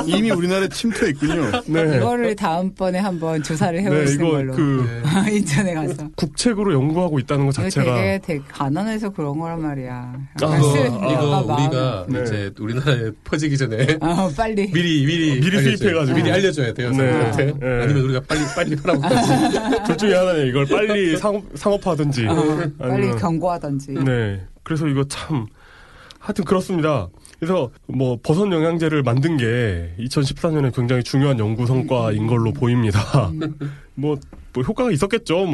이미 우리나라에 침투해 있군요. 네. 이거를 다음번에 한번 조사를 해보시는 네, 걸로. 그 인천에 가서. 국책으로 연구하고 있다는 것 자체가. 되게 가난해서 그런 거란 말이야. 이거 우리가 네. 이제 우리나라에 퍼지기 전에 빨리 미리 수입해가지고 미리 알려줘야 돼요. 사람들한테. 네. 아니면 우리가 빨리 팔아먹든지. 둘 중에 하나는 이걸 빨리 상업화하든지 빨리 경고하든지. 네, 그래서 이거 참 하여튼 그렇습니다. 그래서 뭐 버섯 영양제를 만든 게 2014년에 굉장히 중요한 연구 성과인 걸로 보입니다. 뭐 효과가 있었겠죠.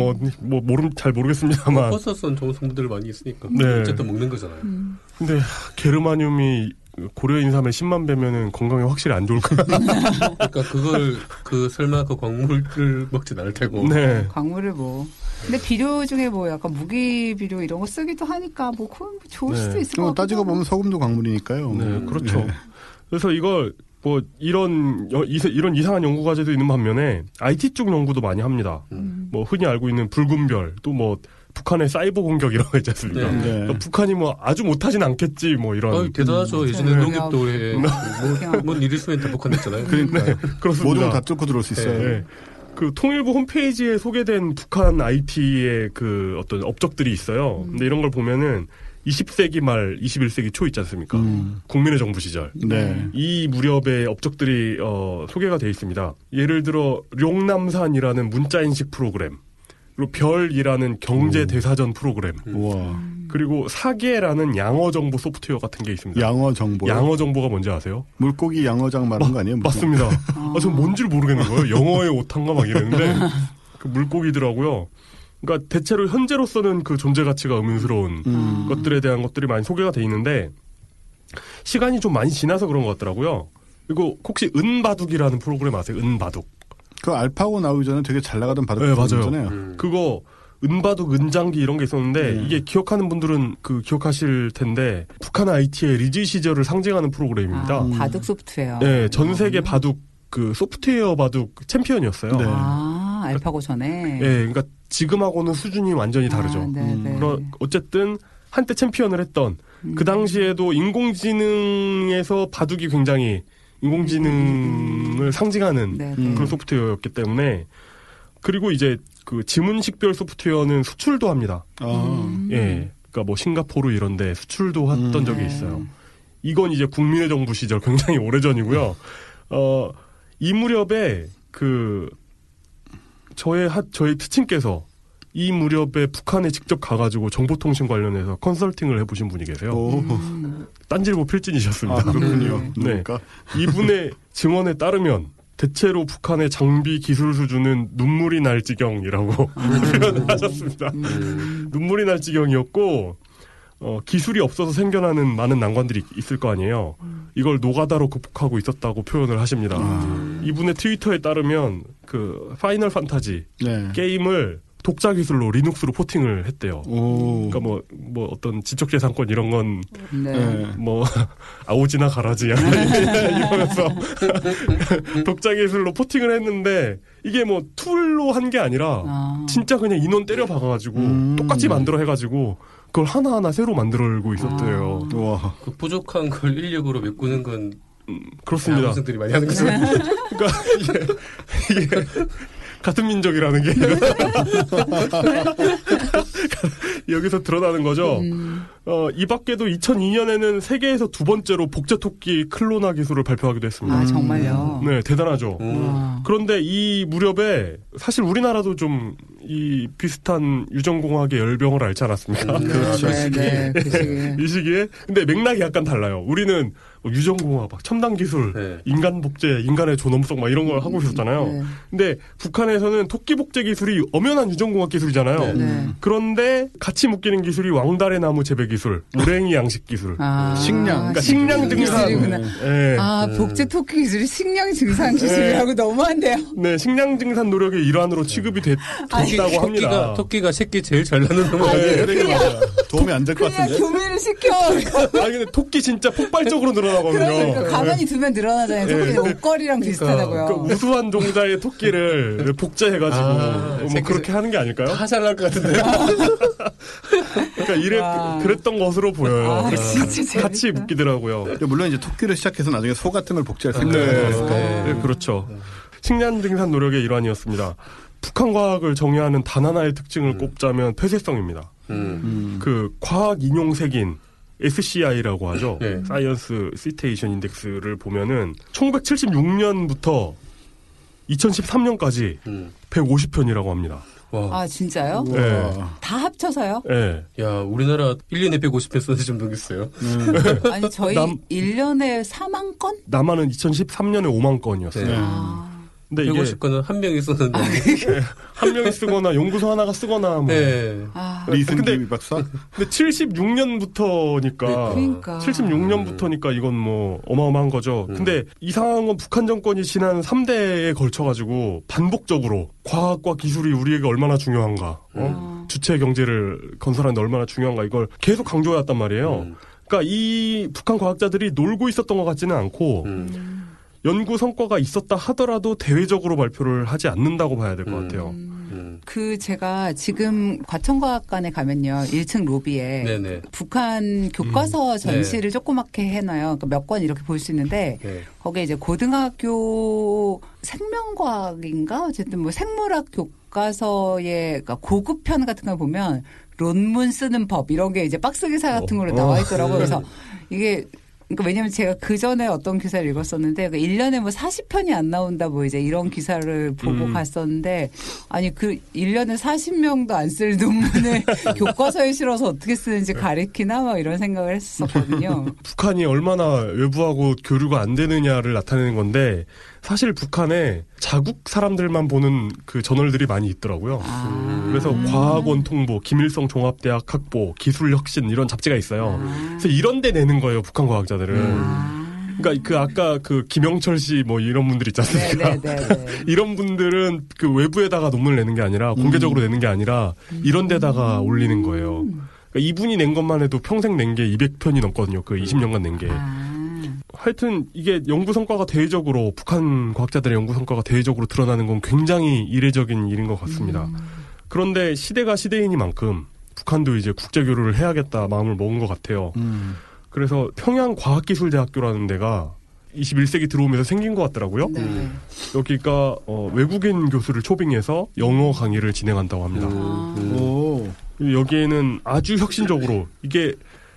잘 모르겠습니다만. 버섯은 좋은 성분들이 많이 있으니까. 네. 어쨌든 먹는 거잖아요. 근데 게르마늄이 고려 인삼의 10만 배면은 건강에 확실히 안 좋을 거야. 그러니까 설마 그 광물을 먹진 않을 테고. 네. 광물을 뭐. 근데 비료 중에 뭐 약간 무기 비료 이런 거 쓰기도 하니까 뭐 그건 좋을 네. 수도 있을 것 같고. 따지고 보면 서금도 광물이니까요. 네, 그렇죠. 네. 그래서 이걸 뭐 이런 이상한 연구 과제도 있는 반면에 IT 쪽 연구도 많이 합니다. 뭐 흔히 알고 있는 붉은 별 또 뭐. 북한의 사이버 공격이라고 했지 않습니까? 네. 그러니까 북한이 뭐 아주 못하진 않겠지 뭐 이런. 대단하죠. 예전에 농협도에 뭔 일일 수는 다 북한했잖아요. 그러니까 네, 그렇습니다. 모든 다 뚫고 들어올 수 있어요. 네. 그 통일부 홈페이지에 소개된 북한 IT의 그 어떤 업적들이 있어요. 근데 이런 걸 보면은 20세기 말 21세기 초 있지 않습니까? 국민의 정부 시절. 네. 이 무렵의 업적들이 소개가 돼 있습니다. 예를 들어 룡남산이라는 문자인식 프로그램. 그리고 별이라는 경제대사전 프로그램. 우와. 그리고 사계라는 양어정보 소프트웨어 같은 게 있습니다. 양어정보? 양어정보가 뭔지 아세요? 물고기 양어장 말하는 거 아니에요? 맞습니다. 전 뭔지 모르겠는 거예요. 영어의 오탄가 막 이랬는데 그 물고기더라고요. 그러니까 대체로 현재로서는 그 존재가치가 의문스러운 것들에 대한 것들이 많이 소개가 돼 있는데 시간이 좀 많이 지나서 그런 것 같더라고요. 그리고 혹시 은바둑이라는 프로그램 아세요? 은바둑. 그 알파고 나오기 전에 되게 잘 나가던 바둑 네, 맞아요. 그거 은바둑, 은장기 이런 게 있었는데 이게 기억하는 분들은 그 기억하실 텐데 북한 IT의 리즈 시절을 상징하는 프로그램입니다. 바둑 소프트웨어. 네, 전 세계 바둑 그 소프트웨어 바둑 챔피언이었어요. 네. 알파고 전에. 네, 그러니까 지금하고는 수준이 완전히 다르죠. 어쨌든 한때 챔피언을 했던 그 당시에도 인공지능에서 바둑이 굉장히 인공지능을 상징하는 그런 소프트웨어였기 때문에 그리고 이제 그 지문식별 소프트웨어는 수출도 합니다. 예, 그러니까 뭐 싱가포르 이런데 수출도 했던 적이 있어요. 이건 이제 국민의 정부 시절 굉장히 오래전이고요. 이 무렵에 그 저희 특친께서 이 무렵에 북한에 직접 가가지고 정보통신 관련해서 컨설팅을 해보신 분이 계세요. 딴질보 필진이셨습니다. 그렇군요. 네. 이분의 증언에 따르면 대체로 북한의 장비 기술 수준은 눈물이 날 지경이라고 표현하셨습니다. 눈물이 날 지경이었고 기술이 없어서 생겨나는 많은 난관들이 있을 거 아니에요. 이걸 노가다로 극복하고 있었다고 표현을 하십니다. 이분의 트위터에 따르면 그 파이널 판타지 게임을 독자 기술로 리눅스로 포팅을 했대요. 그러니까 뭐 어떤 지적재산권 이런 건 뭐 아오지나 가라지 이러면서 독자 기술로 포팅을 했는데 이게 뭐 툴로 한 게 아니라 진짜 그냥 인원 때려 박아가지고 똑같이 만들어 해가지고 그걸 하나하나 새로 만들고 있었대요. 그 부족한 걸 인력으로 메꾸는 건 그렇습니다. 대학생들이 많이 하는 것은 그러니까 이게 같은 민족이라는 게 여기서 드러나는 거죠. 이 밖에도 2002년에는 세계에서 두 번째로 복제토끼 클로나 기술을 발표하기도 했습니다. 아 정말요? 네, 대단하죠. 그런데 이 무렵에 사실 우리나라도 좀 이 비슷한 유전공학의 열병을 앓지 않았습니까? 그렇죠. 네, 그 시기에. 이 시기에. 근데 맥락이 약간 달라요. 우리는 뭐 유전공학, 막 첨단 기술, 네. 인간 복제, 인간의 존엄성 막 이런 걸 하고 있었잖아요. 네. 근데 북한에서는 토끼 복제 기술이 엄연한 유전공학 기술이잖아요. 네. 그런데 같이 묶이는 기술이 왕달의 나무 재배 기술, 우랭이 양식 기술, 식량, 그러니까 식량 증산. 네. 아 복제 토끼 기술이 식량 증산 기술이라고 네. 너무한데요. 네, 식량 증산 노력의 일환으로 취급이 됐다고 합니다. 토끼가 새끼 제일 잘 낳는 놈 아니에요? 도움이 안 될 것 같은데. 그냥 교미를 시켜. 아니 근데 토끼 진짜 폭발적으로 늘어나거든요. 그러니까 가만히 두면 늘어나잖아요. 토끼는 네. 옷걸이랑 비슷하다고요. 그러니까 우수한 종자의 토끼를 복제해가지고 뭐 그렇게 하는 게 아닐까요? 다 잘 날 것 같은데. 그러니까 이래 그랬던 것으로 보여요. 같이 묶이더라고요. 물론 이제 토끼를 시작해서 나중에 소 같은 걸 복제할 생각을 했을 거예요. 그렇죠. 식량 증산 노력의 일환이었습니다. 북한 과학을 정의하는 단 하나의 특징을 꼽자면 폐쇄성입니다. 그 과학 인용 색인 SCI라고 하죠. 네. 사이언스 시테이션 인덱스를 보면은 1976년부터 2013년까지 150편이라고 합니다. 와. 아 진짜요? 네. 다 합쳐서요? 네. 야 우리나라 1년에 150편 써서 좀 넘겼어요. 아니 저희 1년에 4만 건? 남한은 2013년에 5만 건이었어요. 네. 근데 150건은 한 명이 쓰는데 한 명이 쓰거나 연구소 하나가 쓰거나 뭐. 네. 리승기 박사? 근데 76년부터니까 네, 그러니까. 76년부터니까 이건 뭐 어마어마한 거죠. 근데 이상한 건 북한 정권이 지난 3대에 걸쳐가지고 반복적으로 과학과 기술이 우리에게 얼마나 중요한가 주체 경제를 건설하는데 얼마나 중요한가 이걸 계속 강조해왔단 말이에요. 그러니까 이 북한 과학자들이 놀고 있었던 것 같지는 않고 연구 성과가 있었다 하더라도 대외적으로 발표를 하지 않는다고 봐야 될 것 같아요. 그 제가 지금 과천과학관에 가면요. 1층 로비에 네네. 북한 교과서 전시를 네. 조그맣게 해놔요. 그러니까 몇 권 이렇게 볼 수 있는데 네. 거기에 이제 고등학교 생명과학인가? 어쨌든 뭐 생물학 교과서의 그러니까 고급편 같은 걸 보면 논문 쓰는 법 이런 게 이제 박스 기사 같은 걸로 나와 있더라고요. 그래서 이게 그러니까 왜냐면 제가 그 전에 어떤 기사를 읽었었는데, 그러니까 1년에 뭐 40편이 안 나온다 뭐 이제 이런 기사를 보고 갔었는데, 아니 그 1년에 40명도 안 쓸 논문을 교과서에 실어서 어떻게 쓰는지 가리키나 막 이런 생각을 했었거든요. 북한이 얼마나 외부하고 교류가 안 되느냐를 나타내는 건데, 사실 북한에 자국 사람들만 보는 그 저널들이 많이 있더라고요. 그래서 과학원 통보, 김일성 종합대학 학보, 기술혁신 이런 잡지가 있어요. 그래서 이런 데 내는 거예요, 북한 과학자들은. 그러니까 그 아까 그 김영철 씨 뭐 이런 분들 있지 않습니까? 이런 분들은 그 외부에다가 논문을 내는 게 아니라 공개적으로 내는 게 아니라 이런 데다가 올리는 거예요. 그러니까 이분이 낸 것만 해도 평생 낸 게 200편이 넘거든요. 그 20년간 낸 게. 하여튼 이게 연구 성과가 대외적으로 북한 과학자들의 연구 성과가 대외적으로 드러나는 건 굉장히 이례적인 일인 것 같습니다. 그런데 시대가 시대이니만큼 북한도 이제 국제 교류를 해야겠다 마음을 먹은 것 같아요. 그래서 평양과학기술대학교라는 데가 21세기 들어오면서 생긴 것 같더라고요. 네. 여기가 외국인 교수를 초빙해서 영어 강의를 진행한다고 합니다. 여기에는 아주 혁신적으로 이게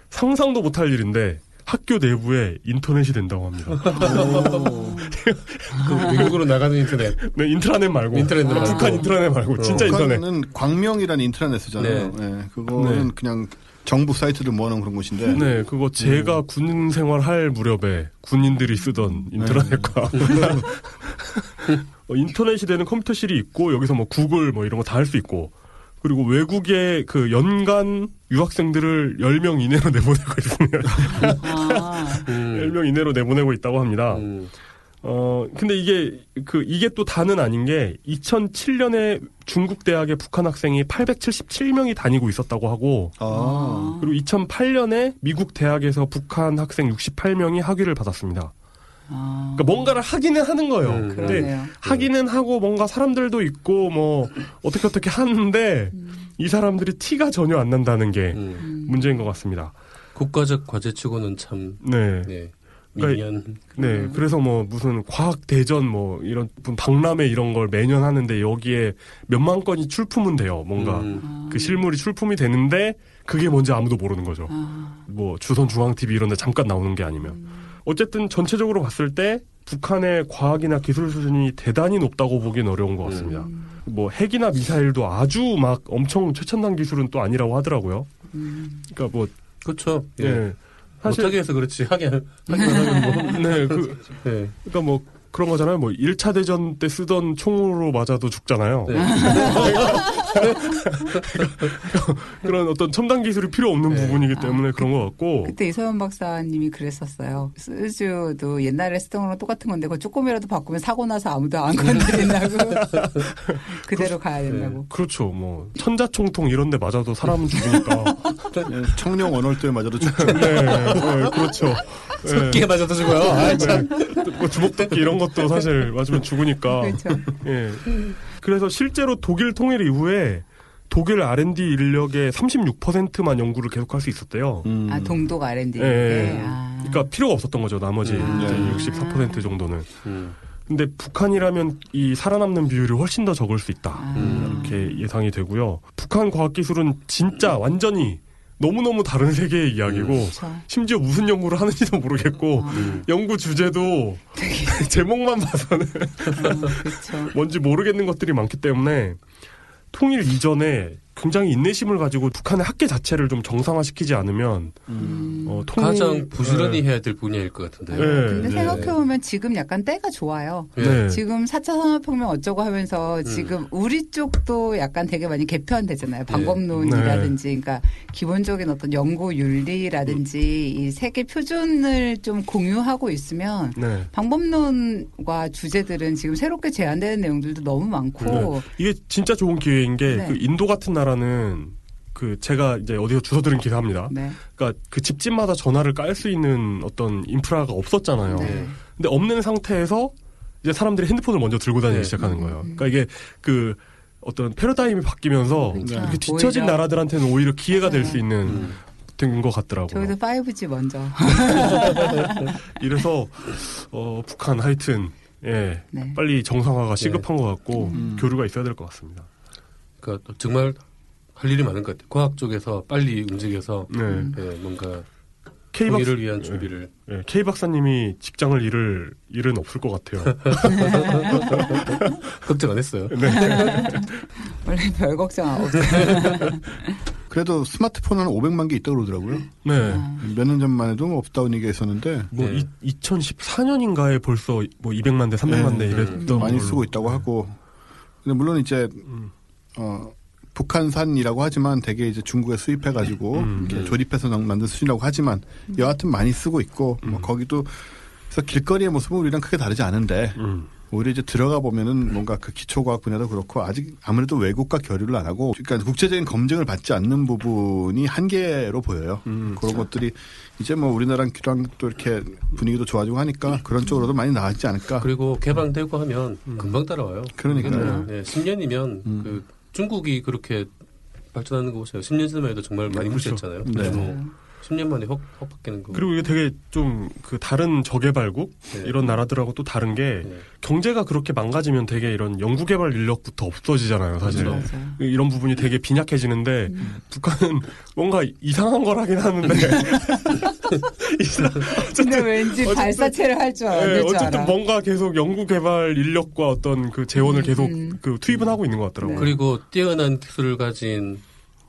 상상도 못할 일인데 학교 내부에 인터넷이 된다고 합니다. 외국으로 나가는 인터넷. 네, 인트라넷 말고. 북한 인트라넷 말고. 진짜 인터넷. 북한은 광명이라는 인트라넷 쓰잖아요. 네. 네, 그거는 네. 그냥 정부 사이트를 모아놓은 그런 곳인데. 네, 그거 제가 군 생활할 무렵에 군인들이 쓰던 인트라넷과. 인터넷이 되는 컴퓨터실이 있고, 여기서 뭐 구글 뭐 이런 거 다 할 수 있고. 그리고 외국에 그 연간 유학생들을 10명 이내로 내보내고 있습니다. 10명 이내로 내보내고 있다고 합니다. 근데 이게 또 다는 아닌 게 2007년에 중국 대학에 북한 학생이 877명이 다니고 있었다고 하고, 그리고 2008년에 미국 대학에서 북한 학생 68명이 학위를 받았습니다. 그러니까 뭔가를 하기는 하는 거예요. 근데 하기는 하고 뭔가 사람들도 있고 뭐 어떻게 하는데 이 사람들이 티가 전혀 안 난다는 게 문제인 것 같습니다. 국가적 과제치고는 참. 네. 그러니까, 매년. 네, 그래서 뭐 무슨 과학 대전 뭐 이런 박람회 이런 걸 매년 하는데 여기에 몇만 건이 출품은 돼요. 뭔가 그 실물이 출품이 되는데 그게 뭔지 아무도 모르는 거죠. 뭐 조선중앙TV 이런 데 잠깐 나오는 게 아니면. 어쨌든 전체적으로 봤을 때 북한의 과학이나 기술 수준이 대단히 높다고 보기는 어려운 것 같습니다. 뭐 핵이나 미사일도 아주 막 엄청 최첨단 기술은 또 아니라고 하더라고요. 그러니까 뭐 그렇죠. 예. 예. 사실 못하게 해서 그렇지. 하긴 뭐. 네, 네. 그러니까 뭐 그런 거잖아요. 뭐 1차 대전 때 쓰던 총으로 맞아도 죽잖아요. 네. 그런 어떤 첨단 기술이 필요 없는 네. 부분이기 때문에 그런 것 같고. 그때 이서연 박사님이 그랬었어요. 쓰주도 옛날에 쓰던 거랑 똑같은 건데 그거 조금이라도 바꾸면 사고 나서 아무도 안 건드린다고. 그대로 가야 된다고. 네. 그렇죠. 뭐 천자총통 이런 데 맞아도 사람은 죽으니까. 청룡 언월도에 맞아도 죽죠. 네, 네, 그렇죠. 석기에 네. 맞아도 죽어요. 아, 참. 뭐 주먹도끼 이런 것도 사실 맞으면 죽으니까. 그렇죠. 예. 그래서 실제로 독일 통일 이후에 독일 R&D 인력의 36%만 연구를 계속할 수 있었대요. 아, 동독 R&D. 예. 네. 아. 그러니까 필요가 없었던 거죠. 나머지 64% 정도는. 근데 북한이라면 이 살아남는 비율이 훨씬 더 적을 수 있다. 이렇게 예상이 되고요. 북한 과학기술은 진짜 완전히 너무너무 다른 세계의 이야기고 심지어 무슨 연구를 하는지도 모르겠고 연구 주제도 제목만 봐서는 뭔지 모르겠는 것들이 많기 때문에 통일 이전에 굉장히 인내심을 가지고 북한의 학계 자체를 좀 정상화시키지 않으면 통일... 가장 부지런히 네. 해야 될 분야일 것 같은데요. 네. 근데 네. 생각해보면 지금 약간 때가 좋아요. 네. 지금 4차 산업혁명 어쩌고 하면서 지금 우리 쪽도 약간 되게 많이 개편되잖아요. 방법론이라든지 네. 그러니까 기본적인 어떤 연구 윤리라든지 이 세계 표준을 좀 공유하고 있으면 네. 방법론과 주제들은 지금 새롭게 제안되는 내용들도 너무 많고 네. 이게 진짜 좋은 기회인 게 네. 그 인도 같은 나라는 그 제가 이제 어디서 주워 들은 기사입니다. 네. 그러니까 그 집집마다 전화를 깔 수 있는 어떤 인프라가 없었잖아요. 네. 근데 없는 상태에서 이제 사람들이 핸드폰을 먼저 들고 다니기 네. 시작하는 거예요. 그러니까 이게 그 어떤 패러다임이 바뀌면서 그렇죠. 이렇게 뒤처진 오히려. 나라들한테는 오히려 기회가 될 수 있는 된 것 같더라고요. 저희도 5G 먼저. 이래서 북한 하여튼 예, 네. 빨리 정상화가 시급한 것 같고 교류가 있어야 될 것 같습니다. 그러니까 정말 할 일이 많은 것 같아요. 과학 쪽에서 빨리 움직여서 네, 뭔가 통일을 위한 준비를. 네, 네. K 박사님이 직장을 잃을 일은 없을 것 같아요. 걱정 안 했어요. 네. 원래 별 걱정 안 없어요. 그래도 스마트폰은 500만 개 있다고 그러더라고요. 네. 몇 년 전만 해도 없다운 얘기가 있었는데. 뭐, 네. 2014년인가에 벌써 뭐 200만 대, 300만 대 이랬던. 많이 쓰고 있다고 하고. 근데 물론 이제, 북한산이라고 하지만 되게 이제 중국에 수입해가지고 조립해서 만든 수준이라고 하지만 여하튼 많이 쓰고 있고 뭐 거기도 그래서 길거리의 모습은 우리랑 크게 다르지 않은데 오히려 이제 들어가 보면은 뭔가 그 기초과학 분야도 그렇고 아직 아무래도 외국과 교류를 안 하고 그러니까 국제적인 검증을 받지 않는 부분이 한계로 보여요. 그런 것들이 이제 뭐 우리나라랑 또 이렇게 분위기도 좋아지고 하니까 그런 쪽으로도 많이 나아지지 않을까. 그리고 개방되고 하면 금방 따라와요. 그러니까요. 네, 10년이면 그 중국이 그렇게 발전하는 거 보세요. 10년 전만 해도 정말 많이 무시했잖아요. 네. 뭐 10년 만에 확 바뀌는 거. 그리고 이게 되게 좀 그 다른 저개발국 네. 이런 나라들하고 또 다른 게 네. 경제가 그렇게 망가지면 되게 이런 연구개발 인력부터 없어지잖아요. 사실 맞아요. 이런 부분이 되게 빈약해지는데 북한은 뭔가 이상한 걸 하긴 하는데 근데 왠지 발사체를 할 줄 알아요. 네, 어쨌든 뭔가 계속 연구개발 인력과 어떤 그 재원을 계속 그 투입은 하고 있는 것 같더라고요. 네. 그리고 뛰어난 기술을 가진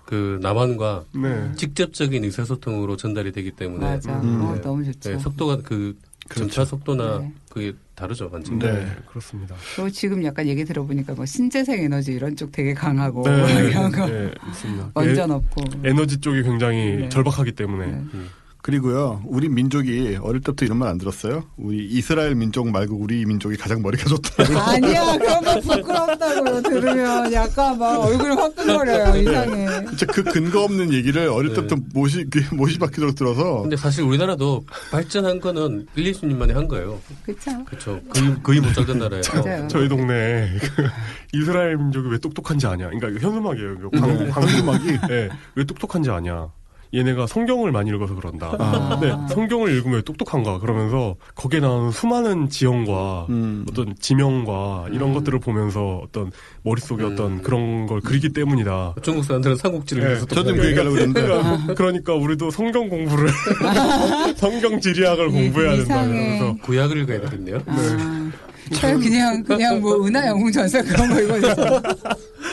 그 남한과 네. 직접적인 의사소통으로 전달이 되기 때문에 맞아. 네. 너무 좋죠. 네, 속도가 그 그렇죠. 전차 속도나 네. 그게 다르죠, 완전. 네, 그렇습니다. 또 지금 약간 얘기 들어보니까 뭐 신재생 에너지 이런 쪽 되게 강하고 네, 이런 거 네, 완전 없고 에너지 쪽이 굉장히 네. 절박하기 때문에. 네. 그리고요, 우리 민족이 어릴 때부터 이런 말 안 들었어요? 우리 이스라엘 민족 말고 우리 민족이 가장 머리가 좋다고. 아니야, 그런 말 부끄럽다고요. 들으면 약간 막 얼굴이 화끈거려요. 이상해. 진짜 그 근거 없는 얘기를 어릴 때부터 네. 모시박히도록 들어서. 근데 사실 우리나라도 발전한 거는 1, 20년 만에 한 거예요. 그쵸. 그쵸. 거의 못 살던 나라예요. 저희 동네 이스라엘 민족이 왜 똑똑한지 아냐. 그러니까 현수막이에요. 광수막이 네. 왜 똑똑한지 아냐. 얘네가 성경을 많이 읽어서 그런다. 아. 네, 성경을 읽으면 똑똑한가 그러면서 거기에 나오는 수많은 지형과 어떤 지명과 이런 것들을 보면서 어떤 머릿속에 어떤 그런 걸 그리기 때문이다. 중국 사람들은 삼국지를 읽어서 네, 저도 그 얘기하려고 했는데 그러니까 우리도 성경 공부를 성경 지리학을 공부해야 된다. 그래서 구약을 읽어야 되겠네요. 네. 아. 참 그냥 뭐 은하 영웅 전설 그런 거 읽어서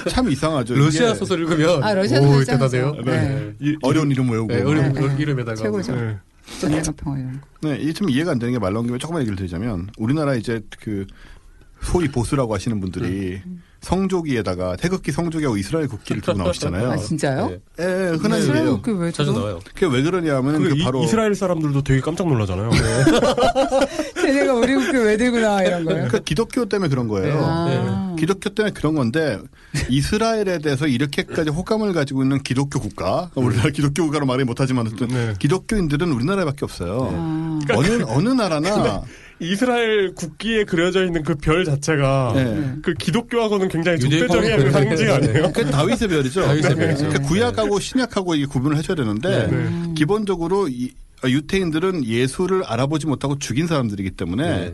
참 이상하죠. 러시아 소설 읽으면 아 러시아 소설 대단해요. 네. 네. 어려운 이름 외우고 네, 어려운 이름에다가 최고죠. 네. 네, 이게 참 이해가 안 되는 게 말 나온 김에 조금만 얘기를 드리자면 우리나라 이제 그 소위 보수라고 하시는 분들이 성조기에다가 태극기 성조기하고 이스라엘 국기를 들고 나오시잖아요. 아 진짜요? 예, 네. 네, 흔한 일이에요. 왜 자주 나와요? 그게 왜 그러냐면 그 바로 이스라엘 사람들도 되게 깜짝 놀라잖아요. 쟤네가 우리 국기 왜 들고 나와 이런 거예요? 그러니까 기독교 때문에 그런 거예요. 네. 아. 기독교 때문에 그런 건데 이스라엘에 대해서 이렇게까지 호감을 가지고 있는 기독교 국가, 우리나라 기독교 국가로 말이 못하지만 네. 기독교인들은 우리나라밖에 없어요. 아. 어느 나라나. 이스라엘 국기에 그려져 있는 그 별 자체가 네. 그 기독교하고는 굉장히 적대적인 그 상징 아니에요? 그 다윗의 별이죠. 다윗의 별이죠. 그러니까 구약하고 신약하고 이게 구분을 해줘야 되는데 네. 기본적으로 유태인들은 예수를 알아보지 못하고 죽인 사람들이기 때문에 네.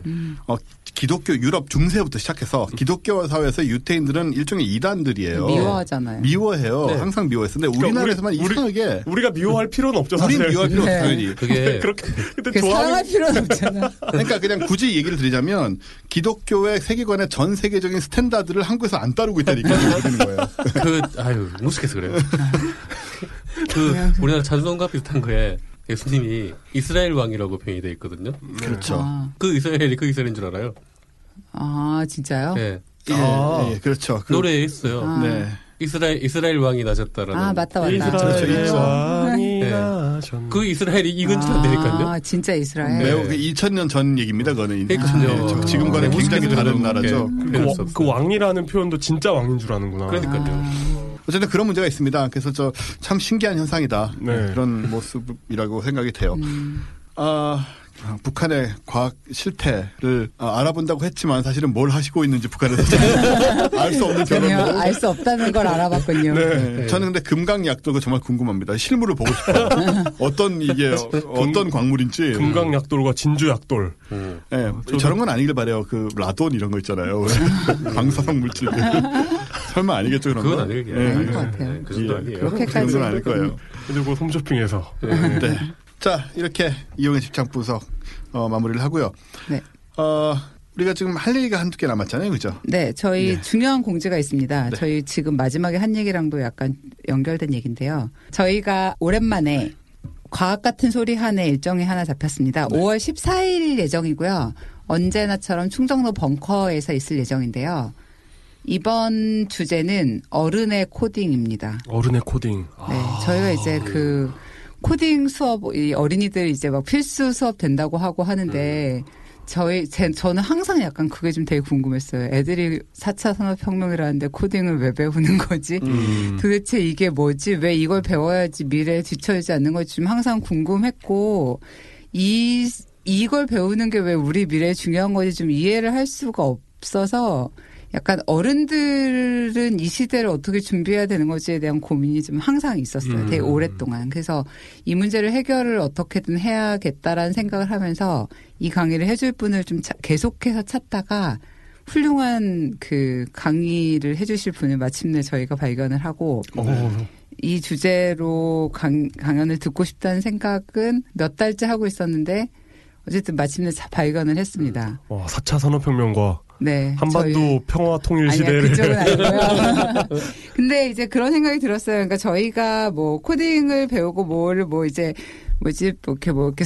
기독교 유럽 중세부터 시작해서 기독교 사회에서 유태인들은 일종의 이단들이에요. 미워하잖아요. 미워해요. 네. 항상 미워했는데 그러니까 우리나라에서만 이상하게 우리가 미워할 필요는 없죠. 사실. 우리 미워할 필요는 네. 당연히. 그게 그렇게 근데 사랑할 필요는 없잖아. 그러니까 그냥 굳이 얘기를 드리자면 기독교의 세계관의 전 세계적인 스탠다드를 한국에서 안 따르고 있다니까 그러는 거예요. 아유 무식해서 그래요. 우리나라 자주론과 비슷한 거에. 예수님이 이스라엘 왕이라고 표현이 돼 있거든요. 그렇죠. 아. 그 이스라엘이 그 이스라엘인 줄 알아요? 아 진짜요? 네. 아. 네 그렇죠. 노래에 있어요. 아. 네. 이스라엘 왕이 나셨다라는. 아 맞다 맞다. 이스라엘 왕이 나셨네. 그 이스라엘이 이 근처는 되니까요. 아 진짜 이스라엘. 매우 네. 2000년 전 얘기입니다. 그거는. 2000년. 네. 지금과는 굉장히 다른 나라죠. 그 왕이라는 표현도 진짜 왕인 줄 아는구나. 그러니까요. 아. 어쨌든 그런 문제가 있습니다. 그래서 참 신기한 현상이다. 네. 그런 모습이라고 생각이 돼요. 북한의 과학 실태를 알아본다고 했지만 사실은 뭘 하시고 있는지 북한에서 알 수 없는 결론으로 알 수 없다는 걸 알아봤군요. 네. 저는 근데 금강약돌 정말 궁금합니다. 실물을 보고 싶어요. 어떤 이게 어떤 광물인지. 금강약돌과 진주약돌. 네. 저런 건 아니길 바래요. 그 라돈 이런 거 있잖아요. 방사성 물질. 설마 아니겠죠 그런 건? 그건 아닐 거예요. 그 정도 아니에요. 그렇게까지 는 아닐 거예요. 그리고 홈쇼핑에서. 네. 자 이렇게 이용의 집착 분석 마무리를 하고요. 네. 우리가 지금 할 얘기가 한두 개 남았잖아요, 그죠? 네, 저희 중요한 공지가 있습니다. 네. 저희 지금 마지막에 한 얘기랑도 약간 연결된 얘기인데요. 저희가 오랜만에 네. 과학 같은 소리 한 해 일정이 하나 잡혔습니다. 네. 5월 14일 예정이고요. 언제나처럼 충정로 벙커에서 있을 예정인데요. 이번 주제는 어른의 코딩입니다. 어른의 코딩. 아. 네, 저희가 이제 그 코딩 수업, 이 어린이들 이제 막 필수 수업 된다고 하고 하는데, 저는 항상 약간 그게 좀 되게 궁금했어요. 애들이 4차 산업혁명이라는데 코딩을 왜 배우는 거지? 도대체 이게 뭐지? 왜 이걸 배워야지 미래에 뒤처지지 않는 거지? 좀 항상 궁금했고, 이걸 배우는 게 왜 우리 미래에 중요한 건지 좀 이해를 할 수가 없어서, 약간 어른들은 이 시대를 어떻게 준비해야 되는 건지에 대한 고민이 좀 항상 있었어요. 되게 오랫동안. 그래서 이 문제를 해결을 어떻게든 해야겠다라는 생각을 하면서 이 강의를 해줄 분을 좀 계속해서 찾다가 훌륭한 그 강의를 해주실 분을 마침내 저희가 발견을 하고 이 주제로 강연을 듣고 싶다는 생각은 몇 달째 하고 있었는데 어쨌든 마침내 발견을 했습니다. 4차 산업혁명과 네, 한반도 평화 통일 시대를. 그쪽은 아니고요. 근데 이제 그런 생각이 들었어요. 그러니까 저희가 뭐 코딩을 배우고 이렇게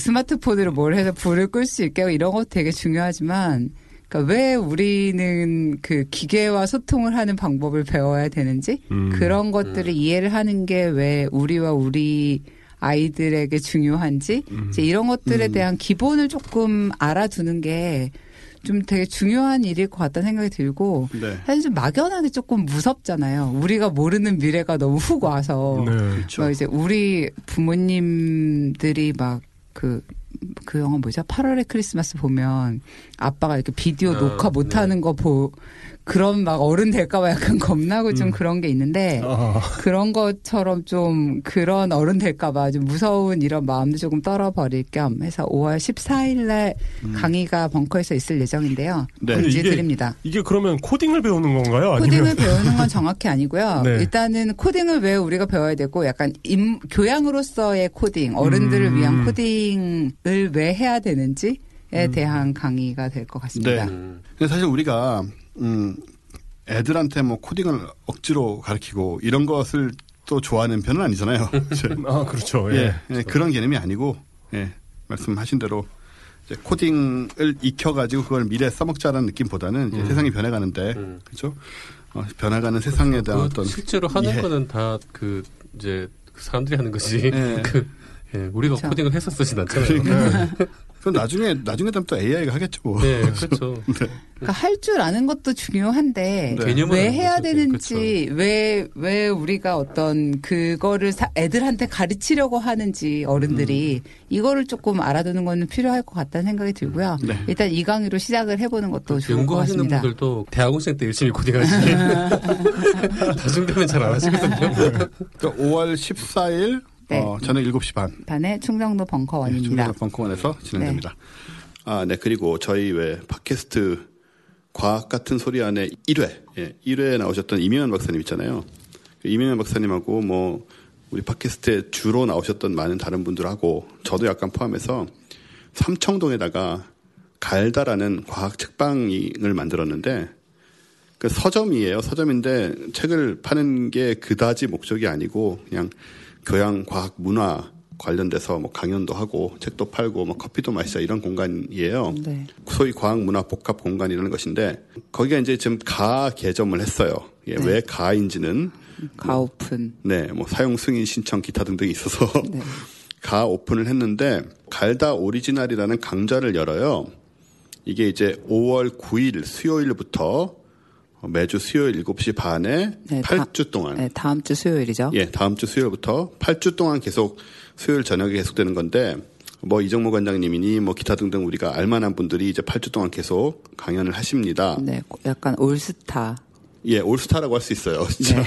스마트폰으로 뭘 해서 불을 끌 수 있게 하고 이런 것도 되게 중요하지만, 그러니까 왜 우리는 그 기계와 소통을 하는 방법을 배워야 되는지 그런 것들을 이해를 하는 게 왜 우리와 우리 아이들에게 중요한지 이제 이런 것들에 대한 기본을 조금 알아두는 게 좀 되게 중요한 일일 것 같다는 생각이 들고 네. 사실 좀 막연하게 조금 무섭잖아요. 우리가 모르는 미래가 너무 훅 와서 네, 그렇죠. 막 이제 우리 부모님들이 막 그 영화 뭐죠? 8월의 크리스마스 보면 아빠가 이렇게 비디오 녹화 못하는 거 그런 막 어른 될까봐 약간 겁나고 좀 그런 게 있는데 그런 것처럼 좀 그런 어른 될까봐 좀 무서운 이런 마음도 조금 떨어버릴 겸 해서 5월 14일 날 강의가 벙커에서 있을 예정인데요. 네. 공지 드립니다. 이게 그러면 코딩을 배우는 건가요? 코딩을 아니면? 배우는 건 정확히 아니고요. 네. 일단은 코딩을 왜 우리가 배워야 되고 약간 교양으로서의 코딩, 어른들을 위한 코딩을 왜 해야 되는지에 대한 강의가 될 것 같습니다. 네. 근데 사실 우리가 애들한테 뭐 코딩을 억지로 가르치고 이런 것을 또 좋아하는 편은 아니잖아요. 아, 그렇죠. 예. 예, 그런 개념이 아니고, 예, 말씀하신 대로 이제 코딩을 익혀가지고 그걸 미래에 써먹자라는 느낌보다는 이제 세상이 변해가는데, 그렇죠? 변해가는 세상에 대한 어떤 실제로 하는 이해. 거는 다 그 이제 사람들이 하는 것이 예. 그 예, 우리가 그렇죠. 코딩을 했었으신 않잖아요. 그러니까. 그럼 나중에 되면 또 AI가 하겠죠. 뭐. 네, 그렇죠. 네. 그러니까 할 줄 아는 것도 중요한데 네. 왜 해야 되는지, 왜 우리가 어떤 그거를 애들한테 가르치려고 하는지 어른들이 이거를 조금 알아두는 건 필요할 것 같다는 생각이 들고요. 네. 일단 이 강의로 시작을 해보는 것도 좋을 것 같습니다. 연구하시는 분들도 대학원생 때 열심히 코딩하시네. 나중 되면 잘 안 하시거든요. 그러니까 5월 14일. 네. 저는 7시 반에 충정도 벙커원입니다. 네, 충정도 벙커원에서 진행됩니다. 네. 아, 네. 그리고 저희 왜 팟캐스트 과학 같은 소리 안에 1회, 예, 1회에 나오셨던 이명현 박사님 있잖아요. 이명현 박사님하고 뭐 우리 팟캐스트에 주로 나오셨던 많은 다른 분들하고 저도 약간 포함해서 삼청동에다가 갈다라는 과학 책방을 만들었는데 그 서점이에요. 서점인데 책을 파는 게 그다지 목적이 아니고 그냥 교양, 과학, 문화 관련돼서 뭐 강연도 하고 책도 팔고 뭐 커피도 마시자 이런 공간이에요. 네. 소위 과학, 문화, 복합 공간이라는 것인데 거기가 이제 지금 가 개점을 했어요. 예, 네. 왜 가인지는 가 오픈. 뭐, 네, 뭐 사용 승인 신청 기타 등등이 있어서 네. 가 오픈을 했는데 갈다 오리지널이라는 강좌를 열어요. 이게 이제 5월 9일 수요일부터 매주 수요일 7시 반에 네, 8주 동안. 네, 다음 주 수요일이죠. 예, 다음 주 수요일부터 8주 동안 계속 수요일 저녁에 계속되는 건데 뭐 이정모 관장님이니 뭐 기타 등등 우리가 알만한 분들이 이제 8주 동안 계속 강연을 하십니다. 네, 약간 올스타. 예, 올스타라고 할 수 있어요. 진짜. 네.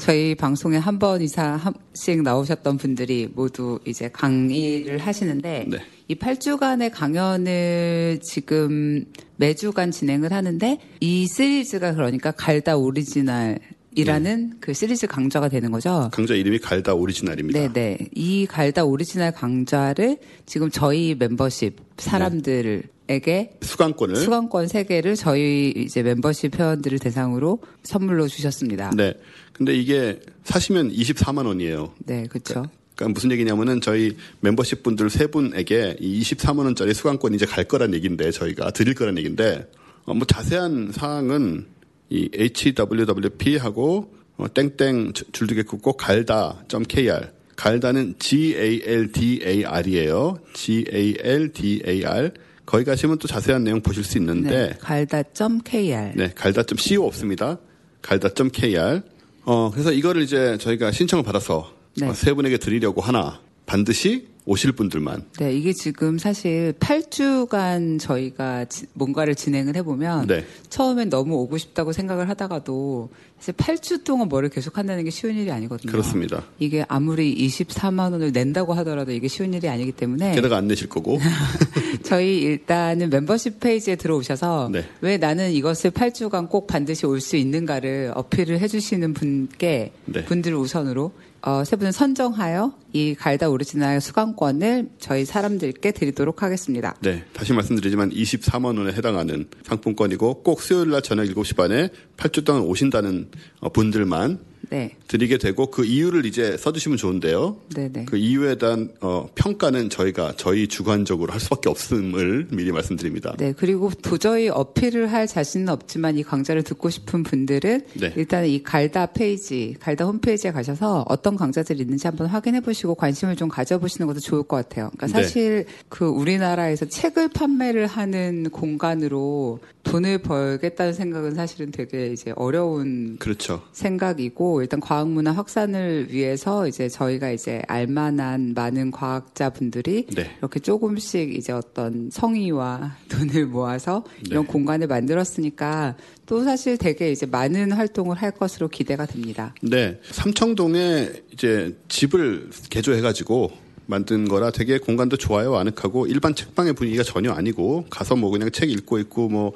저희 방송에 한 번 이상씩 나오셨던 분들이 모두 이제 강의를 하시는데 네. 이 8주간의 강연을 지금 매주간 진행을 하는데 이 시리즈가 그러니까 갈다 오리지널 이라는 네. 그 시리즈 강좌가 되는 거죠. 강좌 이름이 갈다 오리지널입니다. 네네. 이 갈다 오리지널 강좌를 지금 저희 멤버십 사람들에게 네. 수강권 3개를 저희 이제 멤버십 회원들을 대상으로 선물로 주셨습니다. 네. 근데 이게 사시면 24만 원이에요. 네, 그렇죠. 그러니까 무슨 얘기냐면은 저희 멤버십 분들 3분에게 이 24만 원짜리 수강권 이제 갈 거란 얘기인데 저희가 드릴 거란 얘기인데 뭐 자세한 사항은 이 HWWP하고 땡땡 줄두개 긋고 갈다.kr 갈다는 GALDAR이에요. GALDAR 거기 가시면 또 자세한 내용 보실 수 있는데 네, 갈다.kr 네, 갈다.co 없습니다. 갈다.kr 그래서 이거를 이제 저희가 신청을 받아서 네. 세 분에게 드리려고 하나 반드시 오실 분들만. 네, 이게 지금 사실 8주간 저희가 뭔가를 진행을 해보면 네. 처음엔 너무 오고 싶다고 생각을 하다가도 사실 8주 동안 뭐를 계속 한다는 게 쉬운 일이 아니거든요. 그렇습니다. 이게 아무리 24만 원을 낸다고 하더라도 이게 쉬운 일이 아니기 때문에 게다가 안 내실 거고. 저희 일단은 멤버십 페이지에 들어오셔서 네. 왜 나는 이것을 8주간 꼭 반드시 올 수 있는가를 어필을 해주시는 분께 네. 분들을 우선으로 세 분을 선정하여 이 갈다 오리지널 수강권을 저희 사람들께 드리도록 하겠습니다. 네. 다시 말씀드리지만 24만 원에 해당하는 상품권이고 꼭 수요일 날 저녁 7시 반에 8주 동안 오신다는 분들만 네. 드리게 되고 그 이유를 이제 써주시면 좋은데요. 네네. 그 이유에 대한 평가는 저희 주관적으로 할 수밖에 없음을 미리 말씀드립니다. 네. 그리고 도저히 어필을 할 자신은 없지만 이 강좌를 듣고 싶은 분들은 네. 일단 이 갈다 홈페이지에 가셔서 어떤 강좌들이 있는지 한번 확인해 보시고 관심을 좀 가져보시는 것도 좋을 것 같아요. 그러니까 사실 네. 그 우리나라에서 책을 판매를 하는 공간으로 돈을 벌겠다는 생각은 사실은 되게 이제 어려운 그렇죠. 생각이고 있고, 일단 과학 문화 확산을 위해서 이제 저희가 이제 알만한 많은 과학자분들이 네. 이렇게 조금씩 이제 어떤 성의와 돈을 모아서 이런 네. 공간을 만들었으니까 또 사실 되게 이제 많은 활동을 할 것으로 기대가 됩니다. 네. 삼청동에 이제 집을 개조해가지고 만든 거라 되게 공간도 좋아요, 아늑하고 일반 책방의 분위기가 전혀 아니고 가서 뭐 그냥 책 읽고 있고 뭐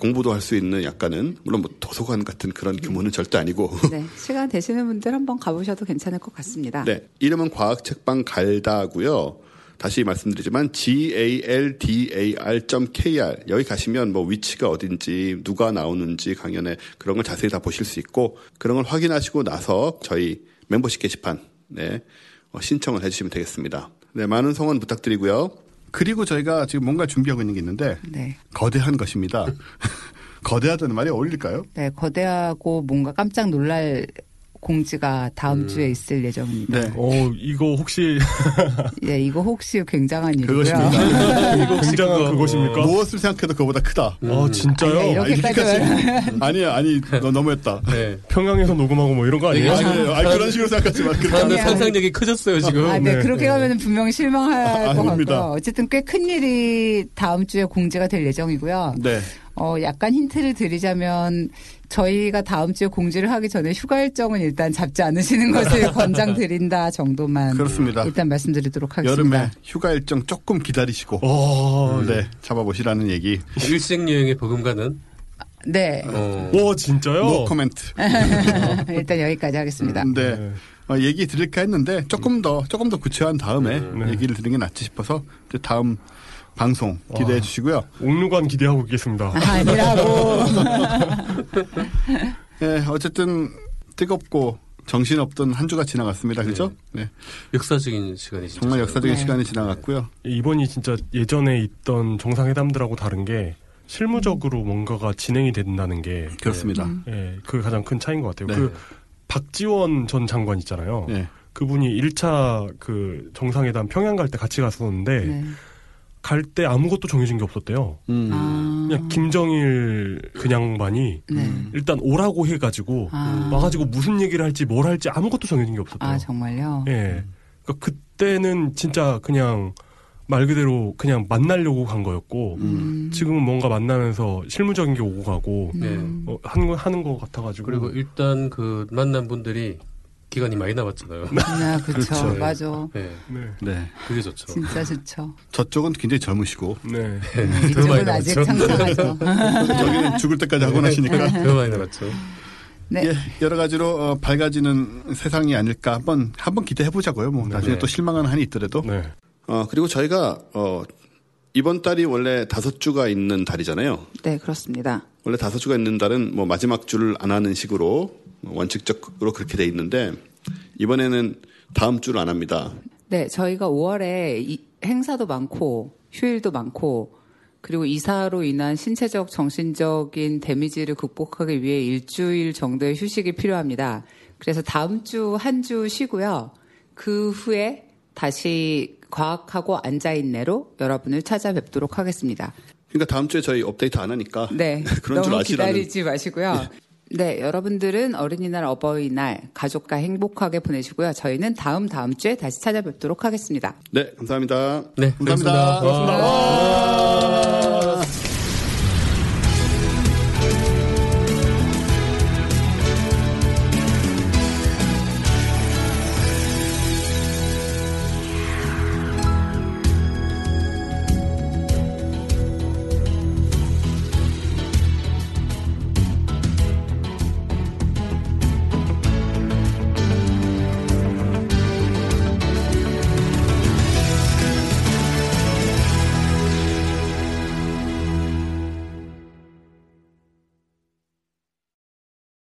공부도 할 수 있는 약간은 물론 뭐 도서관 같은 그런 규모는 절대 아니고 네, 시간 되시는 분들 한번 가보셔도 괜찮을 것 같습니다. 네, 이름은 과학 책방 갈다고요. 다시 말씀드리지만 galdar.kr 여기 가시면 뭐 위치가 어딘지 누가 나오는지 강연에 그런 걸 자세히 다 보실 수 있고 그런 걸 확인하시고 나서 저희 멤버십 게시판 네. 신청을 해주시면 되겠습니다. 네, 많은 성원 부탁드리고요. 그리고 저희가 지금 뭔가 준비하고 있는 게 있는데 네. 거대한 것입니다. 거대하다는 말이 어울릴까요? 네, 거대하고 뭔가 깜짝 놀랄 공지가 다음 주에 있을 예정입니다. 네, 이거 혹시 예, 이거 혹시 굉장한 일이고요. 이거 굉장한 그것입니까? 무엇을 생각해도 그거보다 크다. 진짜요? 아니야, 아니 너 너무했다. 네, 평양에서 녹음하고 뭐 이런 거 아니에요? 아니 그런 식으로 생각하지만 그런데 상상력이 커졌어요 지금. 아, 네, 네. 그렇게 가면은 분명히 실망할 것 같고요. 어쨌든 꽤 큰 일이 다음 주에 공지가 될 예정이고요. 네. 약간 힌트를 드리자면 저희가 다음 주에 공지를 하기 전에 휴가 일정은 일단 잡지 않으시는 것을 권장드린다 정도만 그렇습니다. 일단 말씀드리도록 하겠습니다. 여름에 휴가 일정 조금 기다리시고 네, 잡아보시라는 얘기. 일생여행의 버금가는? 네. 진짜요? No comment. 일단 여기까지 하겠습니다. 네. 얘기 드릴까 했는데 조금 더 구체화한 다음에 얘기를 드리는 게 낫지 싶어서 이제 다음 방송 기대해 주시고요. 옥류관 기대하고 있겠습니다. 아니라고. 네, 어쨌든 뜨겁고 정신없던 한 주가 지나갔습니다. 그렇죠? 네. 네. 역사적인 시간이 정말 역사적인 네. 시간이 지나갔고요. 이번이 진짜 예전에 있던 정상회담들하고 다른 게 실무적으로 뭔가가 진행이 된다는 게 그렇습니다. 네, 그게 가장 큰 차이인 것 같아요. 네. 그 박지원 전 장관 있잖아요. 네. 그분이 1차 그 정상회담 평양 갈 때 같이 갔었는데 네. 갈 때 아무것도 정해진 게 없었대요. 그냥 김정일 양반이 일단 오라고 해가지고 와가지고 무슨 얘기를 할지 뭘 할지 아무것도 정해진 게 없었대요. 아 정말요? 예. 그러니까 그때는 진짜 그냥 말 그대로 그냥 만나려고 간 거였고 지금은 뭔가 만나면서 실무적인 게 오고 가고 하는 거 같아가지고 그리고 일단 그 만난 분들이 기간이 많이 남았잖아요. 아, 그렇죠. 네. 맞아. 네. 네. 네. 그게 좋죠. 진짜 좋죠. 저쪽은 굉장히 젊으시고. 네. 이쪽은 아직 창창하죠. 여기는 죽을 때까지 하고 나시니까. 더 많이 남았죠. 네. 예, 여러 가지로 밝아지는 세상이 아닐까 한번 기대해 보자고요. 뭐 나중에 또 실망하는 한이 있더라도. 네. 그리고 저희가 이번 달이 원래 5주가 있는 달이잖아요. 네, 그렇습니다. 원래 5주가 있는 달은 뭐 마지막 주를 안 하는 식으로 원칙적으로 그렇게 돼 있는데 이번에는 다음 주를 안 합니다. 네, 저희가 5월에 행사도 많고 휴일도 많고 그리고 이사로 인한 신체적, 정신적인 데미지를 극복하기 위해 일주일 정도의 휴식이 필요합니다. 그래서 다음 주 한 주 쉬고요. 그 후에 다시 과학하고 앉아있네로 여러분을 찾아뵙도록 하겠습니다. 그러니까 다음 주에 저희 업데이트 안 하니까 네, 그런 줄 아시라는. 기다리지 마시고요. 예. 네, 여러분들은 어린이날, 어버이날 가족과 행복하게 보내시고요. 저희는 다음 주에 다시 찾아뵙도록 하겠습니다. 네, 감사합니다. 네, 감사합니다. 고맙습니다.